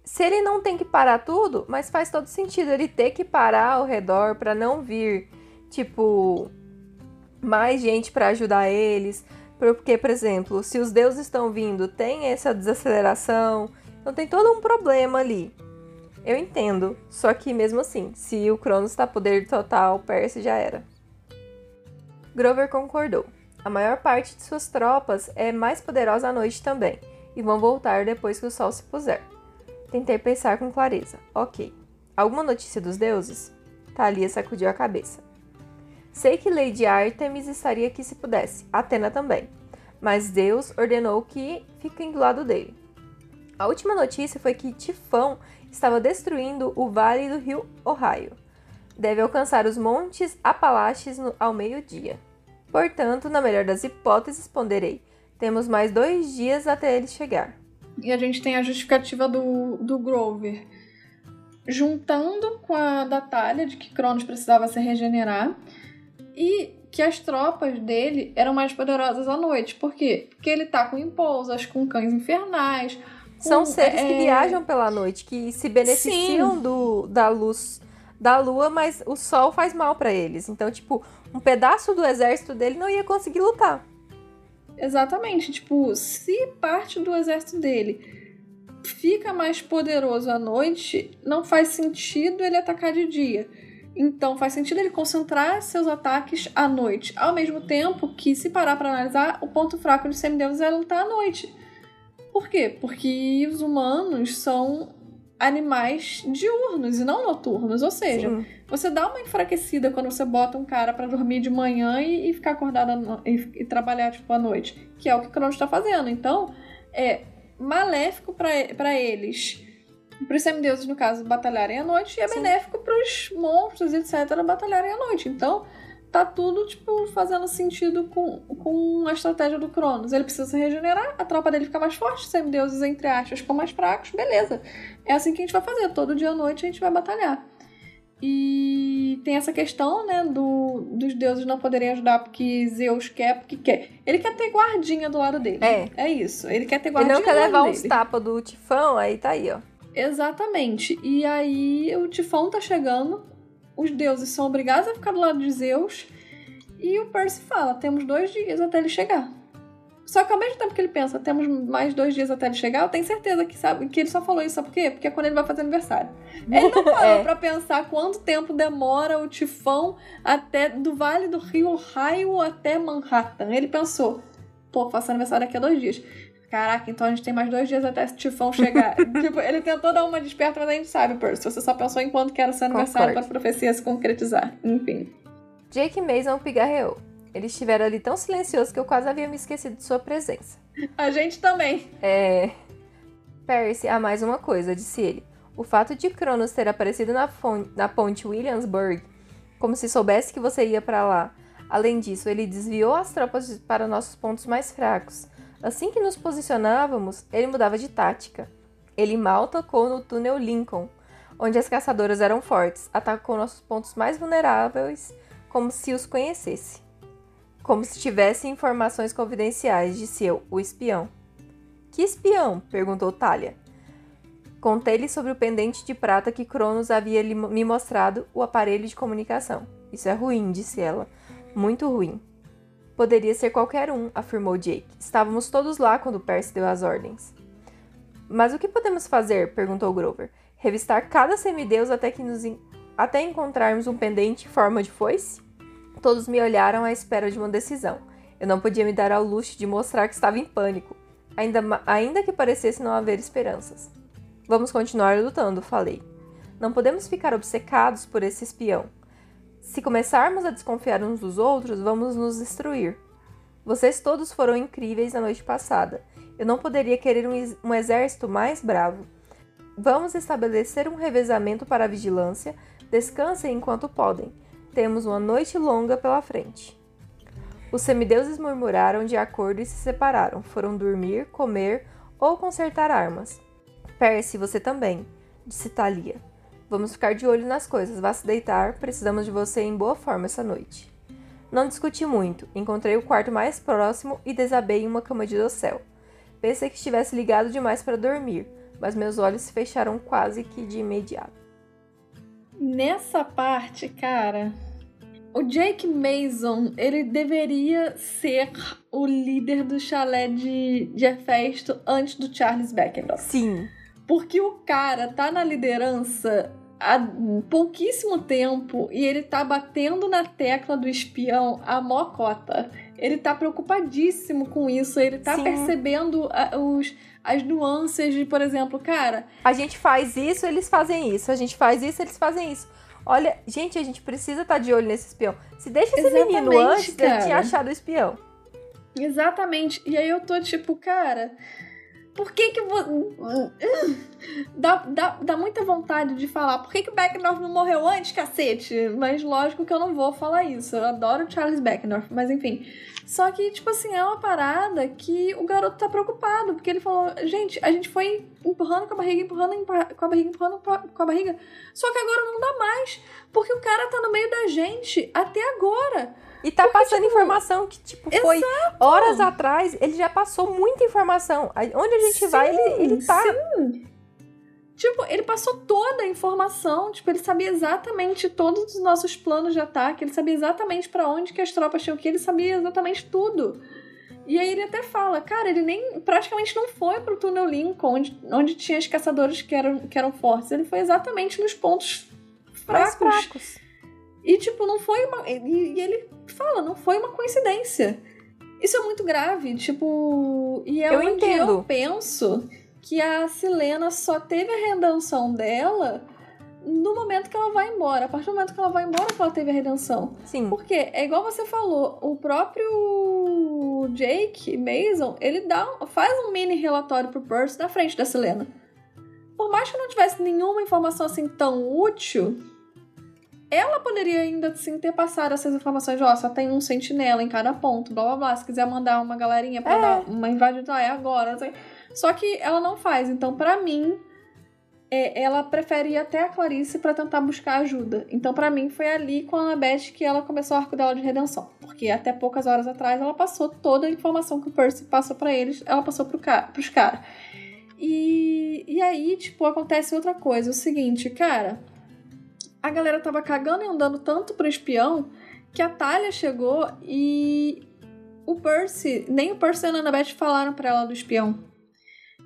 Se ele não tem que parar tudo, mas faz todo sentido ele ter que parar ao redor pra não vir, tipo... mais gente pra ajudar eles... Porque, por exemplo, se os deuses estão vindo, tem essa desaceleração Então tem todo um problema ali. Eu entendo, só que mesmo assim, se o Cronos tá poder total, Percy já era. Grover concordou. A maior parte de suas tropas é mais poderosa à noite também, e vão voltar depois que o sol se puser. Tentei pensar com clareza. Ok. Alguma notícia dos deuses? Thalia sacudiu a cabeça. Sei que Lady Artemis estaria aqui se pudesse, Atena também, mas Deus ordenou que fiquem do lado dele. A última notícia foi que Tifão estava destruindo o vale do rio Ohio. Deve alcançar os montes Apalaches no, ao meio-dia. Portanto, na melhor das hipóteses, ponderei. Temos mais dois dias até ele chegar. E a gente tem a justificativa do, do Grover. Juntando com a da Thalia, de que Cronos precisava se regenerar. E que as tropas dele eram mais poderosas à noite. Por quê? Porque ele tá com imposas, com cães infernais... São seres é... que viajam pela noite, que se beneficiam do, da luz da lua, mas o sol faz mal pra eles. Então, tipo, um pedaço do exército dele não ia conseguir lutar. Exatamente. Tipo, se parte do exército dele fica mais poderoso à noite, não faz sentido ele atacar de dia. Então, faz sentido ele concentrar seus ataques à noite. Ao mesmo tempo que, se parar pra analisar, o ponto fraco dos semideuses é lutar à noite. Por quê? Porque os humanos são animais diurnos e não noturnos. Ou seja, sim, você dá uma enfraquecida quando você bota um cara pra dormir de manhã e, e ficar acordado no, e, e trabalhar tipo à noite. Que é o que o Cronos tá fazendo. Então, é maléfico pra, pra eles, pros semideuses, no caso, batalharem à noite. E é sim, benéfico pros monstros, etcétera, batalharem à noite. Então, tá tudo, tipo, fazendo sentido com, com a estratégia do Cronos. Ele precisa se regenerar, a tropa dele fica mais forte, os semideuses, entre aspas, ficam mais fracos, beleza. É assim que a gente vai fazer, todo dia à noite a gente vai batalhar. E tem essa questão, né, do, dos deuses não poderem ajudar porque Zeus quer, porque quer. Ele quer ter guardinha do lado dele. É. É isso, ele quer ter guardinha do lado dele. Ele não quer levar uns tapas do Tifão, aí tá aí, ó. Exatamente. E aí o Tifão tá chegando... Os deuses são obrigados a ficar do lado de Zeus. E o Percy fala, temos dois dias até ele chegar. Só que ao mesmo tempo que ele pensa, temos mais dois dias até ele chegar, eu tenho certeza que, sabe, que ele só falou isso. Sabe por quê? Porque é quando ele vai fazer aniversário. Ele não parou é. pra pensar quanto tempo demora o tifão até do Vale do Rio Ohio até Manhattan. Ele pensou, pô, faço aniversário daqui a dois dias. Caraca, então a gente tem mais dois dias até esse tifão chegar. Tipo, ele tentou dar uma desperta, mas a gente sabe, Percy. Você só pensou em quanto que era seu aniversário para a profecia se concretizar. Enfim. Jake Mason pigarreou. Eles estiveram ali tão silenciosos que eu quase havia me esquecido de sua presença. A gente também. É... Percy, há mais uma coisa, disse ele. O fato de Cronos ter aparecido na, fon... na ponte Williamsburg, como se soubesse que você ia para lá. Além disso, ele desviou as tropas para nossos pontos mais fracos. Assim que nos posicionávamos, ele mudava de tática. Ele mal tocou no túnel Lincoln, onde as caçadoras eram fortes, atacou nossos pontos mais vulneráveis, como se os conhecesse. Como se tivesse informações confidenciais, disse eu, o espião. Que espião? Perguntou Thalia. Contei-lhe sobre o pendente de prata que Cronos havia me mostrado, o aparelho de comunicação. Isso é ruim, disse ela. Muito ruim. Poderia ser qualquer um, afirmou Jake. Estávamos todos lá quando Percy deu as ordens. Mas o que podemos fazer? Perguntou Grover. Revistar cada semideus até, que nos en... até encontrarmos um pendente em forma de foice? Todos me olharam à espera de uma decisão. Eu não podia me dar ao luxo de mostrar que estava em pânico, ainda, ma... ainda que parecesse não haver esperanças. Vamos continuar lutando, falei. Não podemos ficar obcecados por esse espião. Se começarmos a desconfiar uns dos outros, vamos nos destruir. Vocês todos foram incríveis na noite passada. Eu não poderia querer um, um exército mais bravo. Vamos estabelecer um revezamento para a vigilância. Descansem enquanto podem. Temos uma noite longa pela frente. Os semideuses murmuraram de acordo e se separaram. Foram dormir, comer ou consertar armas. Percy, você também, disse Thalia. Vamos ficar de olho nas coisas, vá se deitar, precisamos de você em boa forma essa noite. Não discuti muito, encontrei o quarto mais próximo e desabei em uma cama de docel. Pensei que estivesse ligado demais para dormir, mas meus olhos se fecharam quase que de imediato. Nessa parte, cara, o Jake Mason, ele deveria ser o líder do chalé de, de Hefesto antes do Charles Beckendorf. Sim. Porque o cara tá na liderança há pouquíssimo tempo e ele tá batendo na tecla do espião a mocota. Ele tá preocupadíssimo com isso, ele tá Sim. percebendo a, os, as nuances de, por exemplo, cara... A gente faz isso, eles fazem isso. A gente faz isso, eles fazem isso. Olha, gente, a gente precisa estar de olho nesse espião. Se deixa esse Exatamente, menino antes, cara. Ele tinha achado o espião. Exatamente. E aí eu tô tipo, cara... Por que que... Vo... Dá, dá, dá muita vontade de falar. Por que que o Beckendorf não morreu antes, cacete? Mas lógico que eu não vou falar isso. Eu adoro o Charles Beckendorf, mas enfim. Só que, tipo assim, é uma parada que o garoto tá preocupado. Porque ele falou, gente, a gente foi empurrando com a barriga, empurrando com a barriga, empurrando com a barriga. Só que agora não dá mais. Porque o cara tá no meio da gente até agora. E tá Porque, passando tipo, informação que, tipo, foi exato. Horas atrás, ele já passou muita informação. Onde a gente sim, vai, ele, ele tá... Sim. Tipo, ele passou toda a informação, tipo, ele sabia exatamente todos os nossos planos de ataque, ele sabia exatamente pra onde que as tropas tinham que ir, ele sabia exatamente tudo. E aí ele até fala, cara, ele nem praticamente não foi pro túnel Lincoln, onde, onde tinha os caçadores que eram, que eram fortes, ele foi exatamente nos pontos fracos. fracos. E, tipo, não foi uma... E, e ele fala, não foi uma coincidência. Isso é muito grave, tipo... E é eu onde entendo. Eu penso que a Silena só teve a redenção dela no momento que ela vai embora. A partir do momento que ela vai embora que ela teve a redenção. Sim. Porque, é igual você falou, o próprio Jake Mason, ele dá um, faz um mini relatório pro Percy na frente da Silena. Por mais que não tivesse nenhuma informação, assim, tão útil... Ela poderia ainda, sim, ter passado essas informações de, ó, só tem um sentinela em cada ponto, blá, blá, blá. Se quiser mandar uma galerinha pra é. dar uma invadida, é agora. Assim. Só que ela não faz. Então, pra mim, é, ela prefere ir até a Clarice pra tentar buscar ajuda. Então, pra mim, foi ali com a Annabeth que ela começou o arco dela de redenção. Porque até poucas horas atrás, ela passou toda a informação que o Percy passou pra eles, ela passou pro ca- pros caras. E, e aí, tipo, acontece outra coisa. O seguinte, cara... A galera tava cagando e andando tanto pro espião que a Thalia chegou e o Percy, nem o Percy e a Annabeth falaram pra ela do espião.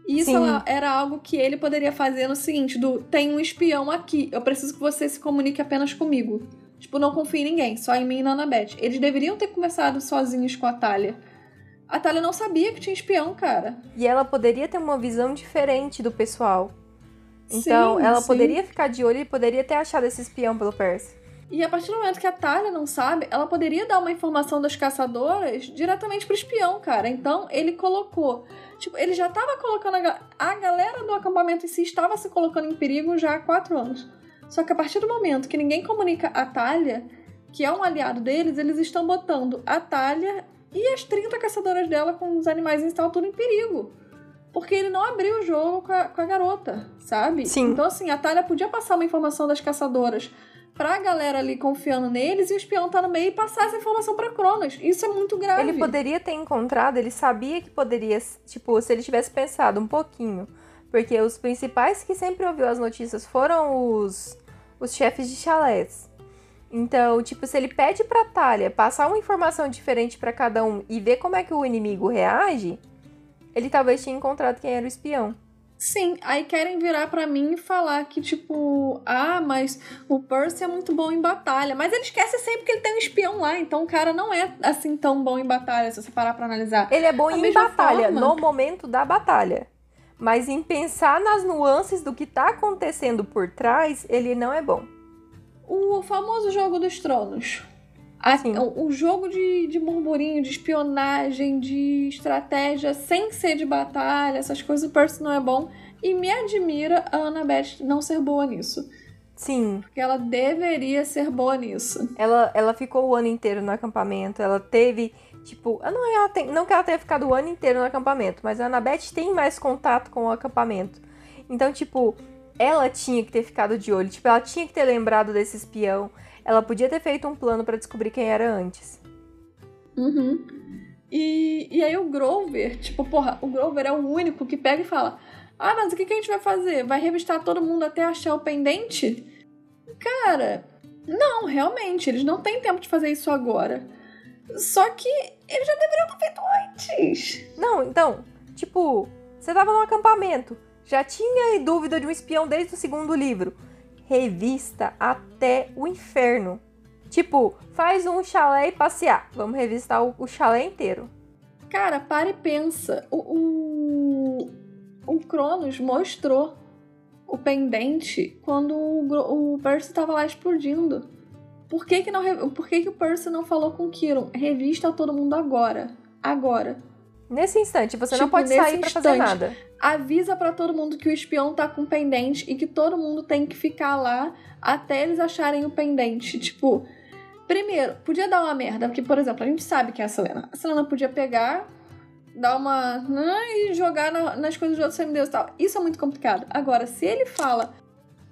E isso ela, era algo que ele poderia fazer no seguinte, do tem um espião aqui, eu preciso que você se comunique apenas comigo. Tipo, não confie em ninguém, só em mim e na Annabeth. Eles deveriam ter começado sozinhos com a Thalia. A Thalia não sabia que tinha espião, cara. E ela poderia ter uma visão diferente do pessoal. Então, sim, ela sim. poderia ficar de olho e poderia ter achado esse espião pelo Percy. E a partir do momento que a Thalia não sabe, ela poderia dar uma informação das caçadoras diretamente pro espião, cara. Então, ele colocou... Tipo, ele já tava colocando... A, ga- a galera do acampamento em si estava se colocando em perigo já há quatro anos. Só que a partir do momento que ninguém comunica a Thalia, que é um aliado deles, eles estão botando a Thalia e as trinta caçadoras dela com os animais em estado tudo em perigo. Porque ele não abriu o jogo com a, com a garota, sabe? Sim. Então, assim, a Thalia podia passar uma informação das caçadoras pra galera ali confiando neles e o espião tá no meio e passar essa informação pra Cronos. Isso é muito grave. Ele poderia ter encontrado, ele sabia que poderia, tipo, se ele tivesse pensado um pouquinho. Porque os principais que sempre ouviu as notícias foram os, os chefes de chalés. Então, tipo, se ele pede pra Thalia passar uma informação diferente pra cada um e ver como é que o inimigo reage... Ele talvez tinha encontrado quem era o espião. Sim, aí querem virar pra mim e falar que, tipo... Ah, mas o Percy é muito bom em batalha. Mas ele esquece sempre que ele tem um espião lá. Então o cara não é, assim, tão bom em batalha, se você parar pra analisar. Ele é bom em batalha, no momento da batalha. Mas em pensar nas nuances do que tá acontecendo por trás, ele não é bom. O famoso jogo dos tronos... Assim, o jogo de, de murmurinho, de espionagem, de estratégia, sem ser de batalha, essas coisas, o Percy não é bom. E me admira a Annabeth não ser boa nisso. Sim. Porque ela deveria ser boa nisso. Ela, ela ficou o ano inteiro no acampamento, ela teve, tipo... Não, ela tem, não que ela tenha ficado o ano inteiro no acampamento, mas a Annabeth tem mais contato com o acampamento. Então, tipo, ela tinha que ter ficado de olho, tipo, ela tinha que ter lembrado desse espião... Ela podia ter feito um plano pra descobrir quem era antes. Uhum. E, e aí o Grover, tipo, porra, o Grover é o único que pega e fala: ah, mas o que, que a gente vai fazer? Vai revistar todo mundo até achar o pendente? Cara, não, realmente, eles não têm tempo de fazer isso agora. Só que eles já deveriam ter feito antes. Não, então, tipo, você tava num acampamento. Já tinha dúvida de um espião desde o segundo livro. Revista até o inferno. Tipo, faz um chalé e passear. Vamos revistar o, o chalé inteiro. Cara, para e pensa. O, o, o Cronos mostrou o pendente quando o, o Percy tava lá explodindo. Por que que, não, por que que o Percy não falou com o Quíron? Revista todo mundo agora. Agora. Nesse instante. Você tipo, não pode sair pra instante, fazer nada. Avisa pra todo mundo que o espião tá com pendente e que todo mundo tem que ficar lá até eles acharem o pendente. Tipo, primeiro, podia dar uma merda. Porque, por exemplo, a gente sabe que é a Silena. A Silena podia pegar, dar uma... e jogar na, nas coisas de outros semideus e tal. Isso é muito complicado. Agora, se ele fala...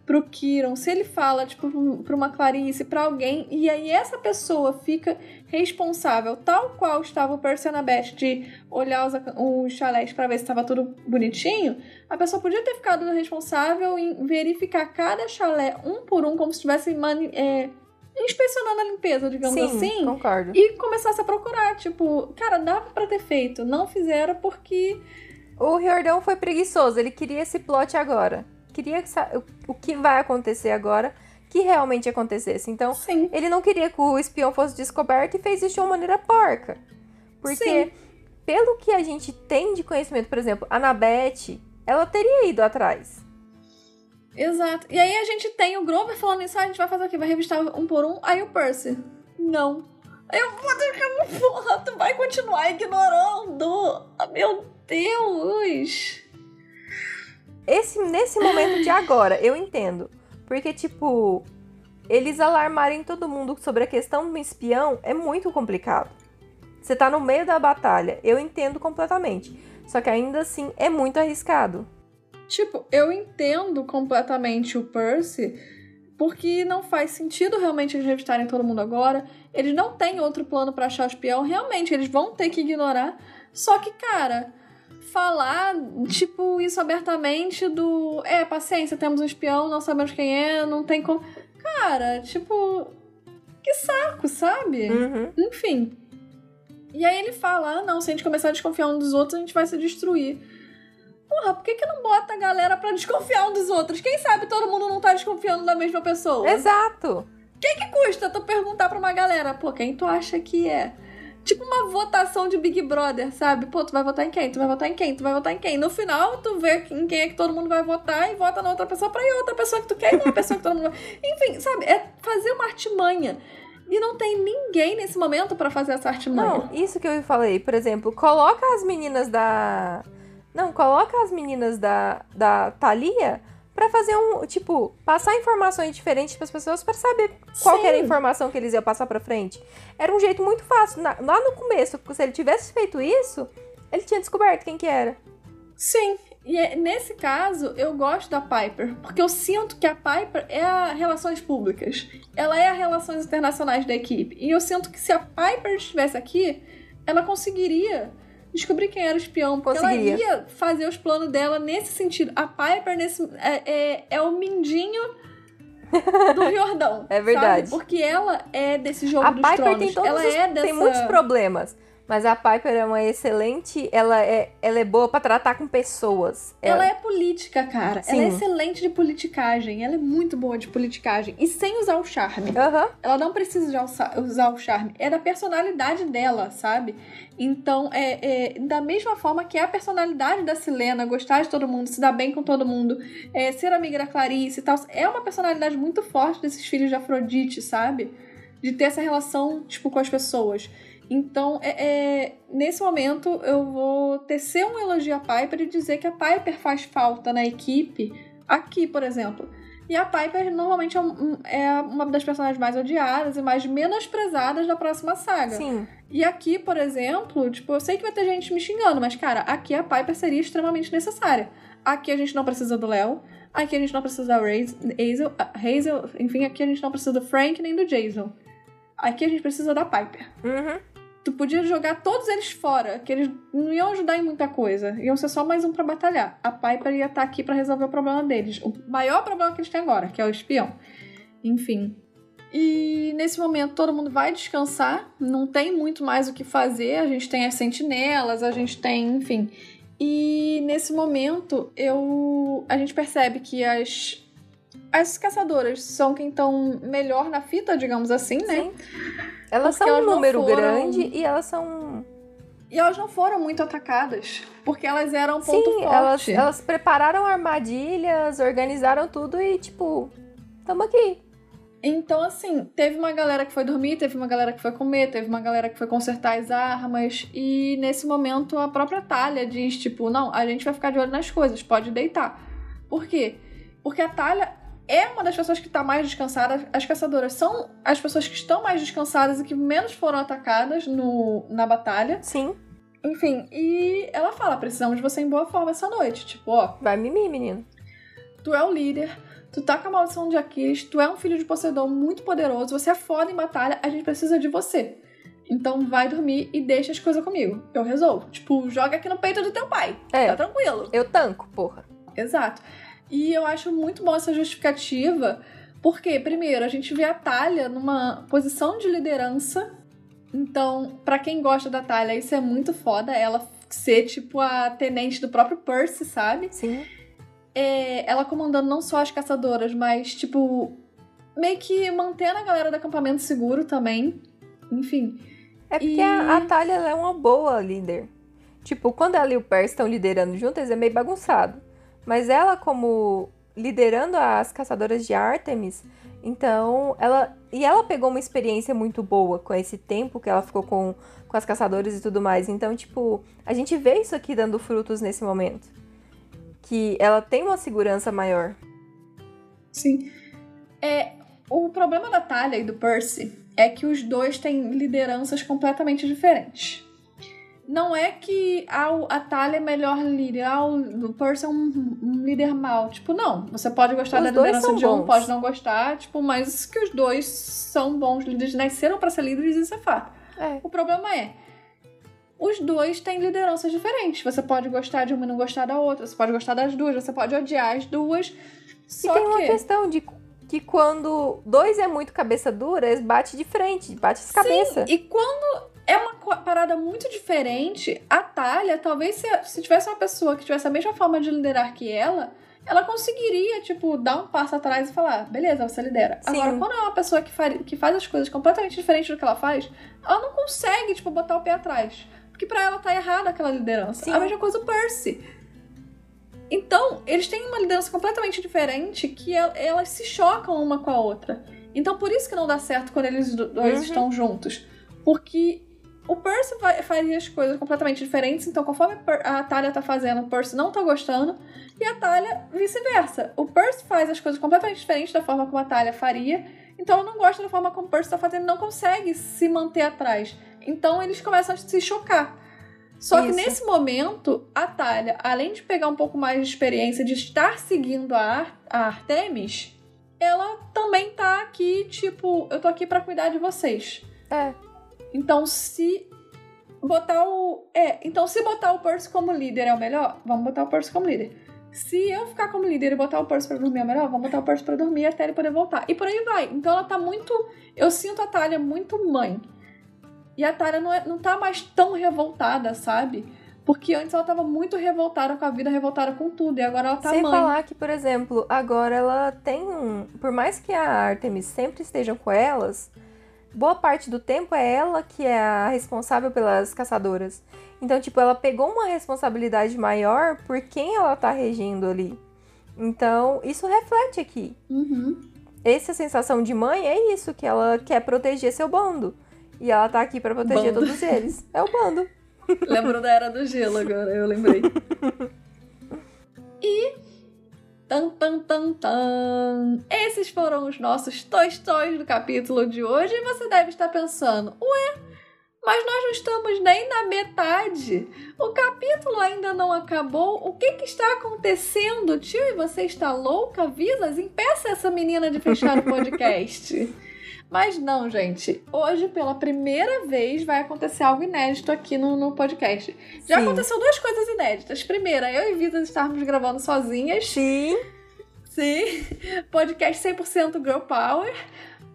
pro Quíron, se ele fala, tipo, pra uma Clarice, pra alguém, e aí essa pessoa fica responsável, tal qual estava o Percy e Annabeth, de olhar os, os chalés pra ver se estava tudo bonitinho, a pessoa podia ter ficado responsável em verificar cada chalé um por um, como se estivesse mani- é, inspecionando a limpeza, digamos Sim, assim, concordo. E começasse a procurar, tipo, cara, dava pra ter feito, não fizeram porque... O Riordan foi preguiçoso, ele queria esse plot agora. Queria o que vai acontecer agora, que realmente acontecesse. Então, Sim. ele não queria que o espião fosse descoberto e fez isso de uma maneira porca. Porque, Sim. pelo que a gente tem de conhecimento, por exemplo, a Annabeth, ela teria ido atrás. Exato. E aí a gente tem o Grover falando isso, ah, a gente vai fazer o quê? Vai revistar um por um? Aí o Percy, não. Eu vou deixar no porra, tu vai continuar ignorando. Meu Deus... Esse, nesse momento de agora, eu entendo. Porque, tipo, eles alarmarem todo mundo sobre a questão do espião é muito complicado. Você tá no meio da batalha, eu entendo completamente. Só que ainda assim é muito arriscado. Tipo, eu entendo completamente o Percy, porque não faz sentido realmente eles revistarem todo mundo agora. Eles não têm outro plano pra achar o espião. Realmente, eles vão ter que ignorar. Só que, cara... falar, tipo, isso abertamente do... É, paciência, temos um espião, não sabemos quem é, não tem como... Cara, tipo... Que saco, sabe? Uhum. Enfim. E aí ele fala, ah, não, se a gente começar a desconfiar um dos outros, a gente vai se destruir. Porra, por que que não bota a galera pra desconfiar um dos outros? Quem sabe todo mundo não tá desconfiando da mesma pessoa? Exato! O que que custa tu perguntar pra uma galera? Pô, quem tu acha que é? Tipo uma votação de Big Brother, sabe? Pô, tu vai votar em quem? Tu vai votar em quem? Tu vai votar em quem? No final, tu vê em quem é que todo mundo vai votar e vota na outra pessoa pra ir outra pessoa que tu quer e na pessoa que todo mundo vai... Enfim, sabe? É fazer uma artimanha. E não tem ninguém nesse momento pra fazer essa artimanha. Não, isso que eu falei. Por exemplo, coloca as meninas da... Não, coloca as meninas da, da Thalia pra fazer um... Tipo, passar informações diferentes pras pessoas pra saber qual era a informação que eles iam passar pra frente. Era um jeito muito fácil. Na, lá no começo, se ele tivesse feito isso, ele tinha descoberto quem que era. Sim. E é, nesse caso, eu gosto da Piper. Porque eu sinto que a Piper é a relações públicas. Ela é a relações internacionais da equipe. E eu sinto que se a Piper estivesse aqui, ela conseguiria... descobrir quem era o espião, porque ela ia fazer os planos dela nesse sentido. A Piper nesse, é, é, é o mindinho do Riordan. É verdade. Sabe? Porque ela é desse jogo a dos Piper tronos. Tem todos ela os, é dessa... tem muitos problemas, mas a Piper é uma excelente... Ela é, ela é boa pra tratar com pessoas. Ela, ela é política, cara. Sim. Ela é excelente de politicagem. Ela é muito boa de politicagem. E sem usar o charme. Uhum. Ela não precisa usar o charme. É da personalidade dela, sabe? Então, é, é, da mesma forma que é a personalidade da Silena, gostar de todo mundo, se dar bem com todo mundo, é, ser amiga da Clarice e tal, é uma personalidade muito forte desses filhos de Afrodite, sabe? De ter essa relação, tipo, com as pessoas. Então, é, é, nesse momento, eu vou tecer um elogio à Piper e dizer que a Piper faz falta na equipe, aqui, por exemplo. E a Piper, normalmente, é, um, é uma das personagens mais odiadas e mais menosprezadas da próxima saga. Sim. E aqui, por exemplo, tipo, eu sei que vai ter gente me xingando, mas, cara, aqui a Piper seria extremamente necessária. Aqui a gente não precisa do Léo, aqui a gente não precisa da Hazel, Hazel, enfim, aqui a gente não precisa do Frank nem do Jason. Aqui a gente precisa da Piper. Uhum. Tu podia jogar todos eles fora, que eles não iam ajudar em muita coisa. Iam ser só mais um pra batalhar. A Piper ia estar aqui pra resolver o problema deles. O maior problema que eles têm agora, que é o espião. Enfim. E nesse momento todo mundo vai descansar. Não tem muito mais o que fazer. A gente tem as sentinelas, a gente tem, enfim... E nesse momento, eu a gente percebe que as, as caçadoras são quem estão melhor na fita, digamos assim, né? Sim. Elas porque são elas um número foram... grande e elas são... E elas não foram muito atacadas, porque elas eram ponto Sim, forte. Sim, elas, elas prepararam armadilhas, organizaram tudo e, tipo, tamo aqui. Então, assim, teve uma galera que foi dormir, teve uma galera que foi comer, teve uma galera que foi consertar as armas. E, nesse momento, a própria Thalia diz, tipo, não, a gente vai ficar de olho nas coisas, pode deitar. Por quê? Porque a Thalia é uma das pessoas que tá mais descansada. As caçadoras são as pessoas que estão mais descansadas e que menos foram atacadas no, na batalha. Sim. Enfim, e ela fala, precisamos de você em boa forma essa noite. Tipo, ó... Vai mimir, menino. Tu é o líder... Tu tá com a maldição de Aquiles, tu é um filho de Poseidon muito poderoso, você é foda em batalha, a gente precisa de você. Então vai dormir e deixa as coisas comigo. Eu resolvo. Tipo, joga aqui no peito do teu pai. É, tá tranquilo. Eu tanco, porra. Exato. E eu acho muito bom essa justificativa, porque, primeiro, a gente vê a Thalia numa posição de liderança. Então, pra quem gosta da Thalia, isso é muito foda. Ela ser, tipo, a tenente do próprio Percy, sabe? Sim. É, ela comandando não só as caçadoras, mas, tipo, meio que mantendo a galera do acampamento seguro também. Enfim. É porque e... a, a Thalia ela é uma boa líder. Tipo, quando ela e o Percy estão liderando juntas, é meio bagunçado. Mas ela, como liderando as caçadoras de Artemis, então, ela... E ela pegou uma experiência muito boa com esse tempo que ela ficou com, com as caçadoras e tudo mais. Então, tipo, a gente vê isso aqui dando frutos nesse momento. Que ela tem uma segurança maior. Sim. É, o problema da Thalia e do Percy é que os dois têm lideranças completamente diferentes. Não é que a, a Thalia é melhor líder, a, o Percy é um, um líder mau. Tipo, não. Você pode gostar os da liderança de um, bons. Pode não gostar, tipo, mas que os dois são bons líderes, nasceram pra ser líderes, isso é fato. É. O problema é... Os dois têm lideranças diferentes. Você pode gostar de uma e não gostar da outra. Você pode gostar das duas. Você pode odiar as duas. Só e tem que... uma questão de que quando dois é muito cabeça dura, eles batem de frente. Bate as cabeças. E quando é uma parada muito diferente, a Thalia, talvez se, se tivesse uma pessoa que tivesse a mesma forma de liderar que ela, ela conseguiria, tipo, dar um passo atrás e falar, beleza, você lidera. Sim. Agora, quando é uma pessoa que, faria, que faz as coisas completamente diferentes do que ela faz, ela não consegue, tipo, botar o pé atrás. Porque pra ela tá errada aquela liderança. Sim. A mesma coisa o Percy. Então, eles têm uma liderança completamente diferente que elas se chocam uma com a outra. Então, por isso que não dá certo quando eles dois uhum. estão juntos. Porque o Percy vai, faz as coisas completamente diferentes. Então, conforme a Thalia tá fazendo, o Percy não tá gostando. E a Thalia, vice-versa. O Percy faz as coisas completamente diferentes da forma como a Thalia faria. Então, ela não gosta da forma como o Percy tá fazendo. Não consegue se manter atrás. Então eles começam a se chocar. Só Isso. que nesse momento, a Thalia, além de pegar um pouco mais de experiência de estar seguindo a, Ar- a Artemis, ela também tá aqui, tipo, eu tô aqui pra cuidar de vocês. É. Então se botar o... É, então se botar o Percy como líder é o melhor, vamos botar o Percy como líder. Se eu ficar como líder e botar o Percy pra dormir é melhor, vamos botar o Percy pra dormir até ele poder voltar. E por aí vai. Então ela tá muito... Eu sinto a Thalia muito mãe. E a Thalia não, é, não tá mais tão revoltada, sabe? Porque antes ela tava muito revoltada com a vida, revoltada com tudo. E agora ela tá Sem mãe. Sem falar que, por exemplo, agora ela tem um... Por mais que a Artemis sempre estejam com elas, boa parte do tempo é ela que é a responsável pelas caçadoras. Então, tipo, ela pegou uma responsabilidade maior por quem ela tá regindo ali. Então, isso reflete aqui. Uhum. Essa sensação de mãe é isso, que ela quer proteger seu bando. E ela tá aqui pra proteger bando. Todos eles. É o bando. Lembrou da Era do Gelo agora, eu lembrei. E... Tan, tan, tan, tan. Esses foram os nossos tostões do capítulo de hoje. E você deve estar pensando, ué, mas nós não estamos nem na metade. O capítulo ainda não acabou. O que que está acontecendo, tio? E você está louca? Visas, impeça essa menina de fechar o podcast. Mas não, gente. Hoje, pela primeira vez, vai acontecer algo inédito aqui no, no podcast. Já Sim. aconteceu duas coisas inéditas. Primeira, eu e Visas estarmos gravando sozinhas. Sim. Sim. Podcast cem por cento Girl Power.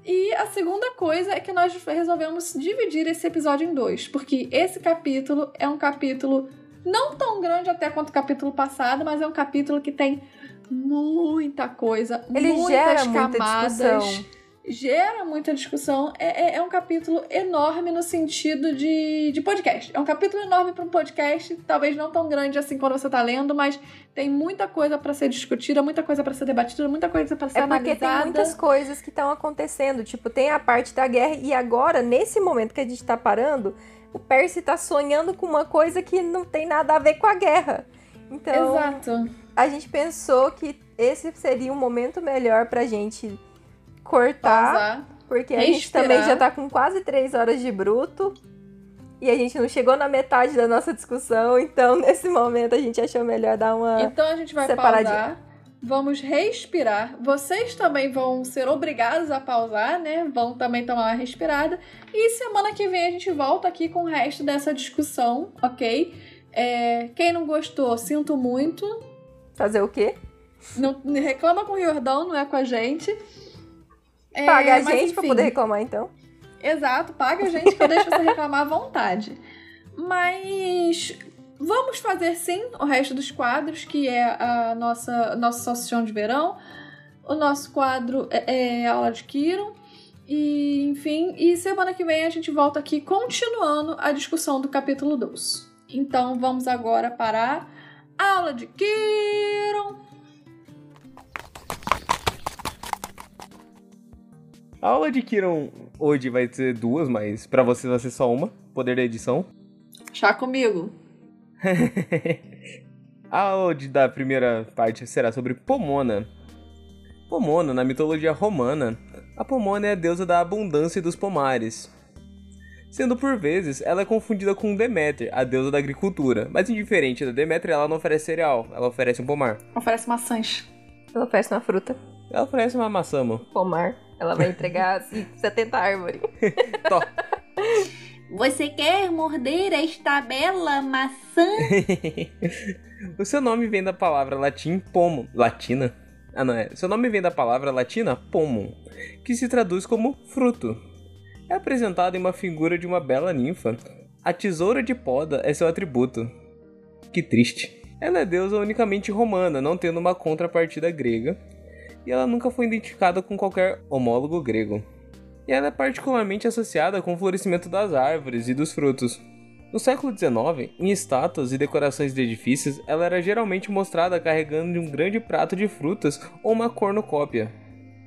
E a segunda coisa é que nós resolvemos dividir esse episódio em dois. Porque esse capítulo é um capítulo não tão grande até quanto o capítulo passado, mas é um capítulo que tem muita coisa, ele muitas camadas. Muita discussão. Gera muita discussão, é, é, é um capítulo enorme no sentido de, de podcast, é um capítulo enorme para um podcast, talvez não tão grande assim quando você está lendo, mas tem muita coisa para ser discutida, muita coisa para ser debatida, muita coisa para ser analisada. É porque analisada. Tem muitas coisas que estão acontecendo, tipo, tem a parte da guerra e agora, nesse momento que a gente está parando, o Percy está sonhando com uma coisa que não tem nada a ver com a guerra. Então, exato. A gente pensou que esse seria um momento melhor pra gente cortar, pausar, porque a gente também já tá com quase três horas de bruto e a gente não chegou na metade da nossa discussão, então nesse momento a gente achou melhor dar uma Então a gente vai separadinha. Pausar, vamos respirar, vocês também vão ser obrigados a pausar, né? Vão também tomar uma respirada e semana que vem a gente volta aqui com o resto dessa discussão, ok? É, quem não gostou, sinto muito. Fazer o quê? Não, reclama com o Riordan, não é com a gente. É, paga a gente, enfim, pra poder reclamar, então. Exato, paga a gente que eu deixo você reclamar à vontade. Mas vamos fazer, sim, o resto dos quadros, que é a nossa, nossa Salsichão de Verão, o nosso quadro é, é Aula de Quíron, e enfim, e semana que vem a gente volta aqui continuando a discussão do capítulo doze. Então vamos agora para a Aula de Quíron. A aula de Quíron hoje vai ser duas, mas pra vocês vai ser só uma. Poder da edição. Chá comigo. A aula de, da primeira parte será sobre Pomona. Pomona, na mitologia romana, a Pomona é a deusa da abundância e dos pomares. Sendo por vezes, ela é confundida com Deméter, a deusa da agricultura. Mas indiferente da Deméter, ela não oferece cereal, ela oferece um pomar. Oferece maçãs. Ela oferece uma fruta. Ela oferece uma maçã, amor. Pomar. Ela vai entregar setenta árvores. Tó. Você quer morder esta bela maçã? O seu nome vem da palavra latim pomo. Latina? Ah, não é. Seu nome vem da palavra latina pomum, que se traduz como fruto. É apresentado em uma figura de uma bela ninfa. A tesoura de poda é seu atributo. Que triste. Ela é deusa unicamente romana, não tendo uma contrapartida grega. E ela nunca foi identificada com qualquer homólogo grego. E ela é particularmente associada com o florescimento das árvores e dos frutos. No século dezenove, em estátuas e decorações de edifícios, ela era geralmente mostrada carregando um grande prato de frutas ou uma cornucópia.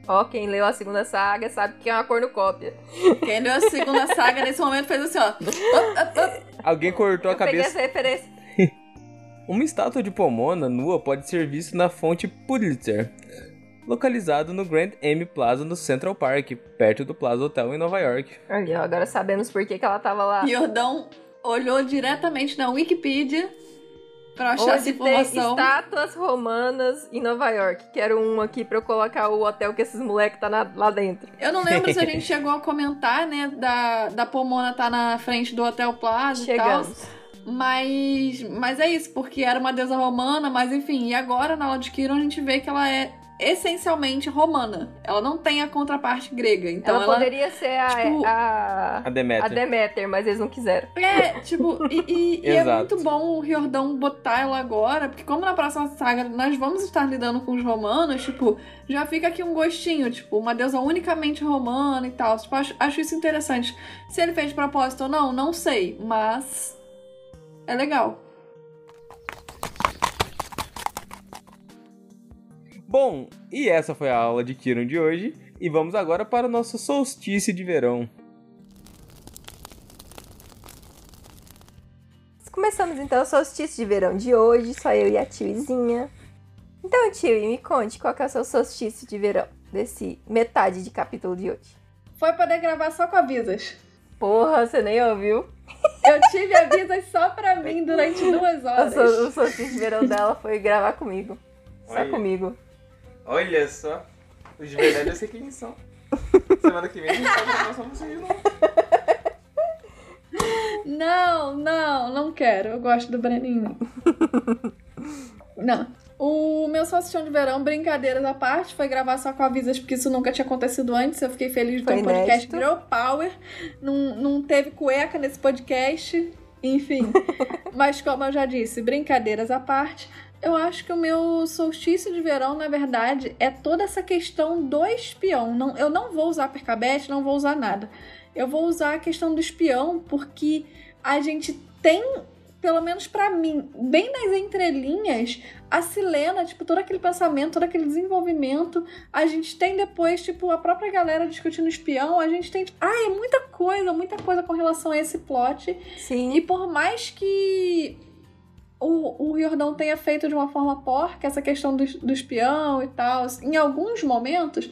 Ó, oh, quem leu a segunda saga sabe que é uma cornucópia. Quem leu a segunda saga nesse momento fez assim, ó. Alguém cortou Eu a cabeça. Peguei essa referência. Uma estátua de Pomona nua pode ser vista na fonte Pulitzer, localizado no Grand M Plaza no Central Park, perto do Plaza Hotel em Nova York. Olha, agora sabemos por que, que ela tava lá. Riordan olhou diretamente na Wikipedia pra achar essa informação. Tem estátuas romanas em Nova York. Quero um aqui pra eu colocar o hotel que esses moleques tá na, lá dentro. Eu não lembro se a gente chegou a comentar, né, da, da Pomona tá na frente do Hotel Plaza. Chegamos. E tal. Mas, mas é isso, porque era uma deusa romana, mas enfim. E agora na aula de Quíron a gente vê que ela é essencialmente romana. Ela não tem a contraparte grega. Então ela, ela poderia ser a, tipo, a, a, Deméter. a Deméter, mas eles não quiseram. É, tipo, e, e, e é muito bom o Riordan botar ela agora, porque como na próxima saga nós vamos estar lidando com os romanos, tipo, já fica aqui um gostinho, tipo, uma deusa unicamente romana e tal. Tipo, acho, acho isso interessante. Se ele fez de propósito ou não, não sei, mas é legal. Bom, e essa foi a aula de Quíron de hoje, e vamos agora para o nosso solstício de verão. Começamos então o solstício de verão de hoje, só eu e a tiozinha. Então, tio, me conte qual que é o seu solstício de verão, desse metade de capítulo de hoje. Foi poder gravar só com a Visas. Porra, você nem ouviu? Eu tive a Visas só pra mim durante duas horas. O, sol, o solstício de verão dela foi gravar comigo, só Oi. comigo. Olha só, os de verdade eu sei quem são. Semana que vem a gente vai falar só vocês de novo. Não, não, não quero. Eu gosto do Breninho. Não. O meu salsichão de verão, brincadeiras à parte, foi gravar só com a Visas, porque isso nunca tinha acontecido antes. Eu fiquei feliz de ter um podcast Girl Power. Não, não teve cueca nesse podcast. Enfim. Mas como eu já disse, brincadeiras à parte, eu acho que o meu solstício de verão, na verdade, é toda essa questão do espião. Não, eu não vou usar percabete, não vou usar nada. Eu vou usar a questão do espião porque a gente tem, pelo menos pra mim, bem nas entrelinhas, a Silena, tipo, todo aquele pensamento, todo aquele desenvolvimento. A gente tem depois, tipo, a própria galera discutindo espião. A gente tem, tipo, ah, é muita coisa, muita coisa com relação a esse plot. Sim. E por mais que O, o Riordan tenha feito de uma forma porca essa questão do, do espião e tal, em alguns momentos,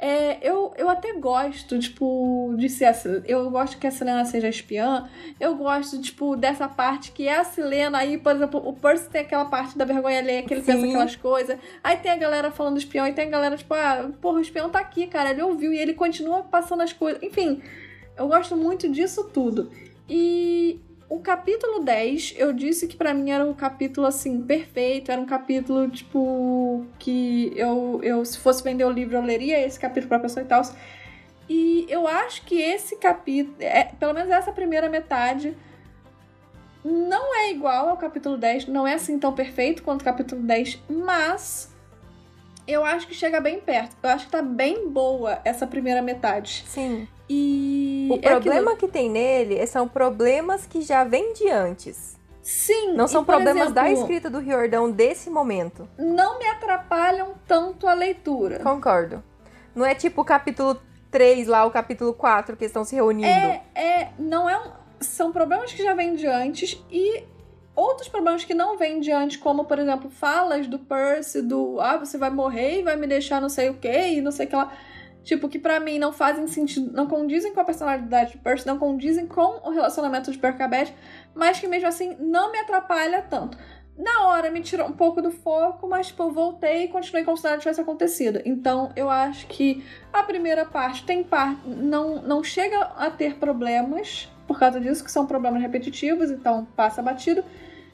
é, eu, eu até gosto, tipo, de ser a, eu gosto que a Silena seja espiã, eu gosto, tipo, dessa parte que é a Silena, aí, por exemplo, o Percy tem aquela parte da vergonha alheia, que ele Sim. pensa aquelas coisas, aí tem a galera falando do espião, e tem a galera, tipo, ah, porra, o espião tá aqui, cara, ele ouviu, e ele continua passando as coisas, enfim, eu gosto muito disso tudo, e o capítulo dez, eu disse que pra mim era um capítulo, assim, perfeito, era um capítulo, tipo, que eu, eu se fosse vender o livro, eu leria esse capítulo pra pessoa e tal. E eu acho que esse capítulo, é, pelo menos essa primeira metade, não é igual ao capítulo dez, não é assim tão perfeito quanto o capítulo dez, mas eu acho que chega bem perto, eu acho que tá bem boa essa primeira metade. Sim. E o problema é que tem nele são problemas que já vêm de antes. Sim. Não são problemas, exemplo, da escrita do Riordan desse momento. Não me atrapalham tanto a leitura. Concordo. Não é tipo o capítulo três lá, o capítulo quatro que estão se reunindo. É, é, não é um, são problemas que já vêm de antes e outros problemas que não vêm de antes, como, por exemplo, falas do Percy, do ah, você vai morrer e vai me deixar não sei o quê e não sei o que lá. Tipo, que pra mim não fazem sentido, não condizem com a personalidade de Percy, não condizem com o relacionamento de Percy, mas que mesmo assim não me atrapalha tanto. Na hora me tirou um pouco do foco, mas tipo, eu voltei e continuei como se nada tivesse acontecido. Então eu acho que a primeira parte tem parte, não, não chega a ter problemas por causa disso, que são problemas repetitivos, então passa batido.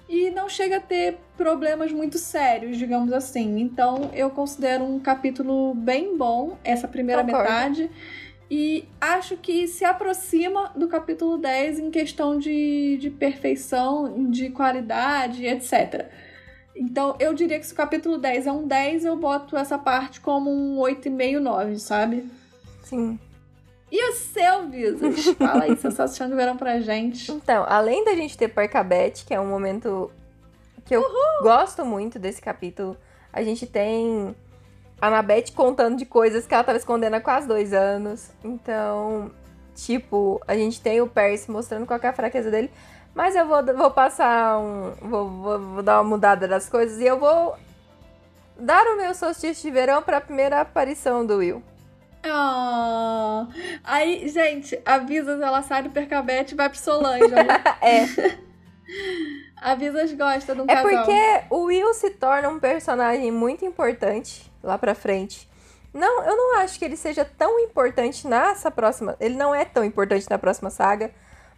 E não chega a ter problemas muito sérios, digamos assim. Então, eu considero um capítulo bem bom, essa primeira Concordo. Metade. E acho que se aproxima do capítulo dez em questão de, de perfeição, de qualidade, etcétera. Então, eu diria que se o capítulo dez é um dez, eu boto essa parte como um oito vírgula cinco, nove, sabe? Sim. E o seu, Visas? Fala aí, sensação de verão pra gente. Então, além da gente ter Percabete, que é um momento que eu Uhul! Gosto muito desse capítulo, a gente tem a Annabeth contando de coisas que ela tava escondendo há quase dois anos. Então, tipo, a gente tem o Percy mostrando qual que é a fraqueza dele. Mas eu vou, vou passar um... Vou, vou, vou dar uma mudada das coisas e eu vou dar o meu solstício de verão pra primeira aparição do Will. Oh. Aí, gente, a Visas, ela sai do Percabete e vai pro Solange. É. A Visas gosta de um é casal. É porque o Will se torna um personagem muito importante lá pra frente. Não, eu não acho que ele seja tão importante nessa próxima... Ele não é tão importante na próxima saga,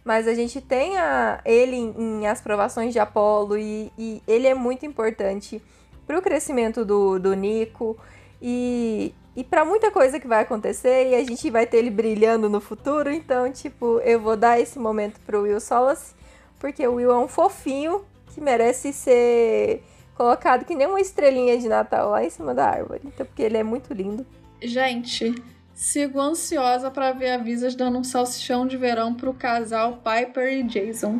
mas a gente tem a, ele em, em As Provações de Apolo e, e ele é muito importante pro crescimento do, do Nico e... E pra muita coisa que vai acontecer, e a gente vai ter ele brilhando no futuro, então, tipo, eu vou dar esse momento pro Will Solace, porque o Will é um fofinho que merece ser colocado que nem uma estrelinha de Natal lá em cima da árvore, então, porque ele é muito lindo. Gente, sigo ansiosa pra ver a Visas dando um salsichão de verão pro casal Piper e Jason.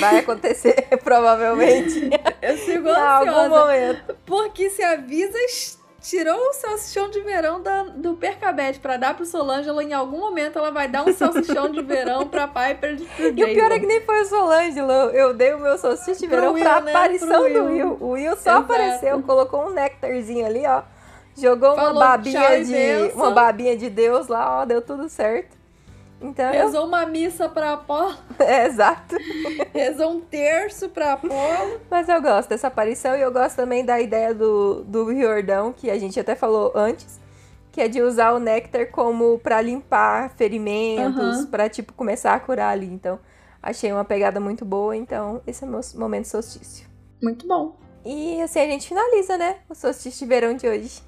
Vai acontecer, provavelmente. Eu sigo ansiosa. Em algum momento. Porque se a Visas tirou o salsichão de verão da, do Percabete pra dar pro Solange, ela, em algum momento ela vai dar um salsichão de verão pra Piper de pro Jason. E o pior é que nem foi o Solange, eu dei o meu salsichão de verão Will, pra né? aparição Will. do Will. O Will só Exato. Apareceu, colocou um néctarzinho ali, ó. Jogou Falou, uma babinha de uma babinha de Deus lá, ó, deu tudo certo. Então, rezou eu... uma missa pra Apolo. É, exato. Rezou um terço pra Apolo. Mas eu gosto dessa aparição e eu gosto também da ideia do, do Riordan, que a gente até falou antes, que é de usar o néctar como pra limpar ferimentos, uhum. pra, tipo, começar a curar ali. Então, achei uma pegada muito boa. Então, esse é o meu momento solstício. Muito bom. E, assim, a gente finaliza, né? O solstício de verão de hoje.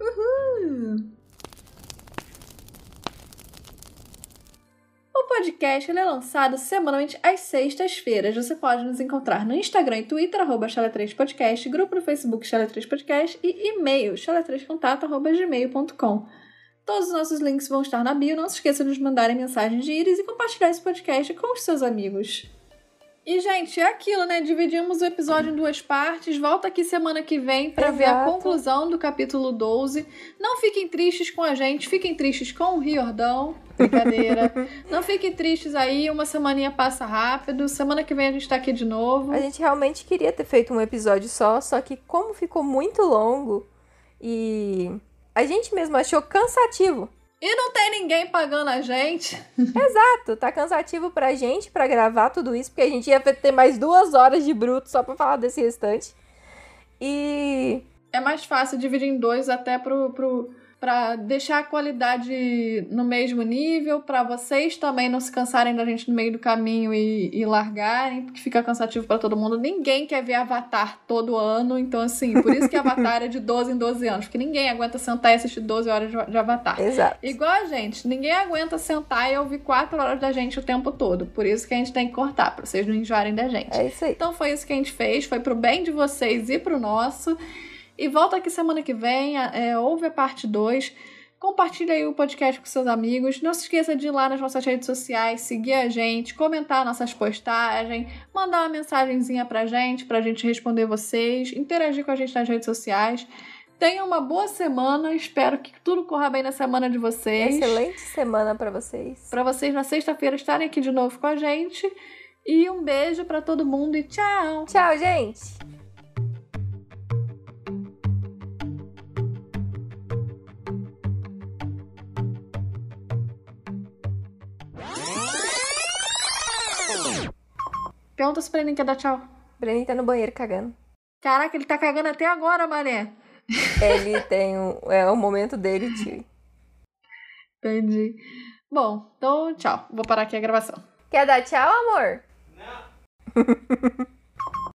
Uhul! O podcast ele é lançado semanalmente às sextas-feiras. Você pode nos encontrar no Instagram e Twitter, arroba Chalé três Podcast, grupo no Facebook Chalé três Podcast e e-mail chalé três contato arroba gmail ponto com. Todos os nossos links vão estar na bio. Não se esqueça de nos mandarem mensagens de íris e compartilhar esse podcast com os seus amigos. E, gente, é aquilo, né? Dividimos o episódio em duas partes. Volta aqui semana que vem pra Exato. ver a conclusão do capítulo doze. Não fiquem tristes com a gente, fiquem tristes com o Riordan. Brincadeira. Não fiquem tristes aí, uma semaninha passa rápido. Semana que vem a gente tá aqui de novo. A gente realmente queria ter feito um episódio só, só que como ficou muito longo e a gente mesmo achou cansativo. E não tem ninguém pagando a gente. Exato, tá cansativo pra gente pra gravar tudo isso, porque a gente ia ter mais duas horas de bruto só pra falar desse restante. E é mais fácil dividir em dois até pro, pro, pra deixar a qualidade no mesmo nível, pra vocês também não se cansarem da gente no meio do caminho e, e largarem, porque fica cansativo pra todo mundo. Ninguém quer ver Avatar todo ano, então assim, por isso que Avatar é de doze em doze anos, porque ninguém aguenta sentar e assistir doze horas de Avatar. Exato. Igual a gente, ninguém aguenta sentar e ouvir quatro horas da gente o tempo todo, por isso que a gente tem que cortar, pra vocês não enjoarem da gente. É isso aí. Então foi isso que a gente fez, foi pro bem de vocês e pro nosso. E volta aqui semana que vem, é, ouve a parte dois, compartilha aí o podcast com seus amigos, não se esqueça de ir lá nas nossas redes sociais, seguir a gente, comentar nossas postagens, mandar uma mensagenzinha pra gente, pra gente responder vocês, interagir com a gente nas redes sociais. Tenha uma boa semana, espero que tudo corra bem na semana de vocês. Excelente semana pra vocês. Pra vocês na sexta-feira estarem aqui de novo com a gente, e um beijo pra todo mundo e tchau! Tchau, gente! Pergunta se o Breninho quer dar tchau. O Breninho tá no banheiro cagando. Caraca, ele tá cagando até agora, mané. Ele tem um... É o momento dele de... Entendi. Bom, então tchau. Vou parar aqui a gravação. Quer dar tchau, amor? Não.